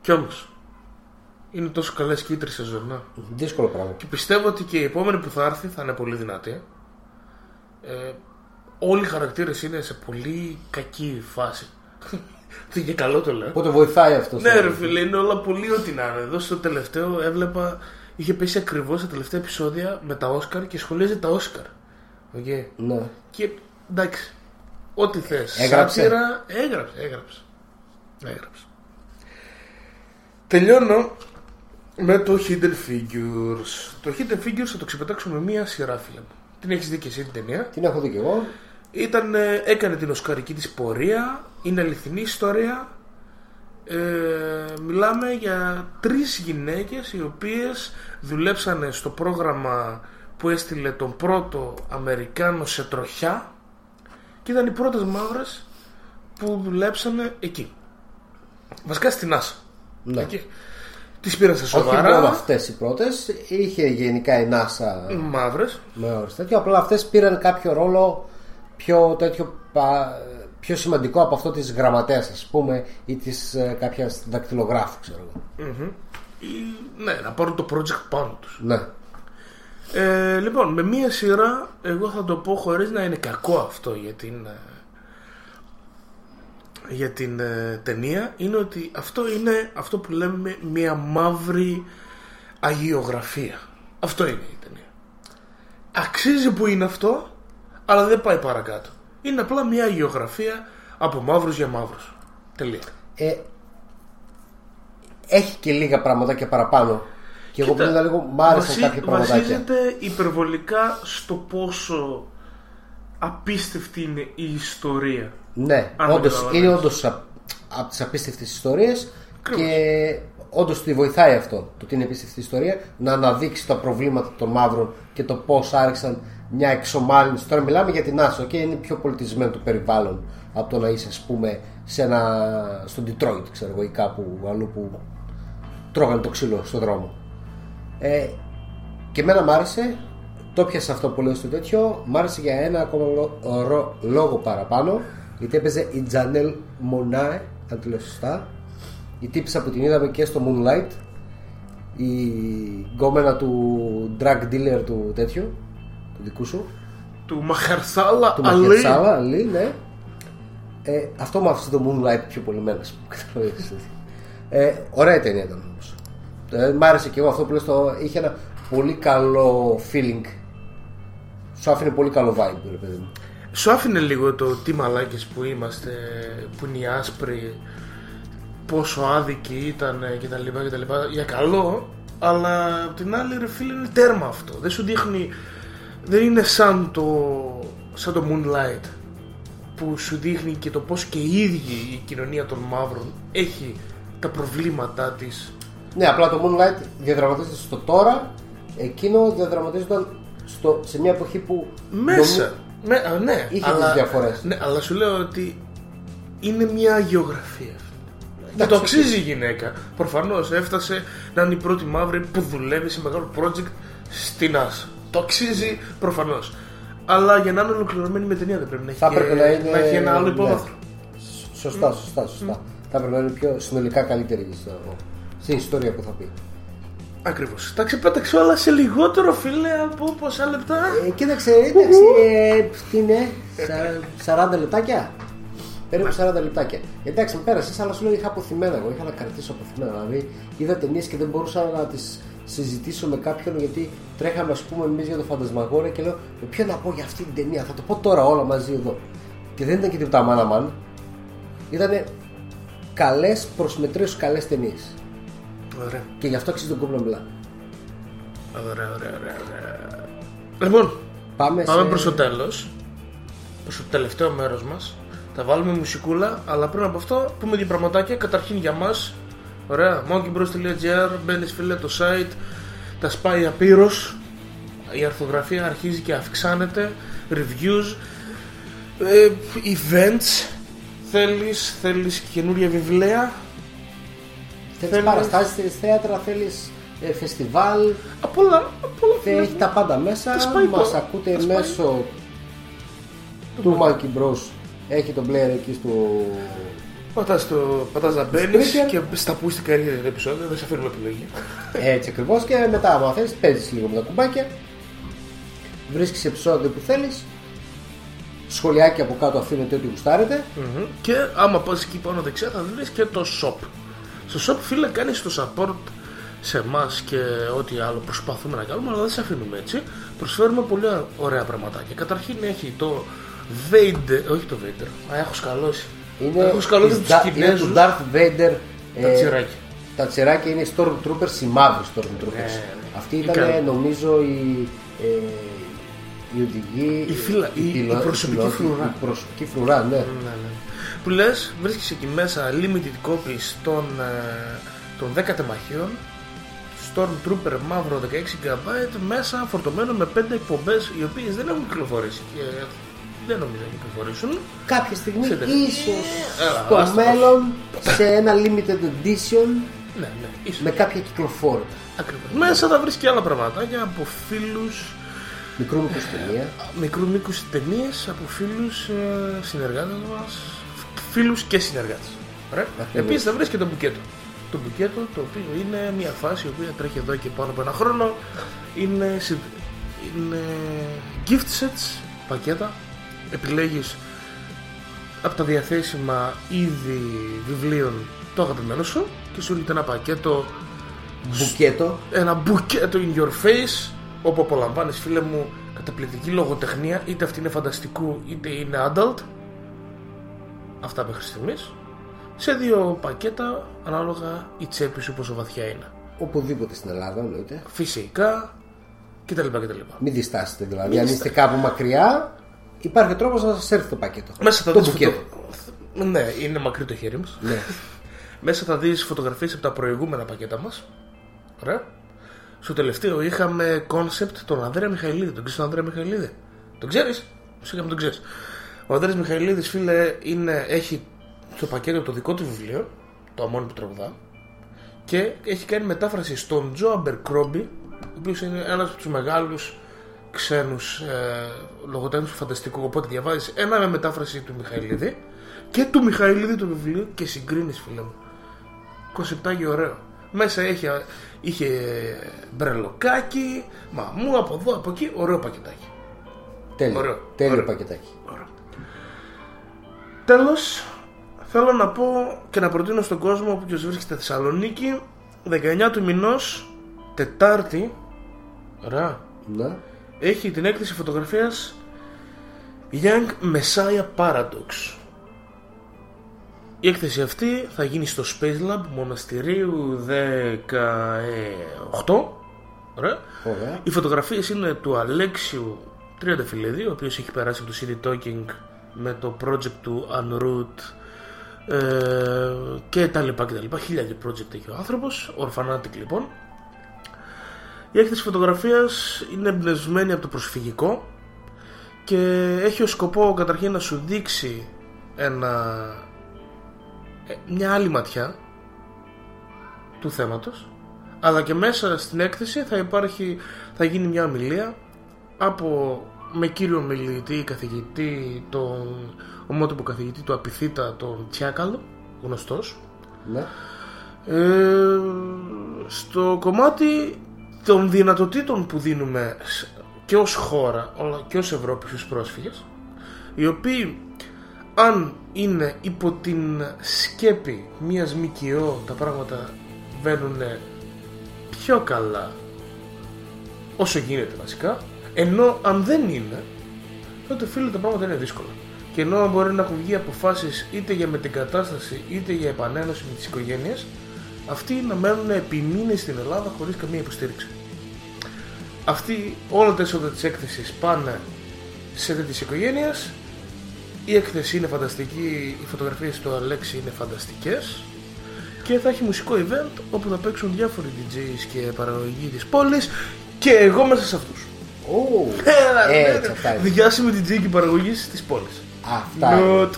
Κι όμως είναι τόσο καλές και οι 3 σεζόν. Ναι. Δύσκολο πράγμα. Και πιστεύω ότι και η επόμενη που θα έρθει θα είναι πολύ δυνατή. Όλοι οι χαρακτήρες είναι σε πολύ κακή φάση. Τι και καλό το λέω. Οπότε βοηθάει αυτό. Ναι, ρε φίλε, είναι όλα πολύ ό,τι να είναι. Εδώ στο τελευταίο έβλεπα, είχε πέσει ακριβώς τα τελευταία επεισόδια με τα Όσκαρ και σχολίαζε τα Όσκαρ. Okay. Ναι. Και εντάξει, ό,τι θες. Σάτυρα, έγραψε. Τελειώνω με το Hidden Figures. Το Hidden Figures θα το ξεπετάξουμε μία σειρά, φίλε μου. Την έχεις δει και εσύ την ταινία? Την έχω δει και εγώ. Έκανε την οσκαρική της πορεία. Είναι αληθινή ιστορία. Μιλάμε για 3 γυναίκες οι οποίες δουλέψανε στο πρόγραμμα που έστειλε τον πρώτο Αμερικάνο σε τροχιά και ήταν οι πρώτες μαύρες που δουλέψανε εκεί. Βασικά στην NASA. Ναι. Εκεί. Τις πήραν στα σοβαρά. Όχι μόνο αυτές οι πρώτες. Είχε γενικά η NASA μαύρες. Απλά αυτές πήραν κάποιο ρόλο πιο σημαντικό από αυτό της γραμματέας, ας πούμε, ή της κάποιας δακτυλογράφου, ξέρω εγώ. Ναι, να πάρουν το project πάνω τους. Ναι. Λοιπόν, με μία σειρά, εγώ θα το πω χωρίς να είναι κακό αυτό για την για την ταινία είναι ότι αυτό είναι αυτό που λέμε μια μαύρη αγιογραφία. Αυτό είναι η ταινία. Αξίζει που είναι αυτό, αλλά δεν πάει παρακάτω. Είναι απλά μια αγιογραφία από μαύρους για μαύρους. Τελεία. Έχει και λίγα πράγματα και παραπάνω. Και κοίτα, εγώ πριν λίγο μ' άρεσαν κάποια πραγματάκια. Βασίζεται υπερβολικά στο πόσο απίστευτη είναι η ιστορία. Ναι, όντως, είναι όντως από τις απίστευτες ιστορίες. Ακριβώς. Και όντως τη βοηθάει αυτό, το ότι είναι απίστευτη ιστορία, να αναδείξει τα προβλήματα των μαύρων και το πώς άρχισαν μια εξομάλυνση. Τώρα μιλάμε για την Άσο και είναι πιο πολιτισμένο το περιβάλλον από το να είσαι, ας πούμε, στον Ντιτρόιτ, ξέρω εγώ, ή κάπου αλλού που τρώγανε το ξύλο στον δρόμο. Και εμένα μ' άρεσε. Το πιάσα αυτό που λέω στο τέτοιο. Μ' άρεσε για ένα ακόμα λόγο παραπάνω, γιατί έπαιζε η Τζανέλ Μονάε, αν τη λέω σωστά, η τύπησα που την είδαμε και στο Moonlight, η γκόμενα του drug dealer του τέτοιου, του δικού σου, του Μαχαρσάλα Αλή, ναι. Αυτό μου άφησε το Moonlight πιο πολύ μέρας. Ωραία ταινία ήταν όμως. Μ' άρεσε και εγώ αυτό που λέω είχε ένα πολύ καλό feeling. Σου άφηνε πολύ καλό vibe, ρε παιδί μου. Σου άφηνε λίγο το τι μαλάκες που είμαστε, που είναι οι άσπροι, πόσο άδικοι ήταν κτλ. Για καλό, αλλά απ' την άλλη, ρε φίλε, είναι τέρμα αυτό. Δεν σου δείχνει. Δεν είναι σαν το Moonlight, που σου δείχνει και το πως και η ίδια η κοινωνία των μαύρων έχει τα προβλήματά της. Ναι, απλά το Moonlight διαδραματίζεται στο τώρα, εκείνο διαδραματίζονταν σε μια εποχή που μέσα είχε τις διαφορές. Ναι, αλλά σου λέω ότι είναι μια αγιογραφία. Και το αξίζει η γυναίκα. Προφανώς έφτασε να είναι η πρώτη μαύρη που δουλεύει σε μεγάλο project στην ΑΣ. Το αξίζει προφανώς. Αλλά για να είναι ολοκληρωμένη με ταινία δεν πρέπει να έχει, να έχει ένα άλλο υπόβαθρο. Σωστά. Θα πρέπει να είναι πιο συνολικά καλύτερη στην ιστορία που θα πει. Ακριβώς. Τα ξεπέταξε όλα σε λιγότερο, φίλε, από πόσα λεπτά. Κοίταξε, τι είναι, 40 λεπτάκια. Περίπου 40 λεπτάκια. Εντάξει, με πέρασε, αλλά σου λέω είχα αποθυμένα. Εγώ είχα να κρατήσω αποθυμένα. Δηλαδή είδα ταινίες και δεν μπορούσα να τις συζητήσω με κάποιον, γιατί τρέχαμε, ας πούμε, εμείς για το Φαντασμαγόρια και λέω με ποιον να πω για αυτή την ταινία. Θα το πω τώρα όλα μαζί εδώ. Και δεν ήταν και τίποτα μάναμαν. Ήτανε καλές προσμετρήσεις, καλές ταινίες. Ωραία. Και γι' αυτό αξίζει τον κόμπλα μπλά. Ωραία. Λοιπόν, πάμε προς το τέλος. Προς το τελευταίο μέρος μας. Θα βάλουμε μουσικούλα, αλλά πριν από αυτό πούμε δύο πραγματάκια. Καταρχήν για μας, ωραία, MonkeyBros.gr, μπαίνεις φίλε το site, τα σπάει απείρως, η αρθογραφία αρχίζει και αυξάνεται, reviews, events, θέλεις καινούρια βιβλία, θέλεις παραστάσεις, θέλεις θέατρα, θέλεις φεστιβάλ, απ' όλα, έχει τα πάντα μέσα. Μας ακούτε μέσω του Monkey Bros. Έχει τον player εκεί στο. Πατάς να μπαίνεις και στα πούστηκα έρχεται το επεισόδιο, δεν σε αφήνουμε επιλογή. Έτσι ακριβώς, και μετά, άμα θέλεις, παίζεις λίγο με τα κουμπάκια. Βρίσκεις επεισόδιο που θέλεις. Σχολιάκι από κάτω αφήνετε ό,τι γουστάρετε. Και άμα πας εκεί πάνω δεξιά, θα βρεις και το shop. Στο shop, φίλε, κάνεις το support σε εμάς και ό,τι άλλο προσπαθούμε να κάνουμε, αλλά δεν σε αφήνουμε έτσι. Προσφέρουμε πολύ ωραία πραγματάκια. Καταρχήν έχει το. Vader, όχι το Vader. Έχω σκαλώσει. Είναι του Darth Vader. Τα τσιράκια. Τα τσιράκια είναι Stormtroopers, οι μαύροι Stormtroopers. Αυτή ήταν νομίζω η οδηγή. Η προσωπική φρουρά, ναι. Που λες, βρίσκεις εκεί μέσα limited copies των 10 τεμαχίων. Stormtrooper μαύρο 16GB μέσα φορτωμένο με 5 εκπομπές οι οποίες δεν έχουν κυκλοφορήσει. Δεν νομίζω να κυκλοφορήσουν. Κάποια στιγμή, ίσως στο μέλλον, σε ένα limited edition, ίσως. Με κάποια κυκλοφόρα. Ακριβώς. Μέσα θα βρεις και άλλα πραγματάκια από φίλους. Μικρού μήκους ταινίες, από φίλους συνεργάτες μας. Φίλους και συνεργάτες. Επίσης θα βρεις και το μπουκέτο. Το μπουκέτο, το οποίο είναι μια φάση η οποία τρέχει εδώ και πάνω από ένα χρόνο. Είναι gift sets, πακέτα. Επιλέγεις από τα διαθέσιμα είδη βιβλίων το αγαπημένο σου και σου έρχεται ένα πακέτο. Μπουκέτο. Ένα μπουκέτο in your face, όπου απολαμβάνεις, φίλε μου, καταπληκτική λογοτεχνία, είτε αυτή είναι φανταστικού είτε είναι adult. Αυτά μέχρι στιγμής. Σε δύο πακέτα, ανάλογα η τσέπη σου πόσο βαθιά είναι. Οπουδήποτε στην Ελλάδα, εννοείται. Φυσικά κτλ. Μην διστάσετε δηλαδή. Μην αν είστε κάπου μακριά, υπάρχει τρόπος να σας έρθει το πακέτο. Μέσα θα το μπουκέτο. Ναι, είναι μακρύ το χέρι μας. Ναι. Μέσα θα δεις φωτογραφίες από τα προηγούμενα πακέτα μας. Ωραία. Στο τελευταίο είχαμε κόνσεπτ τον Ανδρέα Μιχαηλίδη. Τον ξέρεις τον Ανδρέα Μιχαηλίδη? Τον ξέρεις? Φυσικά τον ξέρεις. Ο Ανδρέας Μιχαηλίδης, φίλε, έχει στο πακέτο το δικό του βιβλίο, το Αμόνι που τραγουδά, και έχει κάνει μετάφραση στον Τζο Αμπερκρόμπι, ο οποίος είναι ένας από τους μεγάλους ξένους λογοτέχνους του φανταστικού. Οπότε διαβάζεις ένα με μετάφραση του Μιχαηλίδη και του Μιχαηλίδη το βιβλίο και συγκρίνεις, φίλε μου. Κονσεπτάκι ωραίο. Μέσα είχε μπρελοκάκι, μαμού από εδώ, από εκεί, ωραίο πακετάκι. Τέλειο πακετάκι. Ωραίο. Τέλος, θέλω να πω και να προτείνω στον κόσμο, όποιος βρίσκεται στη Θεσσαλονίκη, 19 του μηνός, Τετάρτη, ωραία, ναι, έχει την έκθεση φωτογραφίας Young Messiah Paradox. Η έκθεση αυτή θα γίνει στο Space Lab Μοναστηρίου 18. Ωραία. Ωραία. Οι φωτογραφίες είναι του Αλέξιου Τριανταφυλλίδη, ο οποίος έχει περάσει από το CD Talking με το project του Unroot και τα λοιπά και τα λοιπά. Χίλια project έχει ο άνθρωπος, Orphanatic λοιπόν. Η έκθεση φωτογραφίας είναι εμπνευσμένη από το προσφυγικό και έχει ως σκοπό καταρχήν να σου δείξει μια άλλη ματιά του θέματος, αλλά και μέσα στην έκθεση θα γίνει μια ομιλία με κύριο μιλητή καθηγητή, τον ομότυπο καθηγητή του Απιθήτα, τον Τσιάκαλο, γνωστός, ναι, στο κομμάτι των δυνατοτήτων που δίνουμε και ως χώρα αλλά και ως Ευρώπη στους πρόσφυγες, οι οποίοι αν είναι υπό την σκέπη μιας ΜΚΟ, τα πράγματα βαίνουν πιο καλά όσο γίνεται βασικά, ενώ αν δεν είναι, τότε φίλε τα πράγματα είναι δύσκολα. Και ενώ μπορεί να έχουν βγει αποφάσεις είτε για μετεγκατάσταση είτε για επανένωση με τις οικογένειες, αυτοί να μένουν επί μήνες στην Ελλάδα χωρίς καμία υποστήριξη. Αυτοί όλα τα έσοδα της έκθεσης πάνε σε τέτοιες οικογένειες. Η έκθεση είναι φανταστική, οι φωτογραφίες του Αλέξη είναι φανταστικές και θα έχει μουσικό event όπου θα παίξουν διάφοροι DJs και παραγωγοί της πόλης και εγώ μέσα σε αυτούς. Διάσημοι DJ και παραγωγής της πόλης. Αυτά είναι.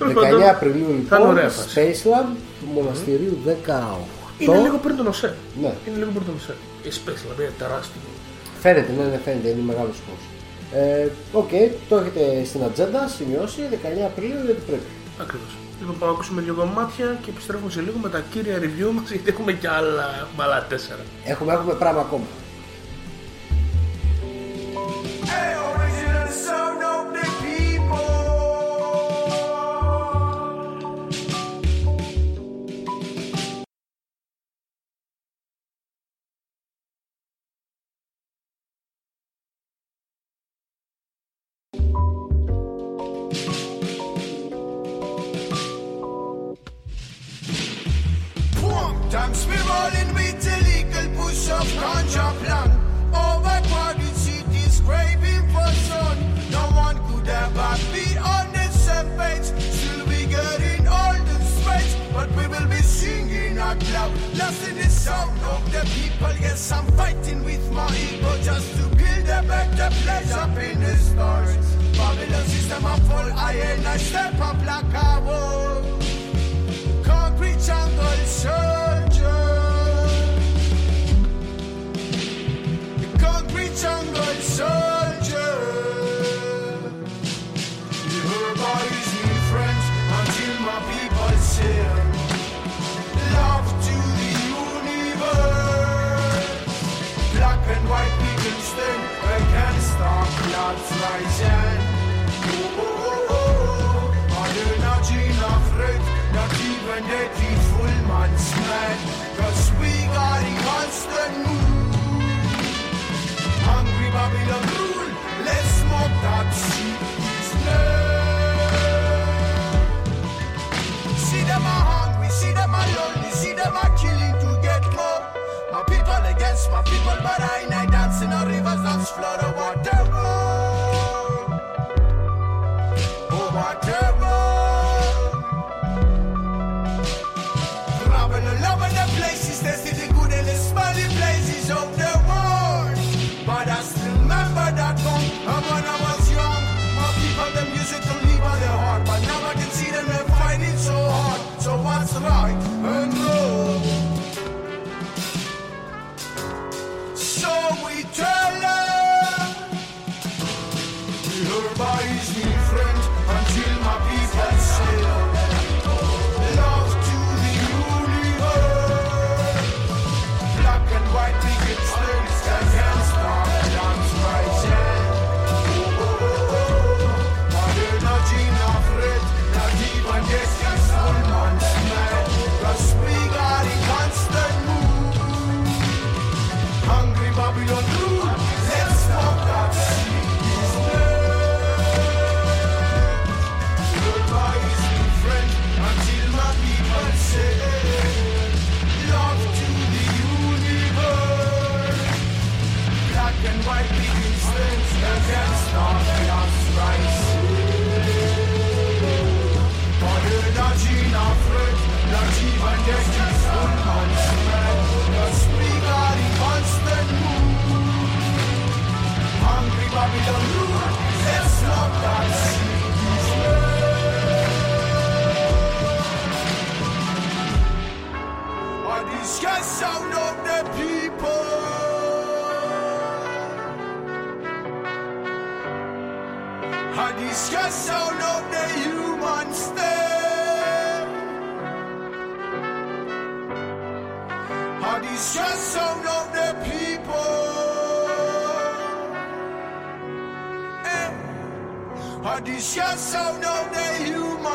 19 Απριλίου λοιπόν, Space Lab του Μοναστηρίου 18. Είναι λίγο πριν τον ΟΣΕ. Ναι. Είναι λίγο πριν τον ΟΣΕ. Η Space Lab είναι τεράστιο. Φαίνεται, ναι, φαίνεται, είναι μεγάλος κόσμος. Οκ, το έχετε στην ατζέντα, σημειώσει, 19 Απριλίου γιατί πρέπει. Ακριβώς. Λοιπόν, πάμε να ακούσουμε λίγο κομμάτια και επιστρέφουμε σε λίγο με τα κύρια review μας, γιατί έχουμε κι άλλα 4. Έχουμε πράγμα ακόμα. eternity full months, man, 'cause we are the constant moon. Hungry Babylon rule, let's smoke that shit. See them are hungry, see them are lonely, see them are killing to get more. My people against my people, but I ain't dancing on rivers that's flood of water. Oh, water. Right and wrong, so we tell them hereby is me friend until my people say love to the universe. Black and white picket flags that can't stop dance rising. Oh, oh, oh, oh. My energy not red, not even this is full months. We got a constant mood. Hungry Babylon rule. Let's fuck that shit. It's love. Goodbye is my friend until my people say love to the universe. Black and white people friends against our last rights. But energy not friends. Not even just as one constant, cause we got a constant mood. Hungry Babylon rule, let's not that shit is love. Or this can sound of the people. Or this can sound of the human state. It's just sound of the people, eh? Or this just sound of the human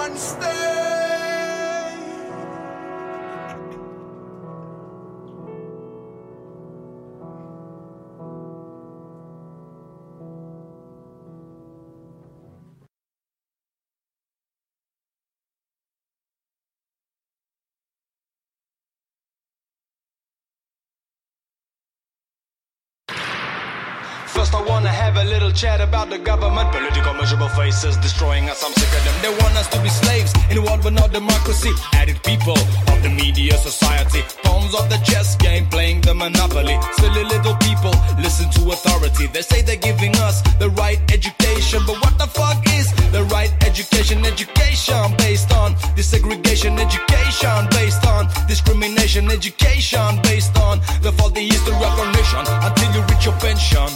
I wanna have a little chat about the government. Political miserable faces destroying us, I'm sick of them. They want us to be slaves in a world with no democracy. Added people of the media society, pawns of the chess game playing the monopoly. Silly little people listen to authority. They say they're giving us the right education, but what the fuck is the right education? Education based on desegregation, education based on discrimination, education based on the faulty history of our nation until you reach your pension.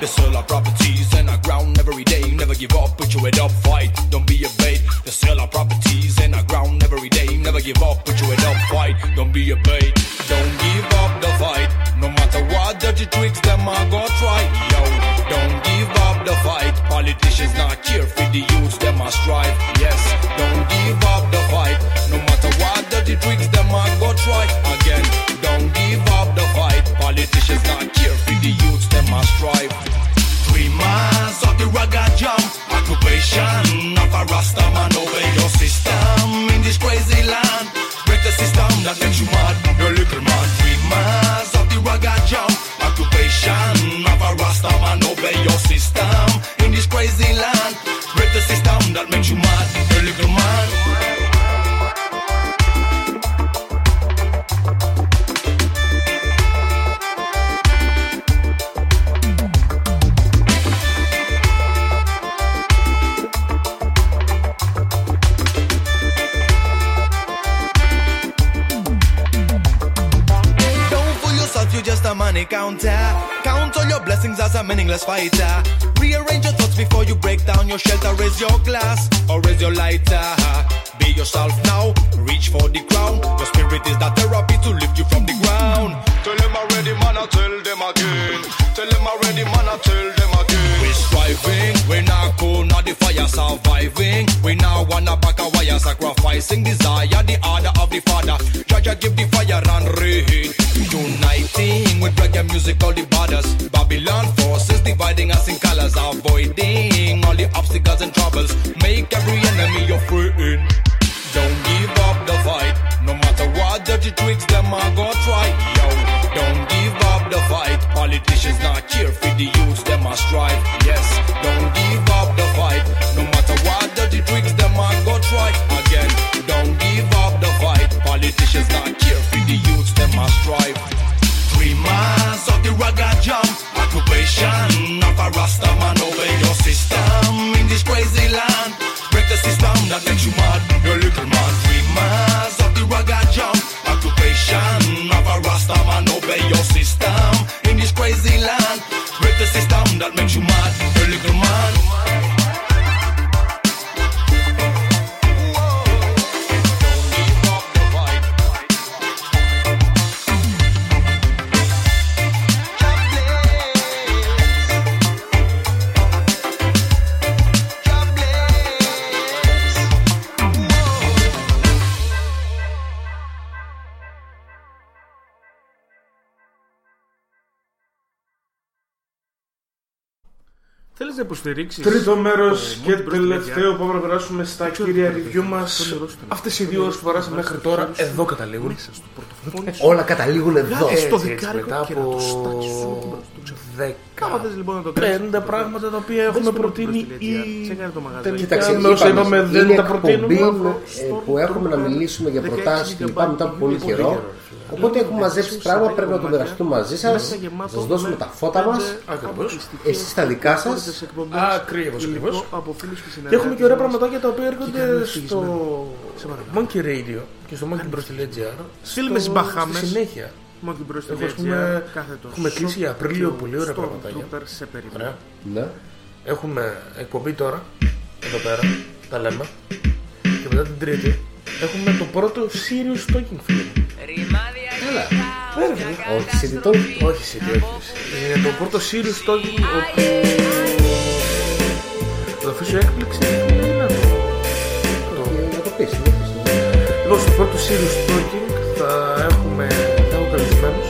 They sell our properties and our ground every day. Never give up, put your head up, fight, don't be a bait. They sell our properties and our ground every day. Never give up, put your head up, fight, don't be a bait. Don't give up the fight. No matter what dirty tricks them are gonna try. Yo, don't give up the fight. Politicians not care for the youths, them are strive. Yes, don't give up the fight. No matter what dirty tricks them are gonna try. Again, don't give up the fight. Politicians not care for the youths, them are strive. 3 months of the ragga jump, occupation of a Rasta man. Obey your system in this crazy land. Break the system that makes you mad, your little man. 3 months of the ragga jump, occupation of a Rasta man. Obey your system in this crazy land. Break the system that makes you mad, your little man. Just a money counter. Count all your blessings as a meaningless fighter. Rearrange your thoughts before you break down your shelter. Raise your glass or raise your lighter. Be yourself now, reach for the crown. Your spirit is that therapy to lift you from the ground. Tell them already man, I tell them again. Tell them already man, I tell them again. We're striving, we're not cool, not the fire surviving. We now wanna back our wire, sacrificing desire, the order of the Father. Jaja give the fire and rain. Uniting with reggae music all the borders. Babylon forces dividing us in colors. Avoiding all the obstacles and troubles. Make every enemy your friend. Don't give up the fight. No matter what dirty tricks them are gonna try. Yo, don't give up the fight. Politicians not cheer for the youths them are strive. Yes, don't give up the fight. No matter what dirty tricks them are gonna try. Again, don't give up the fight. Politicians not cheer for the youths them are strive. 3 months of the ragga jumps. Occupation of a Rasta man. Obey your system in this crazy land. Break the system that makes you mad. Your little man. 3 months of the ragga jumps. Occupation of a Rasta man. Obey your system in this crazy land. Break the system that makes you mad. Your little man. Θέλεις να υποστηρίξεις. Τρίτο μέρος και τελευταίο που θα περάσουμε στα κύρια review μας. Αυτές οι 2 ώρες που περάσαμε μέχρι τώρα εδώ καταλήγουν. Όλα καταλήγουν εδώ. Στο μετά από 10-50 πράγματα τα οποία έχουμε προτείνει. Κοιτάξτε, είναι εκπομπή που έχουμε να μιλήσουμε για προτάσεις και λοιπά μετά από πολύ καιρό. Οπότε έχουμε μαζέψει πράγμα, πρέπει να το μοιραστούμε μαζί σας. Να σας δώσουμε τα φώτα μας. Εσείς τα δικά σας. Ακριβώς. Και έχουμε και ωραία πραγματάκια τα οποία έρχονται στο Monkey Radio και στο MonkeyBros.gr. Στείλουμε στις Μπαχάμες. Στη συνέχεια. Έχουμε κλείσει για Απρίλιο πολύ ωραία πραγματάκια. Έχουμε εκπομπή τώρα. Εδώ πέρα. Τα λέμε. Και μετά την Τρίτη έχουμε το πρώτο serious talking film. Έλα, όχι συντητό. Όχι συντητό. Είναι το πρώτο series talking. Θα αφήσω έκπληξη. Να το πεις. Λοιπόν, στο πρώτο series talking θα έχουμε καλεσμένους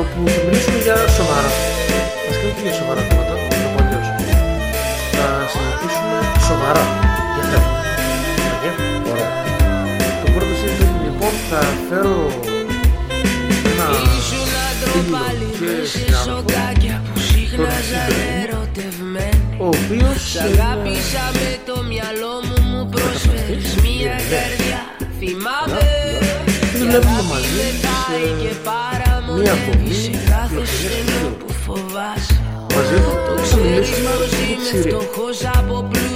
όπου θα μιλήσουμε για σοβαρά. Μας κάνουν και για σοβαρά θέματα. Θα συζητήσουμε σοβαρά για θέματα. Ωραία. Θα φέρω ένα φίλο και συνάδελφο, ο οποίος θα καταπληκτής και δουλεύουμε μαζί σε μία κομή μαζί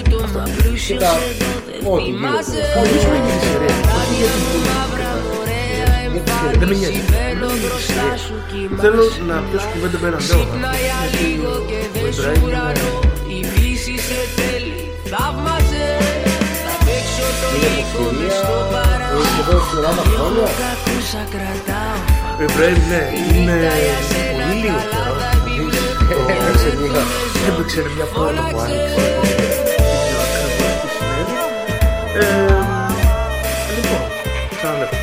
του θα μιλήσουμε για τη Συρία. Αυτά και τα ό,τι δύο. Θα μιλήσουμε για τη Συρία, όχι για την Συρία. Δεν με νοιάζει. Θέλω να πιάσω κουβέντα με έναν νέο. Ο Ιβραήλ, ναι, είναι πολύ λίγο τώρα. Έπαιξε μια πόλη που άνοιξε. Λοιπόν,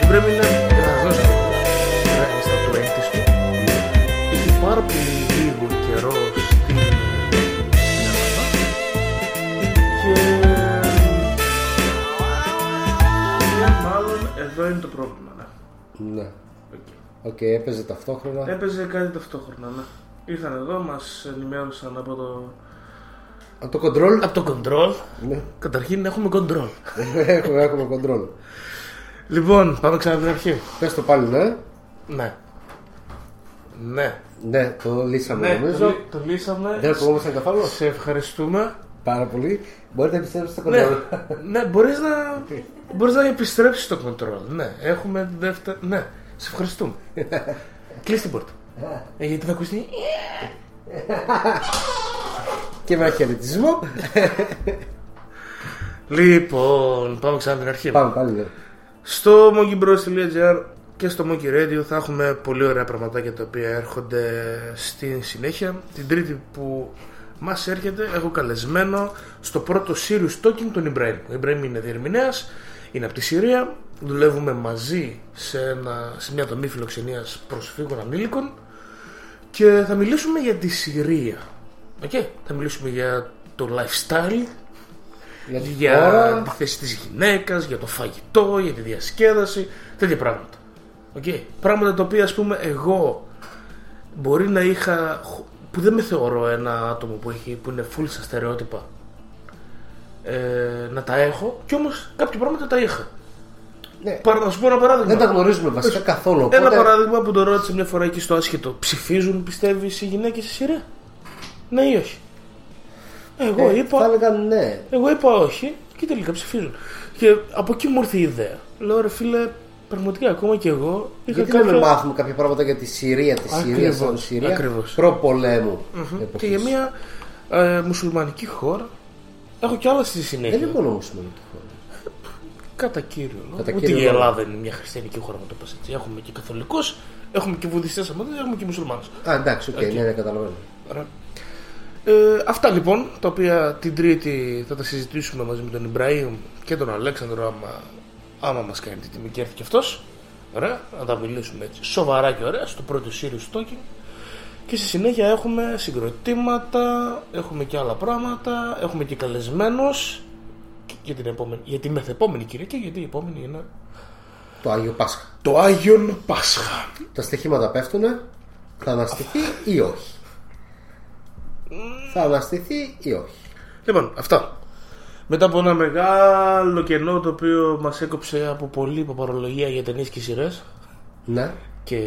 πρέπει να πάρα πολύ λίγο καιρό στην Ελλάδα και μάλλον εδώ είναι το πρόβλημα. Ναι. Οκ, έπαιζε ταυτόχρονα. Έπαιζε κάτι ταυτόχρονα, ναι. Ήρθαν εδώ, μας ενημέρωσαν από το... Από το control. Από το control. Ναι. Καταρχήν έχουμε control. Έχουμε control. Λοιπόν, πάμε ξανά από την αρχή. Πες το πάλι, ναι. Ναι. Ναι. Ναι, το λύσαμε, ναι, νομίζω. Το λύσαμε. Δεν απογόμασταν καθόλου. Σε ευχαριστούμε πάρα πολύ. Μπορείτε να επιστρέψετε στο control. Ναι, μπορείς να επιστρέψεις στο control. Ναι, έχουμε δεύτερο. Ναι, σε ευχαριστούμε. Κλείς την πόρτα. Γιατί θα ακούσει. Και με ένα χαιρετισμό. Λοιπόν, πάμε ξανά την αρχή. Πάμε πάλι. Στο monkeybros.gr και στο Monkey Radio θα έχουμε πολύ ωραία πραγματάκια τα οποία έρχονται στη συνέχεια. Την Τρίτη που μας έρχεται έχω καλεσμένο στο πρώτο Serious Talking τον Ιμπραήμ. Ο Ιμπραήμ είναι διερμηνέας, είναι από τη Συρία δουλεύουμε μαζί σε μια τομή φιλοξενίας προσφύγων ανήλικων και θα μιλήσουμε για τη Συρία. Okay. Θα μιλήσουμε για το lifestyle, για τη θέση της γυναίκας, για το φαγητό, για τη διασκέδαση, τέτοια πράγματα. Okay. Πράγματα τα οποία, ας πούμε, εγώ μπορεί να είχα, που δεν με θεωρώ ένα άτομο που είναι full στα στερεότυπα, να τα έχω, κι όμως κάποια πράγματα τα είχα. Ναι. Να σου πω ένα παράδειγμα. Δεν τα γνωρίζουμε βασικά καθόλου. Οπότε... Ένα παράδειγμα που το ρώτησε μια φορά εκεί στο άσχετο. Ψηφίζουν, πιστεύεις, οι γυναίκες στη Συρία? Ναι ή όχι? Εγώ είπα. Θα έλεγα ναι. Εγώ είπα όχι και τελικά ψηφίζουν. Και από εκεί μου ήρθε η ιδέα. Λέω, ρε φίλε, πραγματικά ακόμα και εγώ. Γιατί να μην μάθουμε κάποια πράγματα για τη Συρία, τη Συρία προπολέμου. Και για μια μουσουλμανική χώρα. Έχω κι άλλα στη συνέχεια. Δεν είναι μόνο μουσουλμανική χώρα. Κατά κύριο λόγο. Ούτε η Ελλάδα είναι μια χριστιανική χώρα, να το πας έτσι. Έχουμε και καθολικούς, έχουμε και βουδιστές, έχουμε και μουσουλμάνους. Α, εντάξει, οκ, ναι, καταλαβαίνω. Αυτά λοιπόν, τα οποία την Τρίτη θα τα συζητήσουμε μαζί με τον Ιμπραήμ και τον Αλέξανδρο, άμα μας κάνει τη τιμή και έρθει και αυτός. Ωραία, να τα μιλήσουμε έτσι σοβαρά και ωραία στο πρώτο Serious Talking. Και στη συνέχεια έχουμε συγκροτήματα, έχουμε και άλλα πράγματα, έχουμε και καλεσμένους για τη μεθεπόμενη Κυριακή, γιατί η επόμενη είναι το Άγιο Πάσχα. Το Άγιον Πάσχα. Τα στοιχήματα πέφτουνε. Θα αναστηθεί ή όχι? Θα αναστηθεί ή όχι? Λοιπόν, αυτά. Μετά από ένα μεγάλο κενό το οποίο μας έκοψε από πολλή παπαρολογία για ταινίες και σειρές. Ναι. Και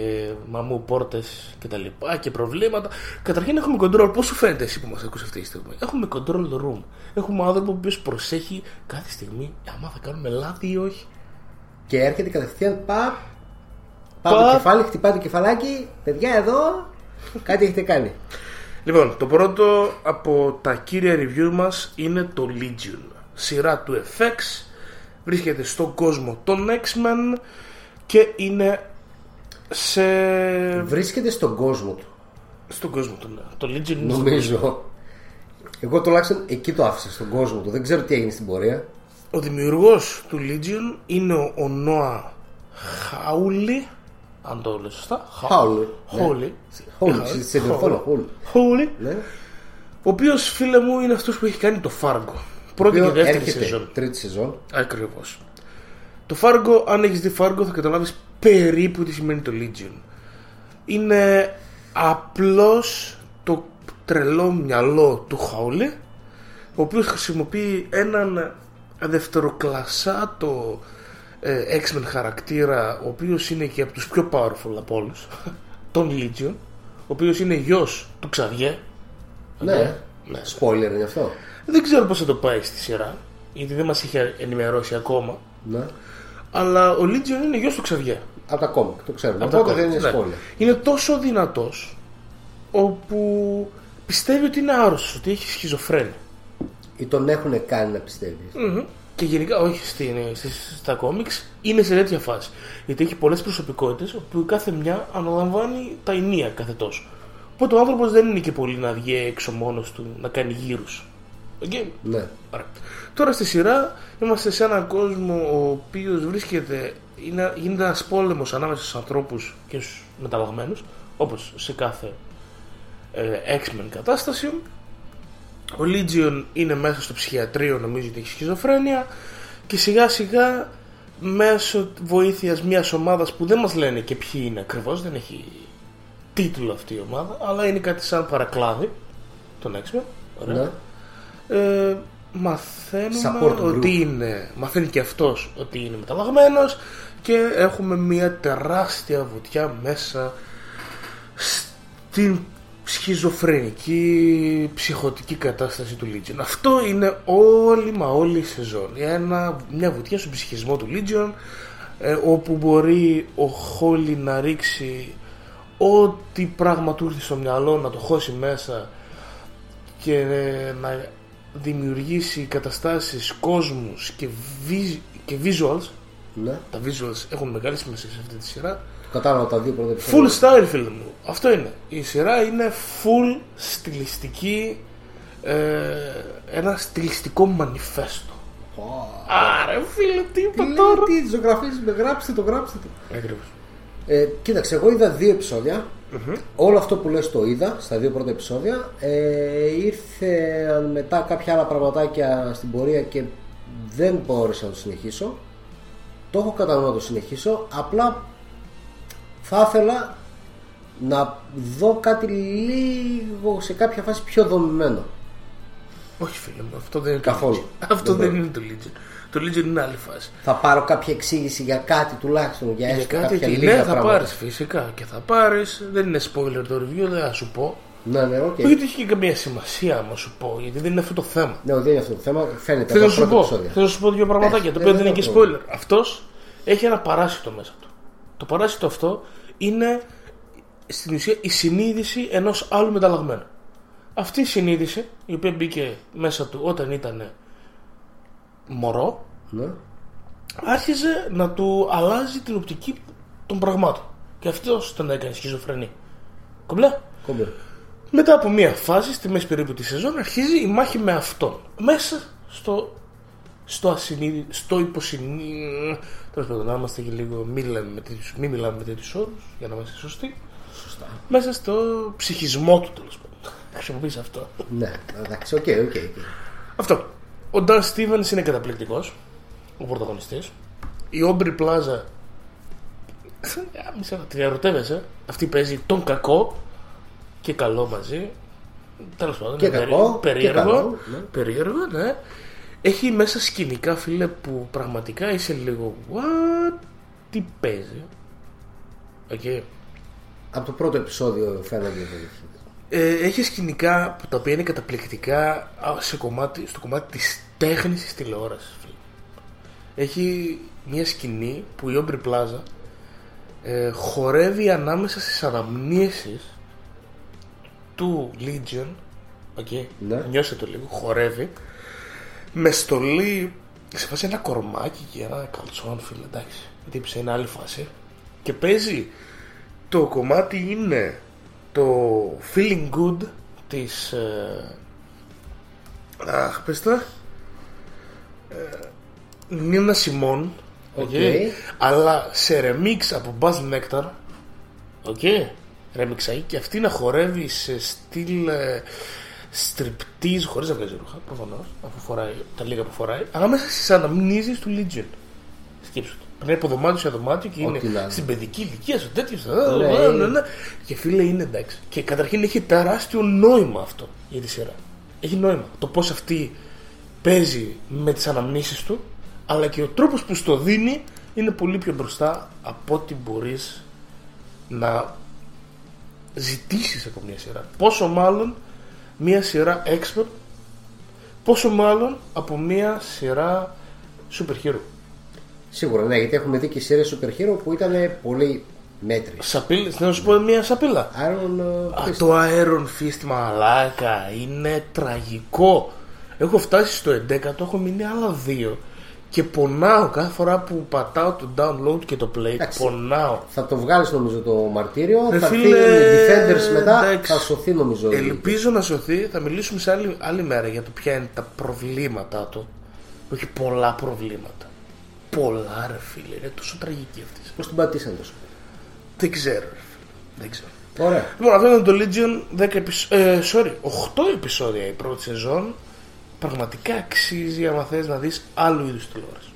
μαμού πόρτες και τα λοιπά και προβλήματα. Καταρχήν έχουμε control. Πώς σου φαίνεται εσύ που μας ακούς αυτή τη στιγμή? Έχουμε control room. Έχουμε άνθρωπο που προσέχει κάθε στιγμή άμα θα κάνουμε λάθη ή όχι. Και έρχεται κατευθείαν το κεφάλι, χτυπά το κεφαλάκι. Παιδιά εδώ κάτι έχετε κάνει. Λοιπόν, το πρώτο από τα κύρια review μας είναι το Legion, σειρά του FX. Βρίσκεται στον κόσμο των X-Men και είναι σε... Βρίσκεται στον κόσμο του. Στον κόσμο του, ναι. Το Legion είναι νομίζω. Εγώ τουλάχιστον εκεί το άφησα, στον κόσμο του. Δεν ξέρω τι έγινε στην πορεία. Ο δημιουργός του Legion είναι ο Νόα Χάουλι. Αν το λέω σωστά, Χάουλι. Ο οποίος, φίλε μου, είναι αυτός που έχει κάνει το Fargo. Πρώτη και δεύτερη σεζόν. Τρίτη σεζόν. Ακριβώς. Το Fargo, αν έχεις δει Fargo, θα καταλάβεις περίπου τι σημαίνει το Legion. Είναι απλώς το τρελό μυαλό του Χάουλι, ο οποίος χρησιμοποιεί έναν δευτεροκλασσάτο X-Men χαρακτήρα, ο οποίος είναι και από τους πιο powerful από όλους, τον Legion, ο οποίος είναι γιος του Ξαβιέ. Ναι, ναι. Spoiler γι' αυτό. Δεν ξέρω πώς θα το πάει στη σειρά, γιατί δεν μας είχε ενημερώσει ακόμα. Ναι. Αλλά ο Legion είναι γιος του Ξαβιέ. Από τα κόμμα, το ξέρουμε. Οπότε δεν είναι spoiler. Είναι τόσο δυνατός, όπου πιστεύει ότι είναι άρρωστος, ότι έχει σχιζοφρένεια. Ή τον έχουν κάνει να πιστεύει. Και γενικά, όχι στα κόμιξ, είναι σε τέτοια φάση. Γιατί έχει πολλές προσωπικότητες που κάθε μια αναλαμβάνει τα ενία κάθε τόσο. Οπότε ο άνθρωπος δεν είναι και πολύ να βγει έξω μόνος του, να κάνει γύρους. Okay. Ναι. Τώρα στη σειρά είμαστε σε έναν κόσμο ο οποίος βρίσκεται, γίνεται ένας πόλεμος ανάμεσα στους ανθρώπους και στους μεταλλαγμένους, όπως σε κάθε X-Men κατάσταση. Ο Legion είναι μέσα στο ψυχιατρίο, νομίζω ότι έχει σχιζοφρένεια, και σιγά σιγά μέσω βοήθειας μιας ομάδας που δεν μας λένε και ποιοι είναι ακριβώς, δεν έχει τίτλο αυτή η ομάδα, αλλά είναι κάτι σαν παρακλάδι τον X-Men. Ωραία. Ναι. Μαθαίνουμε ότι είναι, μαθαίνει και αυτός ότι είναι μεταλλαγμένος, και έχουμε μια τεράστια βουτιά μέσα στην σχιζοφρενική, ψυχοτική κατάσταση του Legion. Αυτό είναι όλη μα όλη η σεζόν. Μια βουτιά στον ψυχισμό του Legion, όπου μπορεί ο Χόλι να ρίξει ό,τι πράγμα του ήρθε στο μυαλό, να το χώσει μέσα και να δημιουργήσει καταστάσεις, κόσμους και visuals. Ναι. Τα visuals έχουν μεγάλη σημασία σε αυτή τη σειρά. Κατάλαβα τα δύο πρώτα επεισόδια. Full style, φίλε μου. Αυτό είναι. Η σειρά είναι full στιλιστική. Ένα στιλιστικό μανιφέστο. Άρα φίλε, τι είπα τώρα. Τι ζωγραφίζουμε, γράψτε το. Ακριβώς. Κοίταξε, εγώ είδα 2 επεισόδια. Mm-hmm. Όλο αυτό που λες το είδα στα 2 πρώτα επεισόδια. Ήρθαν μετά κάποια άλλα πραγματάκια στην πορεία και δεν μπόρεσα να το συνεχίσω. Το έχω κατανοώ να το συνεχίσω. Απλά θα ήθελα να δω κάτι λίγο σε κάποια φάση πιο δομημένο. Όχι φίλε μου, αυτό δεν είναι καθόλου το Legion. Αυτό δεν είναι το Legion. Το Legion είναι άλλη φάση. Θα πάρω κάποια εξήγηση για κάτι τουλάχιστον. Για έστω κάτι, κάποια λίγα πράγματα. Ναι, θα πάρεις φυσικά και θα πάρεις. Δεν είναι spoiler το review, δεν θα σου πω. Ναι, ναι, okay. Δεν έχει και καμία σημασία άμα σου πω, γιατί δεν είναι αυτό το θέμα. Ναι, δεν είναι αυτό το θέμα, φαίνεται. Θέλω να σου πω 2 πραγματάκια, το οποίο δεν είναι και spoiler. Αυτός έχει ένα παράσιτο μέσα του. Το παράσιτο αυτό είναι στην ουσία η συνείδηση ενός άλλου μεταλλαγμένου. Αυτή η συνείδηση, η οποία μπήκε μέσα του όταν ήταν μωρό, ναι, άρχιζε να του αλλάζει την οπτική των πραγμάτων. Και αυτός τον έκανε σχιζοφρενή. Κομπλέ. Μετά από μία φάση, στη μέση περίπου τη σεζόν, αρχίζει η μάχη με αυτόν. Μέσα στο υποσυνείδητο. Τέλος πάντων, να είμαστε και λίγο. Μην μιλάμε με τέτοιους όρους, για να είμαστε σωστοί. Σωστά. Μέσα στο ψυχισμό του, τέλος πάντων. Χρησιμοποιείς αυτό. Ναι, εντάξει, οκ. Αυτό. Ο Νταν Στίβενς είναι καταπληκτικός, ο πρωταγωνιστής. Η Όμπρι Πλάζα. Μισά, τη ερωτεύεσαι. Αυτή παίζει τον κακό και καλό μαζί. Τέλος πάντων. Και κακό. Περίεργο, ναι. Έχει μέσα σκηνικά, φίλε, που πραγματικά είσαι λίγο. What? Τι παίζει. Okay. Από το πρώτο επεισόδιο φαίνεται. Έχει σκηνικά που τα οποία είναι καταπληκτικά στο κομμάτι της τέχνης της τηλεόρασης. Έχει μια σκηνή που η Όμπρι Πλάζα χορεύει ανάμεσα στις αναμνήσεις του Legion. Okay. Ναι. Νιώσε το λίγο, χορεύει με στολή σε φάση ένα κορμάκι και ένα καλτσόν, φίλε, εντάξει, γιατί σε είναι άλλη φάση. Και παίζει, το κομμάτι είναι το Feeling Good της Νίνα Σιμών, αλλά σε remix από Buzz Nectar. Okay. Remixάκι, και αυτή να χορεύει σε στυλ στριπτίζ, χωρίς να βγάζει ρούχα προφανώς, αφού φοράει τα λίγα που φοράει, ανάμεσα στις αναμνήσεις του Legion. Σκέψου το. Περνάει από δωμάτιο σε δωμάτιο και είναι στην παιδική ηλικία σου, τέτοιο. Και φίλε, είναι εντάξει. Και καταρχήν έχει τεράστιο νόημα αυτό για τη σειρά. Έχει νόημα το πώς αυτή παίζει με τις αναμνήσεις του, αλλά και ο τρόπος που στο δίνει είναι πολύ πιο μπροστά από ό,τι μπορείς να ζητήσεις από μια σειρά. Πόσο μάλλον μια σειρά expert, πόσο μάλλον από μια σειρά super hero. Σίγουρα, ναι, γιατί έχουμε δει και σειρές super hero που ήταν πολύ μέτρης. Σαπίλες, να σου πω μια σαπίλα. Το Iron Fist, μαλάκα, είναι τραγικό. Έχω φτάσει στο 11, έχω μείνει άλλα 2. Και πονάω κάθε φορά που πατάω το download και το play. Εντάξει, πονάω. Θα το βγάλεις νομίζω το μαρτύριο. Θα φύγει Defenders μετά. Εντάξει, θα σωθεί νομίζω. Ελπίζω να σωθεί. Θα μιλήσουμε σε άλλη μέρα για το ποια είναι τα προβλήματά του. Έχει πολλά προβλήματα. Πολλά, ρε φίλε. Είναι τόσο τραγική αυτή. Πώς την πατήσανε τόσο? Δεν ξέρω, δεν ξέρω. Ωραία. Λοιπόν, αυτό ήταν το Legion. 8 επεισόδια η πρώτη σεζόν. Πραγματικά αξίζει άμα θες να δεις άλλου είδους τηλεόραση.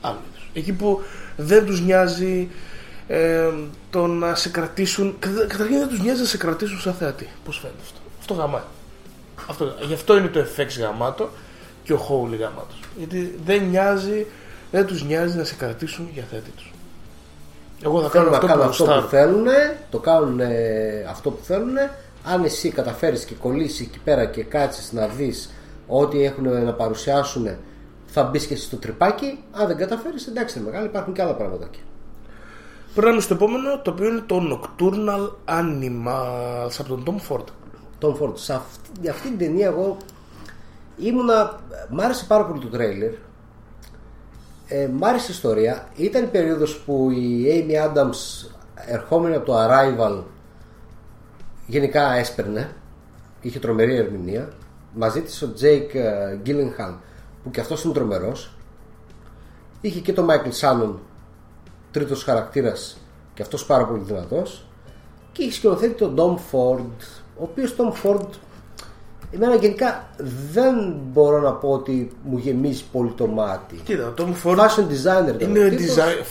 Άλλου είδους. Εκεί που δεν τους νοιάζει το να σε κρατήσουν. Καταρχήν δεν τους νοιάζει να σε κρατήσουν σαν θεατή. Πώς φαίνεται αυτό? Αυτό γαμάει. Γι' αυτό είναι το FX γαμάτο και ο Holy γαμάτος. Γιατί δεν τους νοιάζει να σε κρατήσουν για θεατή τους. Εγώ θα κάνω αυτό που θέλουν. Το κάνουν αυτό που θέλουν. Αν εσύ καταφέρεις και κολλήσεις εκεί πέρα και κάτσεις να δεις ό,τι έχουν να παρουσιάσουν, θα μπεις και στο τρυπάκι. Αν δεν καταφέρεις, εντάξει, μεγάλη, υπάρχουν και άλλα πραγματάκια. Περνάμε στο επόμενο, το οποίο είναι το Nocturnal Animals από τον Tom Ford. Tom Ford, σε αυτή την ταινία εγώ μ' άρεσε πάρα πολύ το τρέιλερ. Μ' άρεσε η ιστορία. Ήταν η περίοδος που η Amy Adams, ερχόμενη από το Arrival, γενικά έσπερνε. Είχε τρομερή ερμηνεία. Μαζί της ο Τζέικ Γκίλενχαλ, που και αυτός είναι τρομερός. Είχε και τον Michael Shannon, τρίτος χαρακτήρας, και αυτός πάρα πολύ δυνατός. Και είχε σκηνοθέτη τον Tom Ford, ο οποίος Tom Ford εμένα γενικά δεν μπορώ να πω ότι μου γεμίζει πολύ το μάτι. Κοίτα, Tom Ford fashion designer είναι ο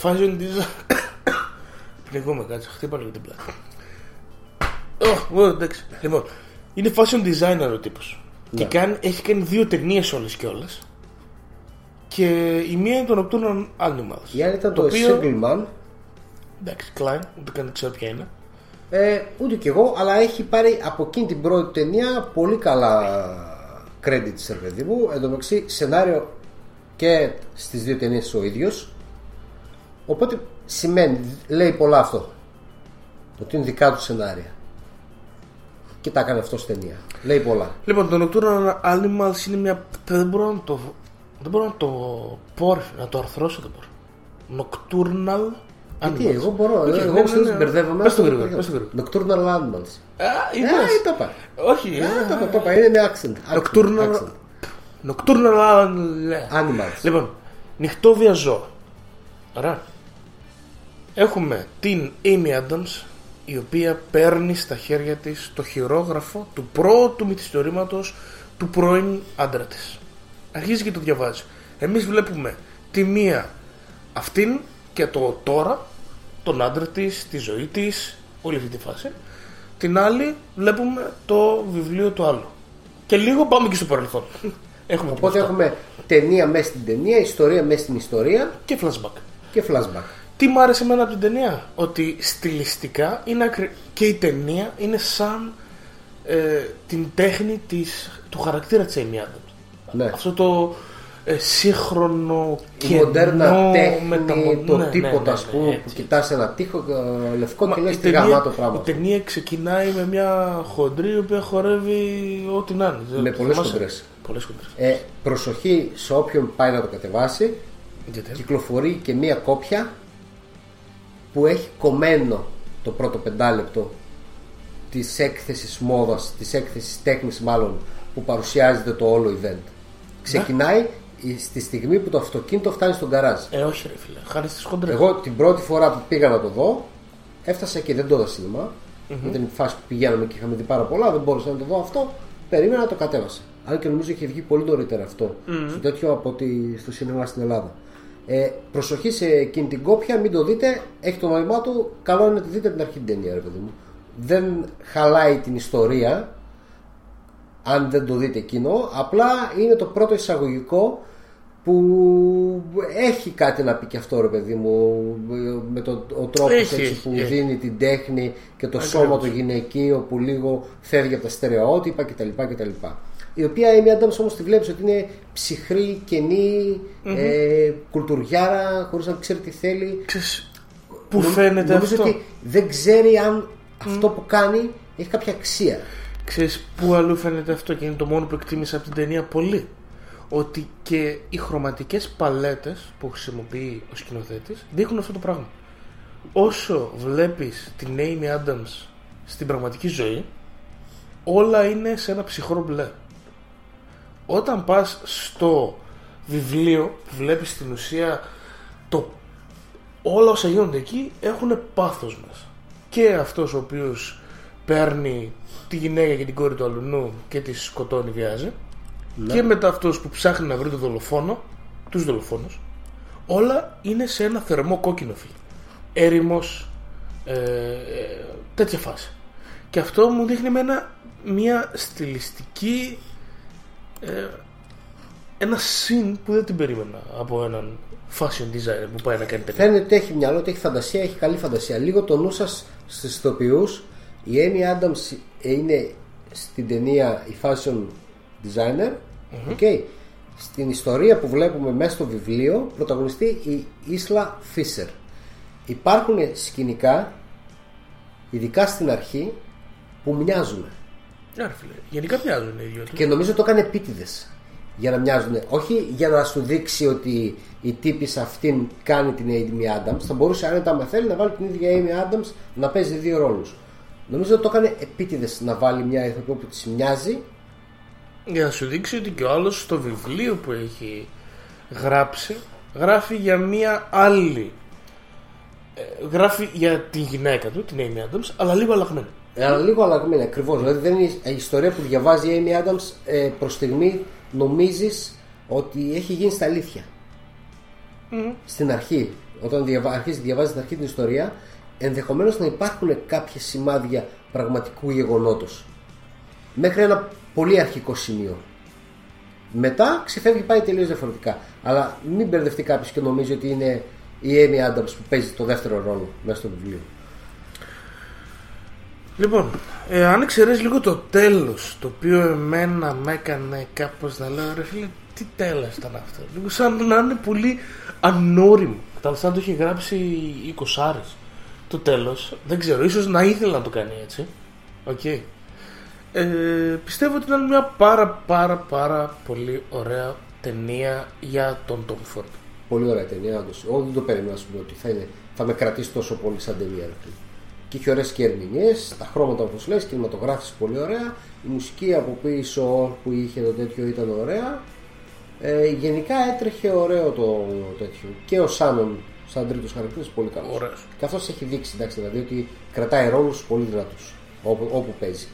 fashion designer. Πληγούμε, κάτσε, χτύπα λίγο την πλάτη. Λοιπόν, είναι fashion designer ο τύπος. Ναι. Και έχει κάνει δύο ταινίες όλες και όλες. Και η μία είναι το Nocturnal Animals. Η άλλη ήταν το Single Man. Εντάξει, Klein, ούτε καν δεν ξέρω ποια είναι. Ούτε κι εγώ, αλλά έχει πάρει από εκείνη την πρώτη ταινία πολύ καλά credits, ρε παιδί μου. Εν τω μεταξύ, σενάριο και στις δύο ταινίες ο ίδιος. Οπότε σημαίνει, λέει πολλά αυτό. Ότι είναι δικά του σενάρια. Και τα έκανε αυτό στην ταινία. Λέει πολλά. Λοιπόν, το Nocturnal Animals είναι μια. Δεν μπορώ να το αρθρώσω. Δεν μπορώ. Nocturnal Animals. Γιατί, εγώ μπορώ. Εγώ συνήθως μπερδεύομαι. Πες το γρήγορα. Nocturnal Animals. Το είπα. Όχι. Το είπα. Είναι με accent. Nocturnal Animals. Λοιπόν, νυχτόβια ζώα. Ωραία. Έχουμε την Amy Adams, η οποία παίρνει στα χέρια της το χειρόγραφο του πρώτου μυθιστορήματος του πρώην άντρα της. Αρχίζει και το διαβάζει. Εμείς βλέπουμε τη μία αυτήν και το τώρα, τον άντρα της, τη ζωή της, όλη αυτή τη φάση. Την άλλη βλέπουμε το βιβλίο του άλλου. Και λίγο πάμε και στο παρελθόν. Οπότε έχουμε ταινία μέσα στην ταινία, ιστορία μέσα στην ιστορία και flashback. Τι μου άρεσε εμένα από την ταινία? Ότι στιλιστικά είναι και η ταινία είναι σαν την τέχνη του χαρακτήρα της Amy Adams. Ναι. Αυτό το σύγχρονο κενό, μοντέρνα τέχνη, το τίποτα, ας πούμε, που κοιτάς ένα τείχο λευκό και λες τι γαμάτο πράγμα. Η ταινία ξεκινάει με μια χοντρή η οποία χορεύει ό,τι να είναι. Με πολλές χοντρές. Προσοχή σε όποιον πάει να το κατεβάσει. Κυκλοφορεί και μια κόπια που έχει κομμένο το πρώτο πεντάλεπτο της έκθεσης μόδας, της έκθεσης τέχνης μάλλον, που παρουσιάζεται το όλο event. Ξεκινάει στη στιγμή που το αυτοκίνητο φτάνει στον γκαράζ. Όχι ρε φίλε, χάρη στις χοντρές. Εγώ την πρώτη φορά που πήγα να το δω, έφτασα και δεν το είδα σινεμά. Ήταν η φάση που πηγαίναμε και είχαμε δει πάρα πολλά, δεν μπορούσα να το δω αυτό. Περίμενα να το κατέβασα. Αν και νομίζω είχε βγει πολύ νωρίτερα αυτό στο τέτοιο από ότι στο σινεμά στην Ελλάδα. Προσοχή σε εκείνη την κόπια, μην το δείτε. Έχει το νόημά του. Καλό είναι να τη δείτε την αρχή την ταινία, ρε παιδί μου. Δεν χαλάει την ιστορία αν δεν το δείτε εκείνο. Απλά είναι το πρώτο εισαγωγικό που έχει κάτι να πει και αυτό, ρε παιδί μου. Με τον τρόπο που δίνει την τέχνη και το σώμα το γυναικείο που λίγο φεύγει από τα στερεότυπα κτλ. Η οποία η Amy Adams όμως τη βλέπεις ότι είναι ψυχρή, κενή, κουλτουριάρα, χωρίς να ξέρει τι θέλει. Πού φαίνεται αυτό. Ότι δεν ξέρει αν αυτό που κάνει έχει κάποια αξία. Ξέρεις πού αλλού φαίνεται αυτό, και είναι το μόνο που εκτίμησα από την ταινία πολύ. Ότι και οι χρωματικές παλέτες που χρησιμοποιεί ο σκηνοθέτης δείχνουν αυτό το πράγμα. Όσο βλέπεις την Amy Adams στην πραγματική ζωή, όλα είναι σε ένα ψυχρό μπλε. Όταν πας στο βιβλίο, βλέπεις στην ουσία όλα όσα γίνονται εκεί έχουν πάθος μας. Και αυτός ο οποίος παίρνει τη γυναίκα και την κόρη του αλουνού και τη σκοτώνει, βιάζει. Και μετά αυτός που ψάχνει να βρει τον δολοφόνο, τους δολοφόνους. Όλα είναι σε ένα θερμό κόκκινο φύλλο. Έρημος, τέτοια φάση. Και αυτό μου δείχνει μια στιλιστική, ένα συν που δεν την περίμενα από έναν fashion designer που πάει να κάνει ταινία. Φαίνεται ότι έχει μυαλό, ότι έχει φαντασία, έχει καλή φαντασία. Λίγο το νου σας στις ηθοποιούς. Η Amy Adams είναι στην ταινία η fashion designer. Okay. Στην ιστορία που βλέπουμε μέσα στο βιβλίο πρωταγωνιστεί η Ίσλα Φίσερ. Υπάρχουν σκηνικά, ειδικά στην αρχή, που μοιάζουν. Γενικά μοιάζουν οι δύο. Και νομίζω το έκανε επίτηδες για να μοιάζουν. Όχι για να σου δείξει ότι η τύπης αυτήν κάνει την Amy Adams. Θα μπορούσε άνετα, άμα θέλει, να βάλει την ίδια Amy Adams να παίζει δύο ρόλους. Νομίζω το έκανε επίτηδες να βάλει μια ηθοποιό που τη μοιάζει για να σου δείξει ότι και ο άλλος στο βιβλίο που έχει γράψει γράφει για μία άλλη, γράφει για τη γυναίκα του, την Amy Adams, αλλά λίγο αλλαγμένη. Αλλά λίγο αλλαγμένη, ακριβώς. Δηλαδή δεν είναι η ιστορία που διαβάζει η Amy Adams, προς στιγμή νομίζεις ότι έχει γίνει στα αλήθεια. Στην αρχή, όταν αρχίζει διαβάζει την αρχή την ιστορία, ενδεχομένως να υπάρχουν κάποια σημάδια πραγματικού γεγονότος μέχρι ένα πολύ αρχικό σημείο. Μετά ξεφεύγει, πάει τελείως διαφορετικά. Αλλά μην μπερδευτεί κάποιος και νομίζει ότι είναι η Amy Adams που παίζει το δεύτερο ρόλο μέσα στο βιβλίο. Λοιπόν, αν εξαιρέσεις λίγο το τέλος, το οποίο εμένα με έκανε κάπως να λέω, ρε φίλε, τι τέλος ήταν αυτό. Λίγο σαν να είναι πολύ ανώριμο. Κατάλαβα, σαν να το είχε γράψει οι Κοσάρες. Το τέλος, δεν ξέρω, ίσως να ήθελε να το κάνει έτσι. Okay. Πιστεύω ότι ήταν μια πάρα πολύ ωραία ταινία για τον Tom Ford. Πολύ ωραία ταινία, όντως. Εγώ δεν το περίμενα, σου πω, ότι θα με κρατήσει τόσο πολύ σαν ταινία. Και έχει ωραίες και ερμηνείες, τα χρώματα όπως λες, κινηματογράφηση πολύ ωραία. Η μουσική από πίσω που είχε το τέτοιο ήταν ωραία. Γενικά έτρεχε ωραίο το τέτοιο. Και ο Σάνον, σαν τρίτος χαρακτήρας, πολύ καλός. Και αυτός έχει δείξει, εντάξει, δηλαδή ότι κρατάει ρόλους πολύ δυνατούς όπου παίζει.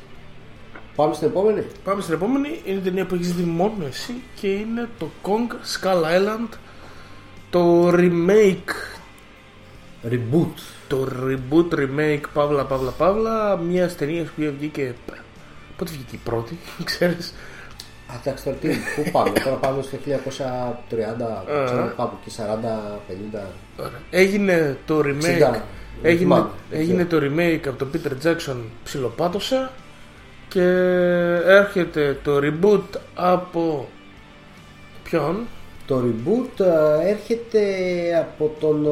Πάμε στην επόμενη. Πάμε στην επόμενη. Είναι η ταινία που έχεις δει μόνο εσύ και είναι το Kong Skull Island. Το remake. Reboot. Το reboot, remake, παύλα, μια ταινία που βγήκε. Πότε βγήκε η πρώτη, ξέρεις. Εντάξει, τώρα πού πάμε. Τώρα πάμε στο 1930, ξέρω, κάπου και 40, 50. Έγινε το remake. Έγινε το remake από τον Peter Jackson, ψιλοπάτωσε. Και έρχεται το reboot από ποιον? Το reboot έρχεται από τον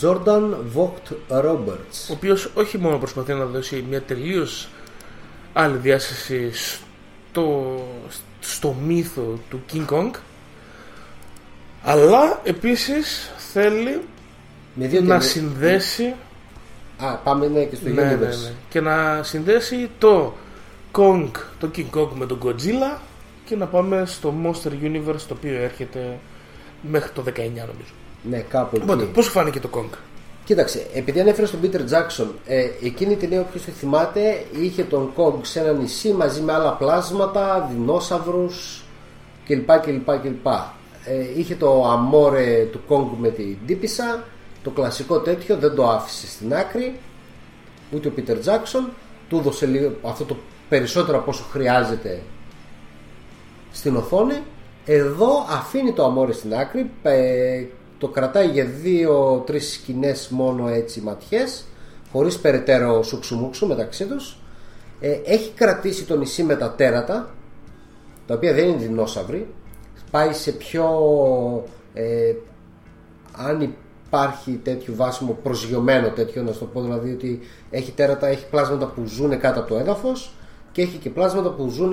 Jordan Vogt-Roberts, ο οποίος όχι μόνο προσπαθεί να δώσει μια τελείως άλλη διάσταση στο μύθο του King Kong, αλλά επίσης θέλει να συνδέσει και να συνδέσει το Kong, το King Kong με τον Godzilla, και να πάμε στο Monster Universe, το οποίο έρχεται μέχρι το 19 νομίζω. Ναι, κάπου εκεί. Οπότε, πώς φάνηκε το Kong? Κοίταξε, επειδή ανέφερε στον Peter Jackson, εκείνη την ταινία, όποιος το θυμάται, είχε τον Kong σε ένα νησί μαζί με άλλα πλάσματα, δεινόσαυρους κλπ. Είχε το αμόρε του Kong με την τύπισσα, το κλασικό τέτοιο, δεν το άφησε στην άκρη ούτε ο Peter Jackson. Του έδωσε λίγο, αυτό το περισσότερο από όσο χρειάζεται στην οθόνη. Εδώ αφήνει το αμόρι στην άκρη, το κρατάει για 2-3 σκηνές μόνο, έτσι, ματιές, χωρίς περαιτέρω σουξουμούξου μεταξύ τους. Έχει κρατήσει το νησί με τα τέρατα, τα οποία δεν είναι δεινόσαυροι. Πάει σε πιο, αν υπάρχει τέτοιο βάσιμο, προσγειωμένο τέτοιο, να στο πω, δηλαδή ότι έχει τέρατα, έχει πλάσματα που ζουν κάτω από το έδαφος και έχει και πλάσματα που ζουν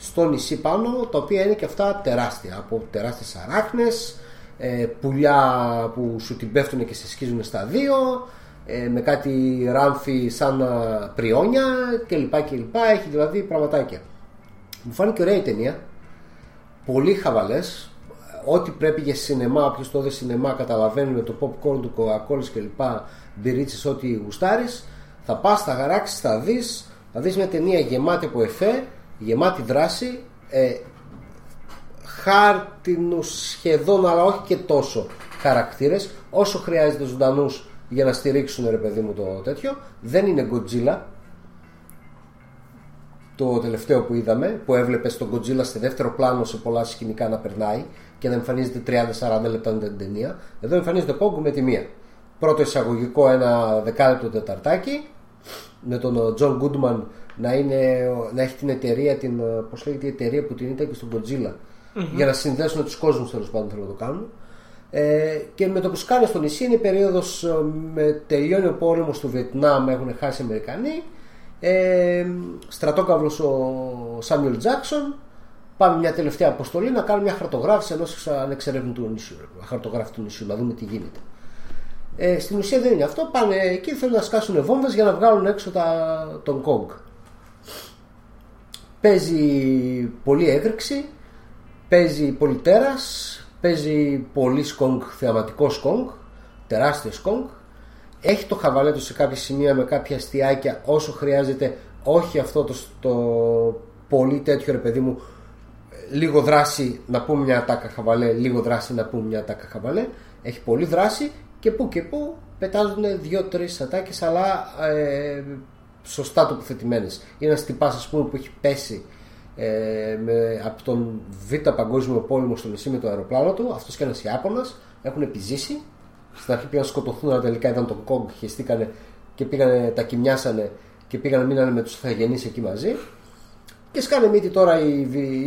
στο νησί πάνω, τα οποία είναι και αυτά τεράστια, από τεράστιες αράχνες, πουλιά που σου την πέφτουν και σε σκίζουν στα δύο, με κάτι ράμφι σαν πριόνια κλπ. Έχει δηλαδή πραγματάκια. Μου φάνηκε ωραία η ταινία, πολύ χαβαλές, ό,τι πρέπει για σινεμά. Όποιος το δει σινεμά καταλαβαίνει, με το popcorn του, Coca-Cola κλπ, μπυρίτσες, ό,τι γουστάρεις. Θα πας, θα γαράξεις, θα δεις. Θα δεις μια ταινία γεμάτη από εφέ, γεμάτη δράση, χάρτινους σχεδόν, αλλά όχι και τόσο, χαρακτήρες, όσο χρειάζεται ζωντανούς για να στηρίξουν, ρε παιδί μου, το τέτοιο. Δεν είναι Godzilla το τελευταίο που είδαμε, που έβλεπε τον Godzilla σε δεύτερο πλάνο σε πολλά σκηνικά να περνάει και να εμφανίζεται 30-40 λεπτά την ταινία. Εδώ εμφανίζεται Kong με τη μία. Πρώτο εισαγωγικό, ένα δεκάλεπτο τεταρτάκι, με τον John Goodman να έχει την εταιρεία, πώς λέγεται η εταιρεία που την ήταν και στον Godzilla, για να συνδέσουν τους κόσμους, τέλος πάντων, θέλω να το κάνουν. Και με το που σκάνε στο νησί είναι η περίοδος, τελειώνει ο πόλεμος του Βιετνάμ, έχουν χάσει οι Αμερικανοί, στρατόκαυλος ο Samuel Jackson, πάμε μια τελευταία αποστολή να κάνουμε μια χαρτογράφηση ενός ανεξερεύνητου νησιού, να δούμε τι γίνεται. Στην ουσία δεν είναι αυτό. Πάνε εκεί, θέλουν να σκάσουν βόμβες για να βγάλουν έξω τον Kong. Παίζει πολλή έκρηξη, παίζει πολύ τέρας, παίζει πολύ σκόγκ, θεαματικό σκόγκ, τεράστιο σκόγκ. Έχει το χαβαλέ του σε κάποια σημεία με κάποια αστιάκια όσο χρειάζεται. Όχι αυτό το πολύ τέτοιο, ρε παιδί μου, λίγο δράση να πούμε μια ατάκα χαβαλέ, λίγο δράση να πούμε μια ατάκα χαβαλέ. Έχει πολύ δράση και που και που πετάζουν 2-3 ατάκες, αλλά σωστά τοποθετημένες. Είναι ένας τυπάς, ας πούμε, που έχει πέσει από τον Β' Παγκόσμιο Πόλεμο στο νησί με το αεροπλάνο του. Αυτός και ένας Ιάπωνας έχουν επιζήσει. Στην αρχή πήγαν να σκοτωθούν, αλλά τελικά είδαν τον Κόγκ, χεστήκανε και πήγανε, τα κοιμιάσανε και πήγαν, μείνανε με τους θαγενείς εκεί μαζί. Και σκάνε μύτη τώρα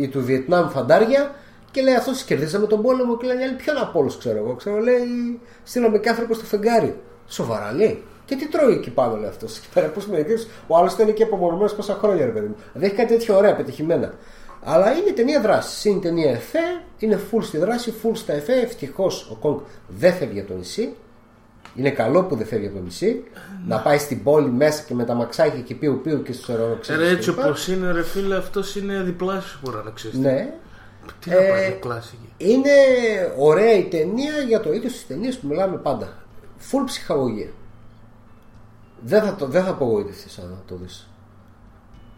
οι του Βιετνάμ φαντάρια και λέει αυτός κερδίσαμε τον πόλεμο. Και λένε ποιον από όλους, ξέρω εγώ. Ξέρω, λέει στείλαμε και άνθρωπο στο φεγγάρι. Σοβαρά λέει. Και τι τρώει εκεί πάνω, λέει αυτός. Ο άλλος ήταν εκεί απομονωμένος πόσα χρόνια, ρε παιδί μου. Δεν έχει κάτι τέτοιο ωραία, πετυχημένα. Αλλά είναι ταινία δράση. Είναι ταινία εφέ, είναι full στη δράση, full στα εφέ. Ευτυχώς ο Κόγκ δεν φεύγει από το νησί. Είναι καλό που δεν φεύγει από το νησί. Να πάει στην πόλη μέσα και με τα μαξάκια και πίου πίου και στους αερονοξύδες. Έτσι όπως είναι, ρε φίλε, αυτός είναι διπλάσιος ουρανοξύστης. Ναι. Τι να πάει διπλάσιο. Είναι ωραία η ταινία για το ίδιο στις ταινίες που μιλάμε πάντα. Full ψυχαγωγία. Δεν θα απογοητευτείς αν το δεις.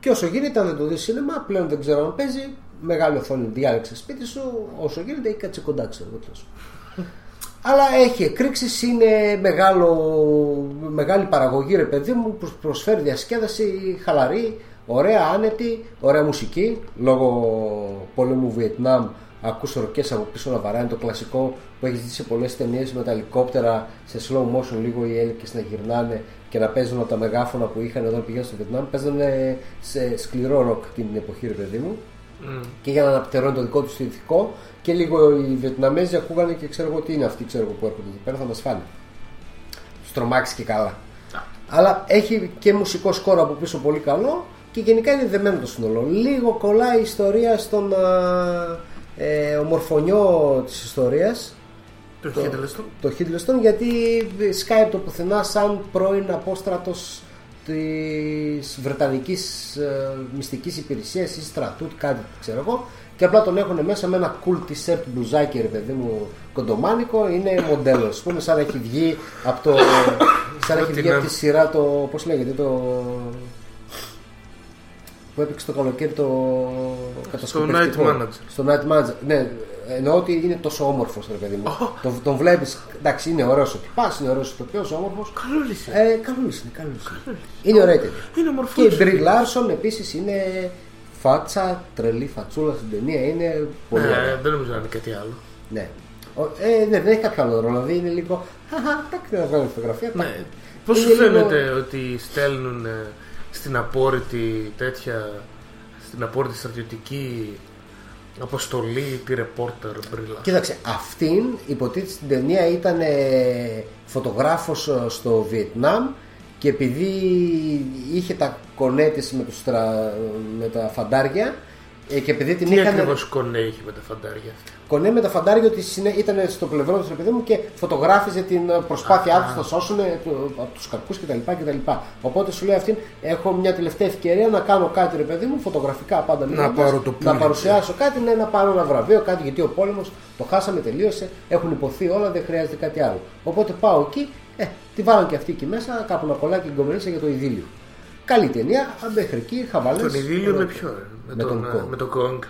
Και όσο γίνεται, αν δεν το δεις σινεμά, πλέον δεν ξέρω αν παίζει. Μεγάλη οθόνη, διάλεξε σπίτι σου. Όσο γίνεται, έχει κάτσε κοντά ξέρω. Αλλά έχει εκρήξεις, είναι μεγάλη παραγωγή, ρε παιδί μου, που προσφέρει διασκέδαση χαλαρή, ωραία, άνετη, ωραία μουσική. Λόγω πολέμου Βιετνάμ ακούς ροκές από πίσω να βαράνε, το κλασικό που έχεις δει σε πολλές ταινίες με τα ελικόπτερα σε slow motion, λίγο οι Έλληνες να γυρνάνε και να παίζουν από τα μεγάφωνα που είχαν όταν πηγαίνουν στο Βιετνάμ. Παίζανε σε σκληρό ροκ την εποχή, ρε παιδί μου. Και για να αναπτερώνει το δικό του ηθικό, και λίγο οι Βιετναμέζοι ακούγανε και ξέρω εγώ τι είναι αυτοί, ξέρω εγώ που έρχονται εκεί πέρα, θα μας φάνε. Τους τρομάξει και καλά. Αλλά έχει και μουσικό σκόρο από πίσω πολύ καλό και γενικά είναι δεμένο το σύνολο. Λίγο κολλάει η ιστορία στον ομορφωνιό της ιστορίας. Το Χίτλεστον, γιατί σκάει από το πουθενά σαν πρώην απόστρατος της βρετανικής μυστικής υπηρεσίας ή στρατού, κάτι ξέρω εγώ, και απλά τον έχουν μέσα με ένα cool t-shirt, μπλουζάκι, ρε παιδί μου, κοντομάνικο, είναι μοντέλο, ας πούμε, σαν να έχει βγει από τη σειρά το, πώς λέγεται, το που έπαιξε το καλοκαίρι το κατασκοπευτικό, στο Night Manager. Ναι, εννοώ ότι είναι τόσο όμορφος, ρε παιδί μου. Τον βλέπεις, εντάξει, είναι ωραίος ο τυπάς, είναι ωραίος ο τοπιός, όμορφος. Καλούλης είναι. Καλούλης. Είναι ωραία ταινία. Είναι μορφός. Και η Μπρι Λάρσον επίσης είναι φάτσα, τρελή φατσούλα στην ταινία. Είναι πολύ ωραία. Δεν νομίζω να είναι κάτι άλλο. Ναι. Δεν έχει κάποιο άλλο ρόλο. Δηλαδή είναι λίγο. Τάκτη να βγάλω φωτογραφία. Πώς σου φαίνεται ότι στέλνουν στην απόρριτη τέτοια, στην απόρριτη στρατιωτική αποστολή τη ρεπόρτερ Μπρίλα? Κοίταξε, αυτήν υποτίθεται στην ταινία ήταν φωτογράφος στο Βιετνάμ και επειδή είχε τα κονέ της με τα φαντάρια και επειδή την είχαν. Τι ακριβώς κονέ είχε με τα φαντάρια? Κονέ με τα φαντάρια ότι ήταν στο πλευρό του, παιδί μου, και φωτογράφιζε την προσπάθειά του να σώσουν από τους κακούς κτλ. Οπότε σου λέει αυτήν, έχω μια τελευταία ευκαιρία να κάνω κάτι, ρε παιδί μου, φωτογραφικά πάντα. Να παρουσιάσω κάτι, ναι, να πάρω ένα βραβείο, κάτι, γιατί ο πόλεμος το χάσαμε, τελείωσε, έχουν υποθεί όλα, δεν χρειάζεται κάτι άλλο. Οπότε πάω εκεί, τη βάλαν και αυτή εκεί μέσα, κάπου να κολλάει και γκομενίσα για το ειδήλιο. Καλή ταινία, μέχρι εκεί, χαβαλές. Τον ειδήλιο με ποιον? Με τον Κόγκ.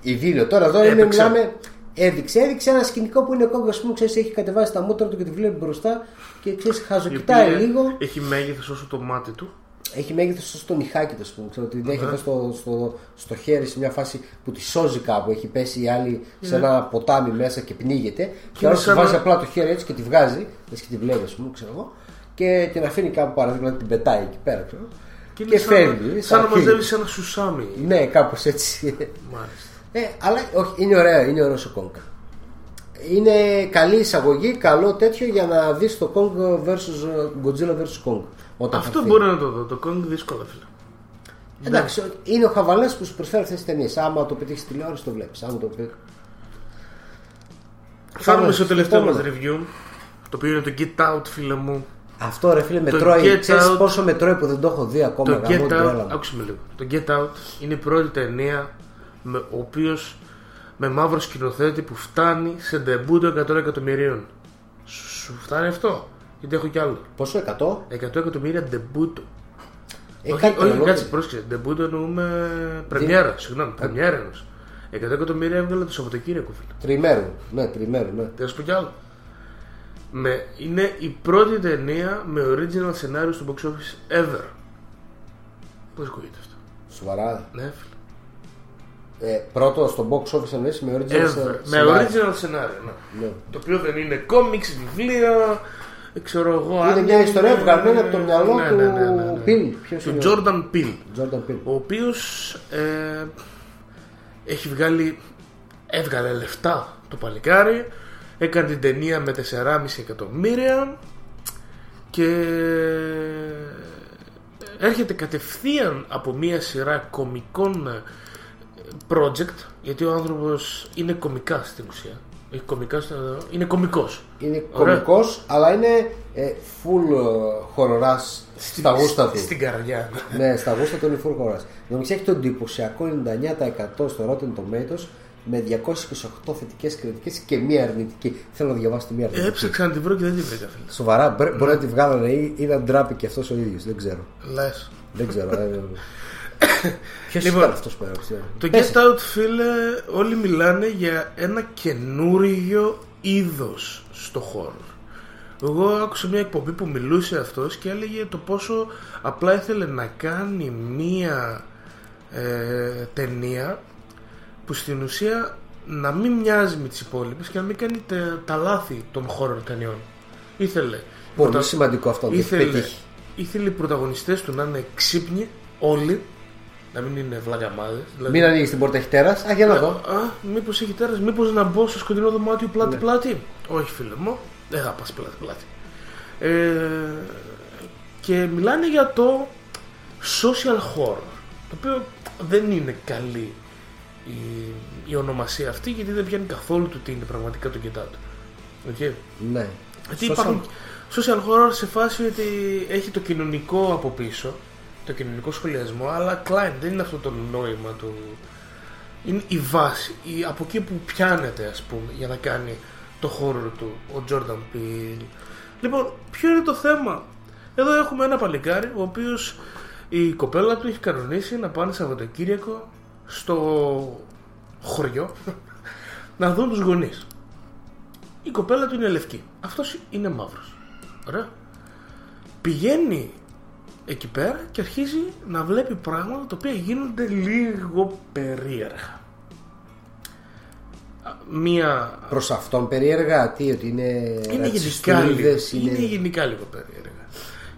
Ειδήλιο. Τώρα εδώ μιλάμε. Έδειξε ένα σκηνικό που είναι ο Κόγκ, α πούμε, ξέρεις, έχει κατεβάσει τα μούτρα του και τη βλέπει μπροστά και ξέρεις, χαζοκοιτάει λίγο. Έχει μέγεθος όσο το μάτι του. Έχει μέγεθος όσο το νυχάκι του, α πούμε. Ξέρω ότι έχει εδώ στο χέρι σε μια φάση που τη σώζει κάπου. Έχει πέσει η άλλη σε ένα ποτάμι μέσα και πνίγεται. Και όσο βάζει απλά το χέρι έτσι και τη βγάζει, λες και τη βλέπει, α πούμε, ξέρω εγώ. Και την αφήνει κάπου παραδείγμα, την πετάει εκεί πέρα, ξέρω. Και φεύγει. Σαν να μαζεύει ένα σουσάμι. Ναι, κάπως έτσι. Μάλιστα. Αλλά όχι, είναι ωραίο, είναι ωραίος ο Κόγκ. Είναι καλή εισαγωγή, καλό τέτοιο για να δεις το Κόγκ versus Godzilla vs Kong. Αυτό μπορεί να το δω, το Kong δύσκολα, φίλε. Εντάξει, είναι ο χαβαλές που σου προσφέρει αυτές τις ταινίες. Άμα το πετύχεις τηλεόραση το βλέπεις. Φτάνουμε στο τελευταίο μας review, το οποίο είναι το Get Out, φίλε μου. Αυτό ρε φίλε με τρώει. Ξέρεις πόσο με τρώει που δεν το έχω δει ακόμα. Το Get Out, άκουσε με λίγο. Το Get Out είναι η πρώτη ταινία με, ο οποίος με μαύρο σκηνοθέτη που φτάνει σε ντεμπού των 100 εκατομμυρίων. Σου φτάνει αυτό? Γιατί έχω κι άλλο. Πόσο 100? 100 εκατομμύρια ντεμπού. Όχι, κάτσε, πρόσεξε. Ντεμπού εννοούμε πρεμιέρα. Συγγνώμη, πρεμιέρα εννοούσα. 100 εκατομμύρια έβγαλε το Σαββατοκύριακο. Τριμέρου, ναι, τριμέρου. Θα σου πω κι άλλο. Είναι η πρώτη ταινία με original σενάριο στο box office ever. Πώς ακούγεται αυτό? Σοβαρά. Ναι, φίλε. Πρώτο στο box office εννοείς με original σενάριο. Με original σενάριο, ναι. Το οποίο δεν είναι comics, βιβλία. Ξέρω εγώ, είναι μια ιστορία βγαλμένη από το μυαλό του Πιλ. Του Jordan Peele. Ο οποίος έχει βγάλει. Έβγαλε λεφτά το παλικάρι. Έκανε την ταινία με 4,5 εκατομμύρια και έρχεται κατευθείαν από μια σειρά κομικών project, γιατί ο άνθρωπος είναι κομικά στην ουσία. Είναι κομικός. Είναι κομικός, αλλά είναι full χοροράς στα γούστα του. Στην καρδιά. Ναι, στα γούστα του είναι full χοροράς. Νομίζω έχει το εντυπωσιακό 99% στο Rotten Tomatoes με 228 θετικές κριτικές και μία αρνητική. Θέλω να διαβάσω τη μία αρνητική. Έψαξα να την βρω και δεν την βρήκα. Σοβαρά, μπορεί να τη βγάλανε ή να ντράπηκε αυτός ο ίδιος. Δεν ξέρω. Λες. Δεν ξέρω. Ποιος ήταν αυτός που έγραψε? Το Get Out, φίλε, όλοι μιλάνε για ένα καινούριο είδος στο χώρο. Εγώ άκουσα μια εκπομπή που μιλούσε αυτός και έλεγε το πόσο απλά ήθελε να κάνει μια ταινία που στην ουσία να μην μοιάζει με τις υπόλοιπες και να μην κάνει τα λάθη των horror ταινιών. Ήθελε. Πολύ σημαντικό αυτό. Ήθελε οι πρωταγωνιστές του να είναι ξύπνοι όλοι, να μην είναι βλαγαμάδες. Δηλαδή... Μην ανοίγεις την πόρτα, έχει τέρας. Α, για να δω. Μήπως έχει τέρας, μήπως να μπω στο σκοτεινό δωμάτιο πλάτη-πλάτη. Ναι. Όχι, φίλε μου, δεν θα πας πλάτη-πλάτη. Και μιλάνε για το social horror, το οποίο δεν είναι καλή η ονομασία αυτή, γιατί δεν πιάνει καθόλου του τι είναι πραγματικά το Get Out. Okay. Ναι. Γιατί υπάρχουν social horror σε φάση ότι έχει το κοινωνικό από πίσω, το κοινωνικό σχολιασμό, αλλά κλάιν, δεν είναι αυτό το νόημα του. Είναι η βάση, από εκεί που πιάνεται, ας πούμε, για να κάνει το χώρο του ο Jordan Peele. Λοιπόν, ποιο είναι το θέμα? Εδώ έχουμε ένα παλικάρι, ο οποίος η κοπέλα του έχει κανονίσει να πάνε Σαββατοκύριακο στο χωριό να δουν τους γονείς. Η κοπέλα του είναι λευκή, αυτός είναι μαύρος. Ωραία. Πηγαίνει εκεί πέρα και αρχίζει να βλέπει πράγματα τα οποία γίνονται λίγο περίεργα. Μία... Προς αυτόν περίεργα, τι, ότι είναι ρατσιστούδες, είναι γενικά λίγο περίεργα.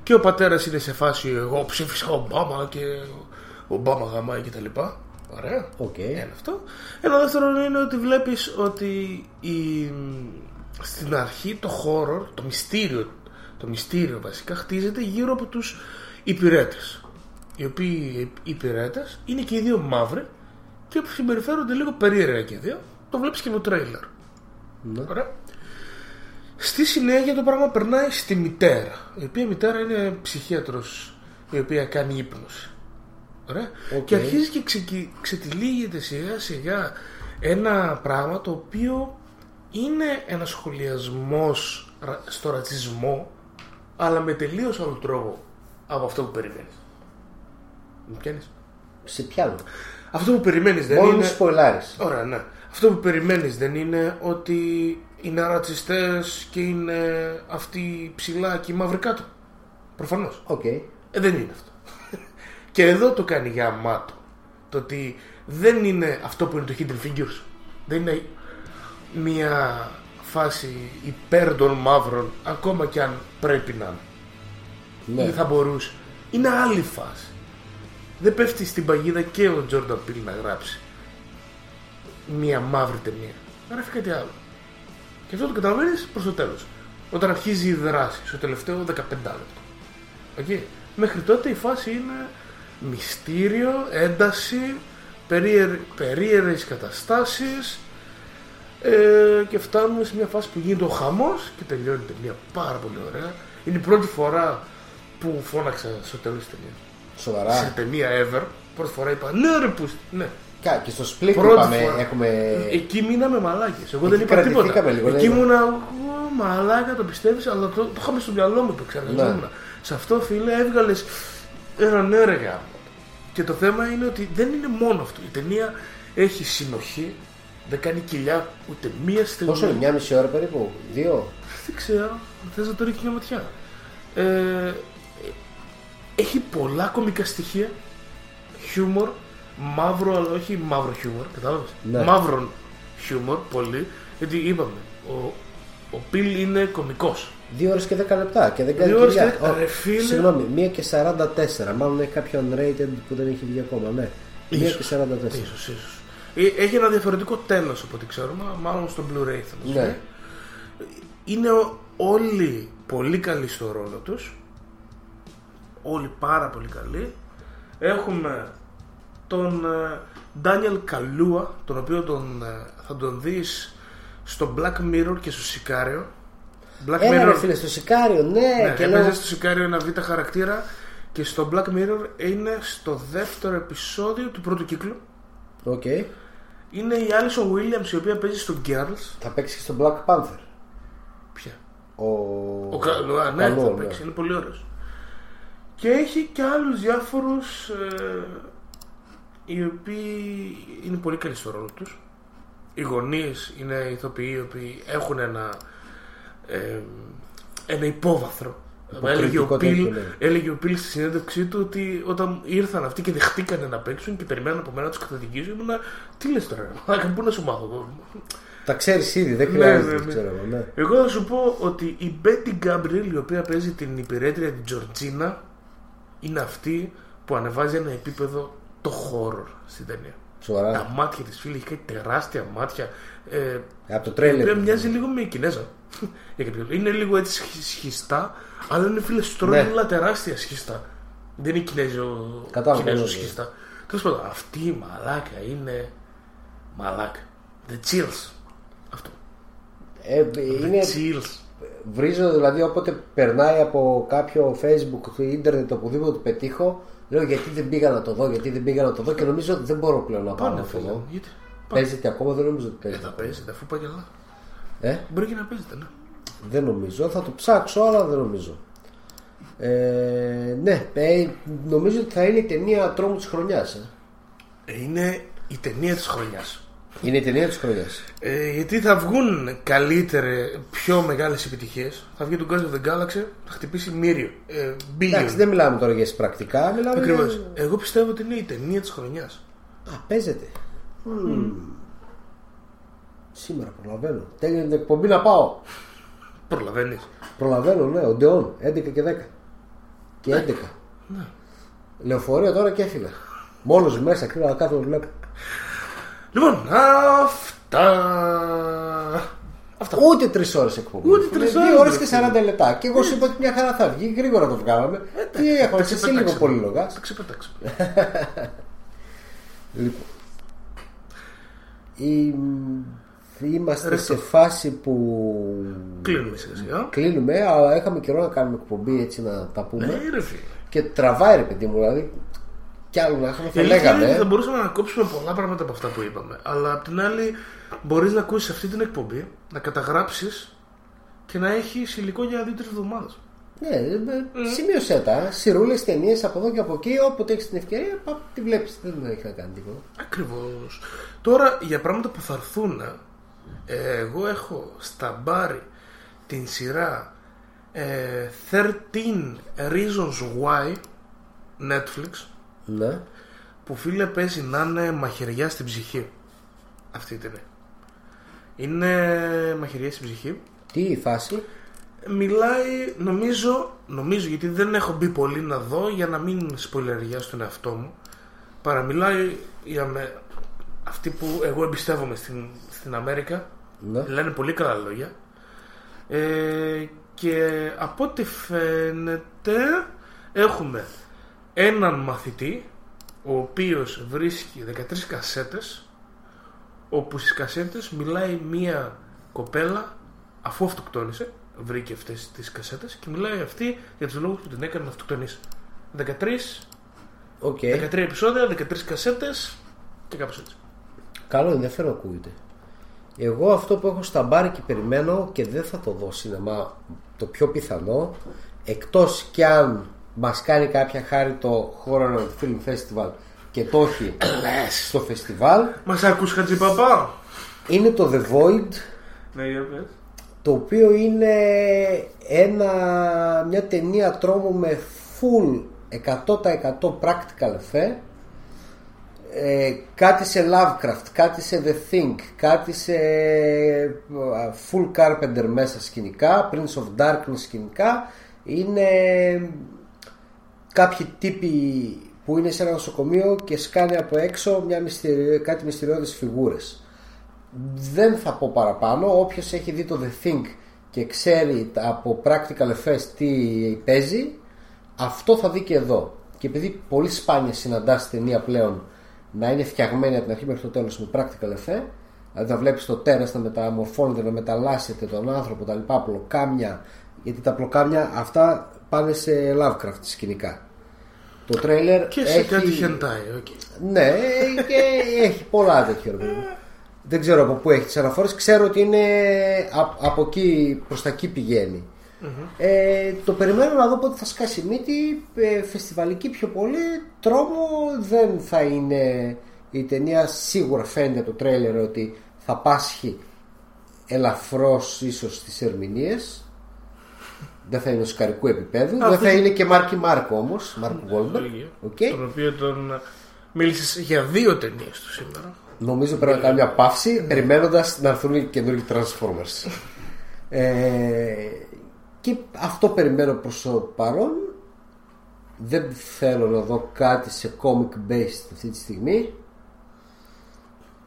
Και ο πατέρας είναι σε φάση εγώ ψήφισα Ομπάμα και Ομπάμα γαμάει και τα λοιπά. Ωραία, okay. Ένα αυτό. Ένα δεύτερο είναι ότι βλέπεις ότι στην αρχή το horror, το μυστήριο βασικά χτίζεται γύρω από τους υπηρέτες, οι οποίοι υπηρέτες είναι και οι δύο μαύροι και που συμπεριφέρονται λίγο περίεργα και οι δύο. Το βλέπεις και με το τρέιλερ. Ναι. Στη συνέχεια το πράγμα περνάει στη μητέρα, η οποία μητέρα είναι ψυχίατρος, η οποία κάνει ύπνωση. Okay. Και αρχίζει και ξετυλίγεται σιγά σιγά ένα πράγμα το οποίο είναι ένα σχολιασμός στο ρατσισμό, αλλά με τελείως άλλο τρόπο από αυτό που περιμένεις. Μου πιάνεις? Σε πιάνω. Αυτό που περιμένεις δεν είναι. Σποϊλάρεις. Ωραία, ναι. Αυτό που περιμένεις δεν είναι ότι είναι ρατσιστές και είναι αυτοί ψηλά και οι μαύροι κάτω. Προφανώς. Okay. Δεν είναι αυτό. Και εδώ το κάνει για αμάτο. Το ότι δεν είναι αυτό που είναι το Hidden Figures. Δεν είναι μια φάση υπέρ των μαύρων, ακόμα κι αν πρέπει να είναι. Ναι. Ή θα μπορούσε. Είναι άλλη φάση. Δεν πέφτει στην παγίδα και ο Jordan Peele να γράψει μια μαύρη ταινία. Γράφει κάτι άλλο. Και αυτό το καταλαβαίνεις προς το τέλος. Όταν αρχίζει η δράση, στο τελευταίο 15 λεπτό. Okay. Μέχρι τότε η φάση είναι μυστήριο, ένταση, περίεργες καταστάσεις. Και φτάνουμε σε μια φάση που γίνεται ο χαμός και τελειώνει η ταινία πάρα πολύ ωραία. Είναι η πρώτη φορά που φώναξα στο τέλος της ταινίας. Σοβαρά. Στην ταινία ever. Πρώτη φορά είπα ναι ρε πούστη. Ναι. Και στο σπλίκ είπαμε έχουμε... Εκεί μείναμε μαλάκες. Εγώ δεν είπα τίποτα. Εκεί ήμουνα μαλάκα, το πιστεύεις, αλλά το είχαμε στο μυαλό μου που ξαναζόμουν. Ναι. Σε αυτό φίλε έβγαλες έναν έργα. Και το θέμα είναι ότι δεν είναι μόνο αυτό. Η ταινία έχει συνοχή. Δεν κάνει κοιλιά ούτε μία στιγμή. Πόσο είναι, 1,5 ώρα περίπου, 2? Δεν ξέρω, θες να το ρίξει μια ματιά. Έχει πολλά κωμικά στοιχεία, χιούμορ, μαύρο, αλλά όχι μαύρο χιούμορ, κατάλαβες. Ναι. Μαύρον χιούμορ, πολύ, γιατί είπαμε, ο Πιλ είναι κωμικός. 2 ώρες και 10 λεπτά και δεν κάνει κοιλιά. Φίλε... Συγγνώμη, 1:44, μάλλον έχει κάποιο unrated που δεν έχει βγει ακόμα, ναι. Ίσως, 1:44. Ίσως. Έχει ένα διαφορετικό τέλος από ό,τι ξέρουμε, μάλλον στο Blu-ray θα μας πει. Είναι όλοι πολύ καλοί στο ρόλο τους. Όλοι πάρα πολύ καλοί. Έχουμε τον Ντάνιελ Καλούα, τον οποίο θα τον δεις στο Black Mirror και στο Σικάριο. Έλα φίλε, στο Σικάριο, ναι. Και έπαιζε στο Σικάριο ένα β' χαρακτήρα και στο Black Mirror είναι στο δεύτερο επεισόδιο του πρώτου κύκλου. Okay. Είναι η Άλισον Williams, η οποία παίζει στο Girls. Θα παίξει και στο Black Panther. Ποια? Ο Καλούα, ναι, θα παίξει, είναι πολύ ωραίος. Και έχει και άλλους διάφορους οι οποίοι είναι πολύ καλοί στο ρόλο τους. Οι γονείς είναι ηθοποιοί οι οποίοι έχουν ένα υπόβαθρο. Έλεγε ο Πιλ στη συνέντευξή του ότι όταν ήρθαν αυτοί και δεχτήκανε να παίξουν και περιμέναν από μένα να τους καταδικήσουν, ήμουνα τι λες τώρα, πού να σου μάθω. Τα ξέρεις ήδη, δεν χρειάζεται. Ναι. Εγώ θα σου πω ότι η Μπέτι Γκάμπριελ, η οποία παίζει την υπηρέτρια την Τζορτζίνα, είναι αυτή που ανεβάζει ένα επίπεδο το horror στην ταινία. Σοβαρά. Τα μάτια της φίλη, έχει κάτι τεράστια μάτια. Από το τρέλερ. Μοιάζει λίγο με Κινέζα. Είναι λίγο έτσι σχιστά, αλλά είναι φίλε στρόγγυλα, ναι, τεράστια σχιστά. Δεν είναι Κινέζο σχιστά. Τέλος πάντων, αυτή η μαλάκα είναι μαλάκα. The chills. Αυτό. Είναι chills. Βρίζω δηλαδή όποτε περνάει από κάποιο Facebook, το ίντερνετ, οπουδήποτε πετύχω, λέω γιατί δεν πήγα να το δω, και νομίζω ότι δεν μπορώ πλέον να πάω να το δω. Παίζεται ακόμα, δεν νομίζω ότι παίζεται. Παίζεται, αφού πάει και καλά. Μπορεί και να παίζεται, ναι. Δεν νομίζω, θα το ψάξω, αλλά δεν νομίζω. Ναι, νομίζω ότι θα είναι η ταινία τρόμου της χρονιάς. Είναι η ταινία της χρονιάς. Γιατί θα βγουν καλύτερες, πιο μεγάλες επιτυχίες. Θα βγει το Guardians of the Galaxy, θα χτυπήσει μύριο. Εντάξει, δεν μιλάμε τώρα για πρακτικά. Ακριβώς. Εγώ πιστεύω ότι είναι η ταινία της χρονιάς. Α, παίζεται. Σήμερα προλαβαίνω. Τέλειωνε την εκπομπή να πάω. Προλαβαίνεις? Προλαβαίνω, ναι. Οντεόν, 11 και 10. Και 11. Ναι. Λεωφορείο τώρα και έφυγα. Μόνος μέσα, κρύβα κάθε βλέπει. Λοιπόν, αυτά. Ούτε 3 ώρες εκπομπή. Ούτε 3 ώρες και 40 λεπτά. Και εγώ σου είπα ότι μια χαρά θα βγει. Γρήγορα το βγάλαμε. Τι έχω, εσύ λίγο πολύ λογάς. Τα ξεπετάξω. Λοιπόν. Είμαστε σε φάση που κλείνουμε σιγά. Κλείνουμε, αλλά είχαμε καιρό να κάνουμε εκπομπή, έτσι να τα πούμε. Ναι, και τραβάει ρε παιδί μου, δηλαδή. Κι άλλο να είχαμε, θα λέγαμε. Θα μπορούσαμε να κόψουμε πολλά πράγματα από αυτά που είπαμε. Αλλά απ' την άλλη, μπορείς να ακούσεις αυτή την εκπομπή, να καταγράψεις και να έχεις υλικό για 2-3 εβδομάδες. Ναι, σημείωσέ τα. Σιρούλες, ταινίες από εδώ και από εκεί. Όποτε έχεις την ευκαιρία, τη βλέπεις. Δεν έχει να κάνει τίποτα. Ακριβώς. Τώρα για πράγματα που θα έρθουν, εγώ έχω στα μπάρι την σειρά 13 Reasons Why Netflix. Ναι. Που φίλε παίζει να είναι μαχαιριά στην ψυχή. Αυτή η ταινία είναι μαχαιριά στην ψυχή. Τι η φάση? Μιλάει, νομίζω, γιατί δεν έχω μπει πολύ να δω για να μην σποιλεριάσω τον εαυτό μου. Παραμιλάει για αυτοί που εγώ εμπιστεύομαι στην Αμέρικα. Ναι. Λένε πολύ καλά λόγια. Και από ό,τι φαίνεται έχουμε έναν μαθητή ο οποίος βρίσκει 13 κασέτες, όπου στις κασέτες μιλάει μία κοπέλα αφού αυτοκτόνησε. βρήκε αυτές τις κασέτες και μιλάει αυτή για τους λόγους που την έκανε να αυτοκτονήσει. 13 επεισόδια, 13 κασέτες και κάπως έτσι. Καλό, ενδιαφέρον ακούγεται. Εγώ αυτό που έχω στα μπάρ και περιμένω και δεν θα το δω σινεμά, το πιο πιθανό, εκτός κι αν μας κάνει κάποια χάρη το Horror Film Festival και το όχι στο φεστιβάλ. Μας ακούς Χατζιπαπά? Είναι το The Void, το οποίο είναι μια ταινία τρόμου με full 100% practical effect, κάτι σε Lovecraft, κάτι σε The Thing, κάτι σε full Carpenter μέσα σκηνικά, Prince of Darkness σκηνικά. Είναι κάποιοι τύποι που είναι σε ένα νοσοκομείο και σκάνε από έξω κάτι μυστηριώδεις φιγούρες. Δεν θα πω παραπάνω. Όποιος έχει δει το The Thing και ξέρει από practical effects τι παίζει, αυτό θα δει και εδώ. Και επειδή πολύ σπάνια συναντάς ταινία πλέον να είναι φτιαγμένη από την αρχή μέχρι το τέλος με practical effect, δηλαδή να βλέπεις το τέρας να μεταμορφώνεται, να μεταλλάσσεται τον άνθρωπο, τα λοιπά, πλοκάμια, γιατί τα πλοκάμια αυτά πάνε σε Lovecraft σκηνικά. Το τρέιλερ και σε έχει... κάτι χεντάει, okay. Ναι, και έχει πολλά τέτοια. Δεν ξέρω από πού έχει τις αναφορές. Ξέρω ότι είναι από εκεί, προς τα εκεί πηγαίνει. Mm-hmm. Το περιμένω να δω πότε θα σκάσει μύτη. Φεστιβαλική πιο πολύ. Τρόμο δεν θα είναι η ταινία. Σίγουρα φαίνεται το τρέιλερ ότι θα πάσχει ελαφρώς ίσως στις ερμηνείες. Δεν θα είναι οσκαρικού επίπεδου. Δεν θα είναι και Μάρκι Μάρκο όμως, Μάρκο Γουόλμπεργκ, τον οποίο τον μίλησες για δύο ταινίες του σήμερα. Νομίζω πρέπει να κάνω μια παύση περιμένοντας να έρθουν οι καινούργοι Transformers. Και αυτό περιμένω προς το παρόν. Δεν θέλω να δω κάτι σε comic based αυτή τη στιγμή.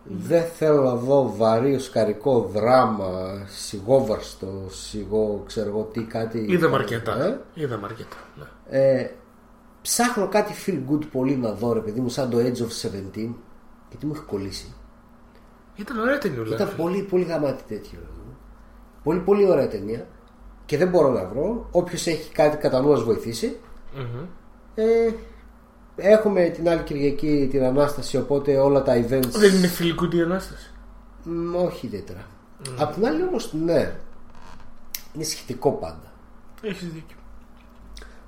Δεν θέλω να δω βαρύ οσκαρικό δράμα, σιγόβαρστο, ξέρω εγώ τι, κάτι. Είδαμε αρκετά. Ναι. Ψάχνω κάτι feel good πολύ να δω, ρε παιδί μου, σαν το Age of 17. Γιατί μου έχει κολλήσει. Ήταν ωραία ταινία. Ήταν πολύ, πολύ γαμάτη τέτοιο. Πολύ, πολύ ωραία ταινία. Και δεν μπορώ να βρω. Όποιος έχει κάτι κατά νου, ας βοηθήσει. Mm-hmm. Έχουμε την άλλη Κυριακή την Ανάσταση, οπότε όλα τα events. Δεν είναι φιλικούντι η Ανάσταση? Όχι ιδιαίτερα. Απ' την άλλη όμως ναι, είναι σχετικό πάντα. Έχεις δίκιο.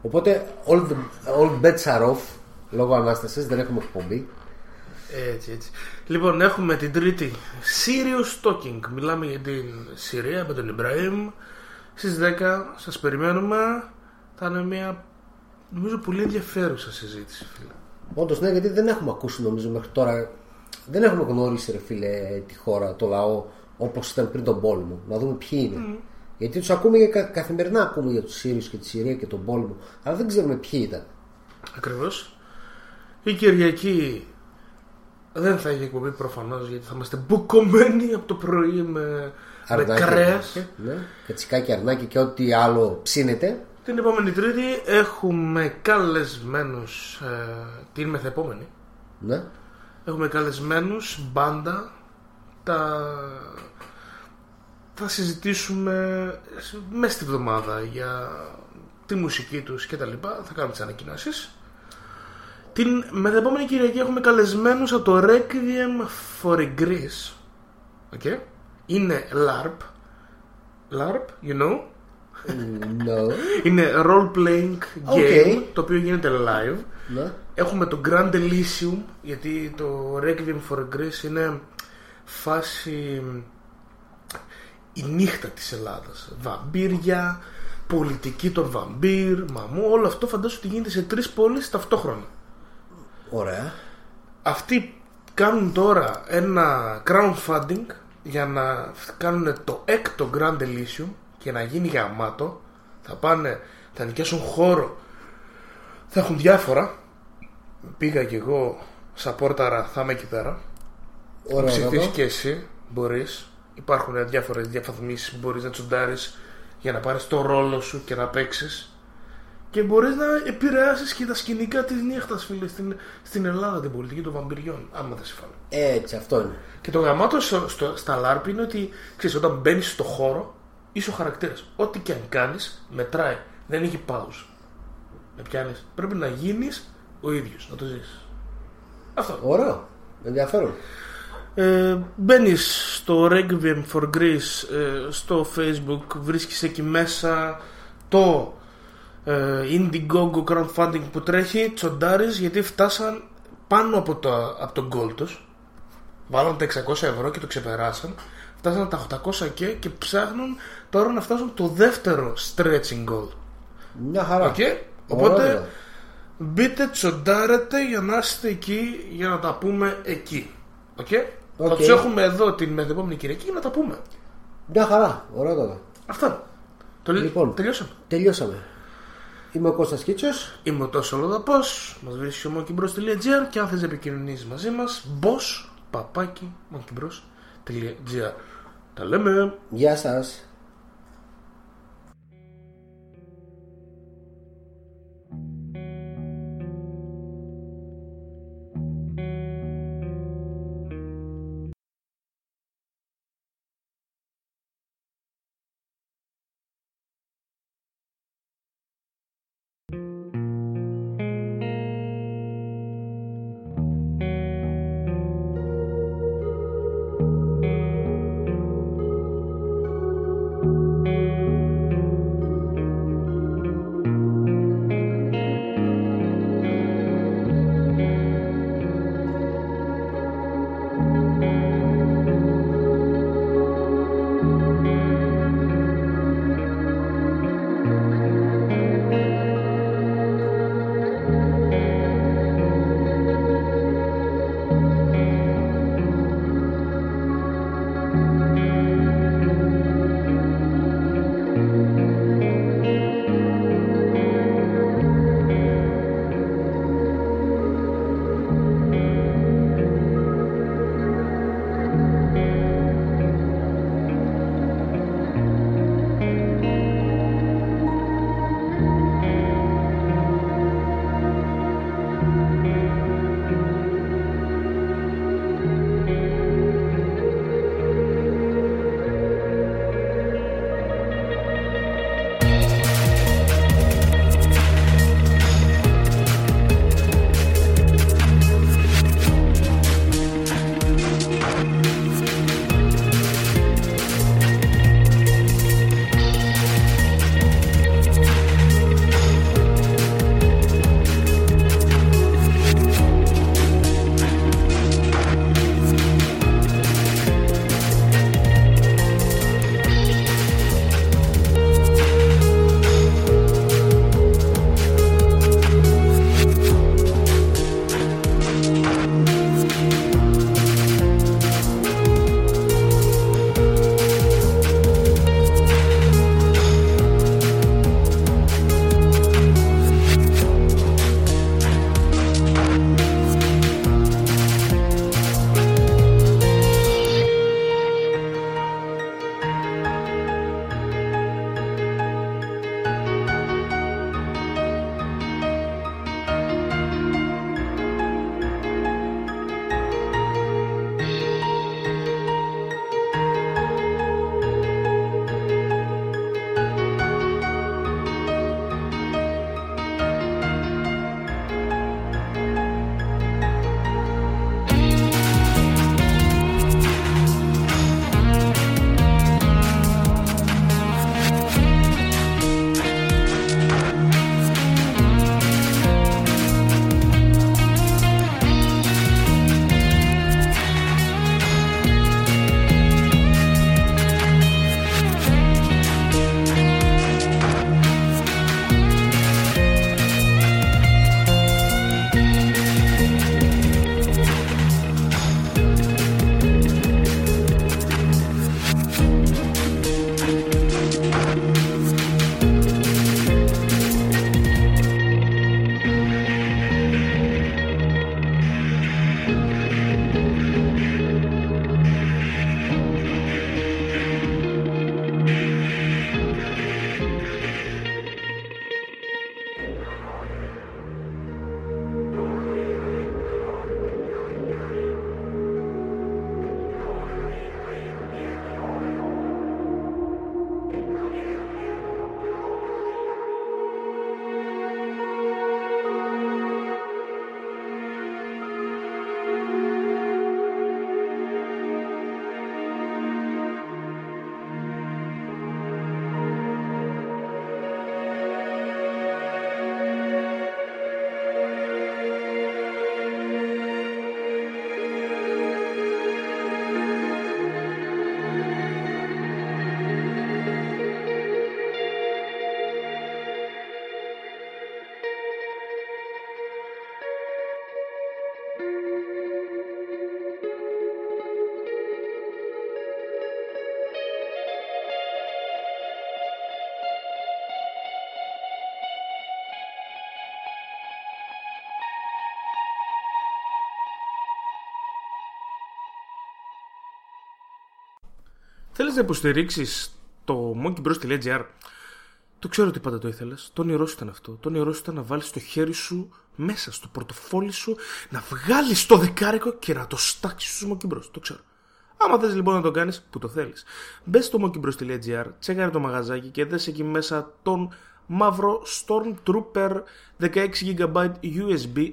Οπότε all bets are off. Λόγω Ανάστασης δεν έχουμε εκπομπή. Έτσι. Λοιπόν, έχουμε την Τρίτη Serious Talking. Μιλάμε για την Συρία με τον Ιμπραήμ. Στις 10 σας περιμένουμε. Θα είναι μια, νομίζω, πολύ ενδιαφέρουσα συζήτηση, φίλε. Όντως, ναι, γιατί δεν έχουμε ακούσει, νομίζω, μέχρι τώρα. Δεν έχουμε γνωρίσει, ρε φίλε, τη χώρα, το λαό, όπως ήταν πριν τον πόλεμο. Να δούμε ποιοι είναι. Γιατί τους ακούμε καθημερινά, ακούμε για τους Σύριους και τη Συρία και τον πόλεμο, αλλά δεν ξέρουμε ποιοι ήταν. Ακριβώς. Η Κυριακή δεν θα έχει εκπομπή προφανώς, γιατί θα είμαστε μπουκωμένοι από το πρωί με κρέας. Ναι. Κατσικάκι, αρνάκι και ό,τι άλλο ψήνεται. Την επόμενη Τρίτη έχουμε καλεσμένους, την μεθεπόμενη. Ναι. Έχουμε καλεσμένους μπάντα. Θα συζητήσουμε μέσα στη βδομάδα για τη μουσική τους και τα λοιπά. Θα κάνουμε τις ανακοινώσεις. Την μεθεπόμενη Κυριακή έχουμε καλεσμένους από το Requiem for Greece. Okay. Είναι LARP, you know. No. Είναι role playing game, okay, το οποίο γίνεται live. No. Έχουμε το Grand Elysium, γιατί το Requiem for Greece είναι φάση η νύχτα της Ελλάδας. Βαμπύρια, πολιτική των βαμπύρ, μαμού, όλο αυτό φαντάζομαι ότι γίνεται σε τρεις πόλεις ταυτόχρονα. Ωραία. Αυτοί κάνουν τώρα ένα crowdfunding για να κάνουν το έκτο Grand Elysium και να γίνει γαμάτο. Θα πάνε, θα νοικιάσουν χώρο, θα έχουν διάφορα. Πήγα κι εγώ σαπόρταρα, θα είμαι εκεί πέρα. Ψηθείς κι εσύ, μπορείς. Υπάρχουν διάφορες διαφαθμίσεις, μπορείς να τσουντάρεις για να πάρεις το ρόλο σου και να παίξεις. Και μπορείς να επηρεάσεις και τα σκηνικά της νύχτας, φίλε, στην Ελλάδα, την πολιτική των βαμπυριών, άμα δεν συμφωνώ. Έτσι, αυτό είναι. Και το γαμάτο στα LARP είναι ότι, ξέρεις, όταν μπαίνεις στο χώρο, Είσαι ο χαρακτήρας. Ό,τι και αν κάνεις, μετράει. Δεν έχει pause. Με πιάνεις. Πρέπει να γίνεις ο ίδιος, να το ζήσεις. Αυτό. Ωραίο. Ενδιαφέρον. Μπαίνεις στο Requiem for Greece στο Facebook, βρίσκεις εκεί μέσα το Indiegogo crowdfunding που τρέχει, τσοντάρεις, γιατί φτάσαν πάνω από τον goal τους. Βάλαν τα 600€ και το ξεπεράσαν. Φτάσαν τα 800 και ψάχνουν τώρα να φτάσουν το δεύτερο stretching goal. Μια χαρά. Okay. Οπότε ωραία. Μπείτε, τσοντάρετε για να είστε εκεί, για να τα πούμε εκεί. Okay. Θα τους έχουμε εδώ την μεθεπόμενη Κυριακή και να τα πούμε. Μια χαρά. Ωραία τότε. Αυτά. Λοιπόν, τελειώσαμε. Είμαι ο Κώστας Κίτσος. Είμαι ο Τός Ολοδαπός. Μας βρίσκει ο MonkeyBros.gr και αν θες να επικοινωνήσεις μαζί μας, boss@MonkeyBros.gr. Τα λέμε. Γεια σας. Θέλεις να υποστηρίξεις το MonkeyBros.gr? Το ξέρω ότι πάντα το ήθελες. Το όνειρό σου ήταν αυτό. Το όνειρό σου ήταν να βάλεις το χέρι σου μέσα στο πορτοφόλι σου, να βγάλεις το δεκάρικο και να το στάξεις στους MonkeyBros. Το ξέρω. Άμα θες λοιπόν να το κάνεις, που το θέλεις. Μπες στο MonkeyBros.gr, τσέκαρε το μαγαζάκι και δες εκεί μέσα τον μαύρο Stormtrooper 16GB USB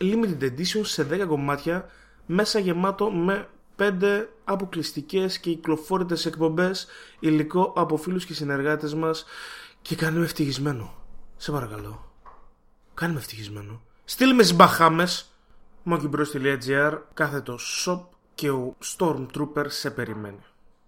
Limited Edition σε 10 κομμάτια, μέσα γεμάτο με 5 αποκλειστικές και κυκλοφόρητες εκπομπές, υλικό από φίλους και συνεργάτες μας, και κάνε με ευτυχισμένο. Σε παρακαλώ, κάνε με ευτυχισμένο. Στείλ με στις Μπαχάμες. MonkeyBros.gr, κάθετο shop, και ο Stormtrooper σε περιμένει.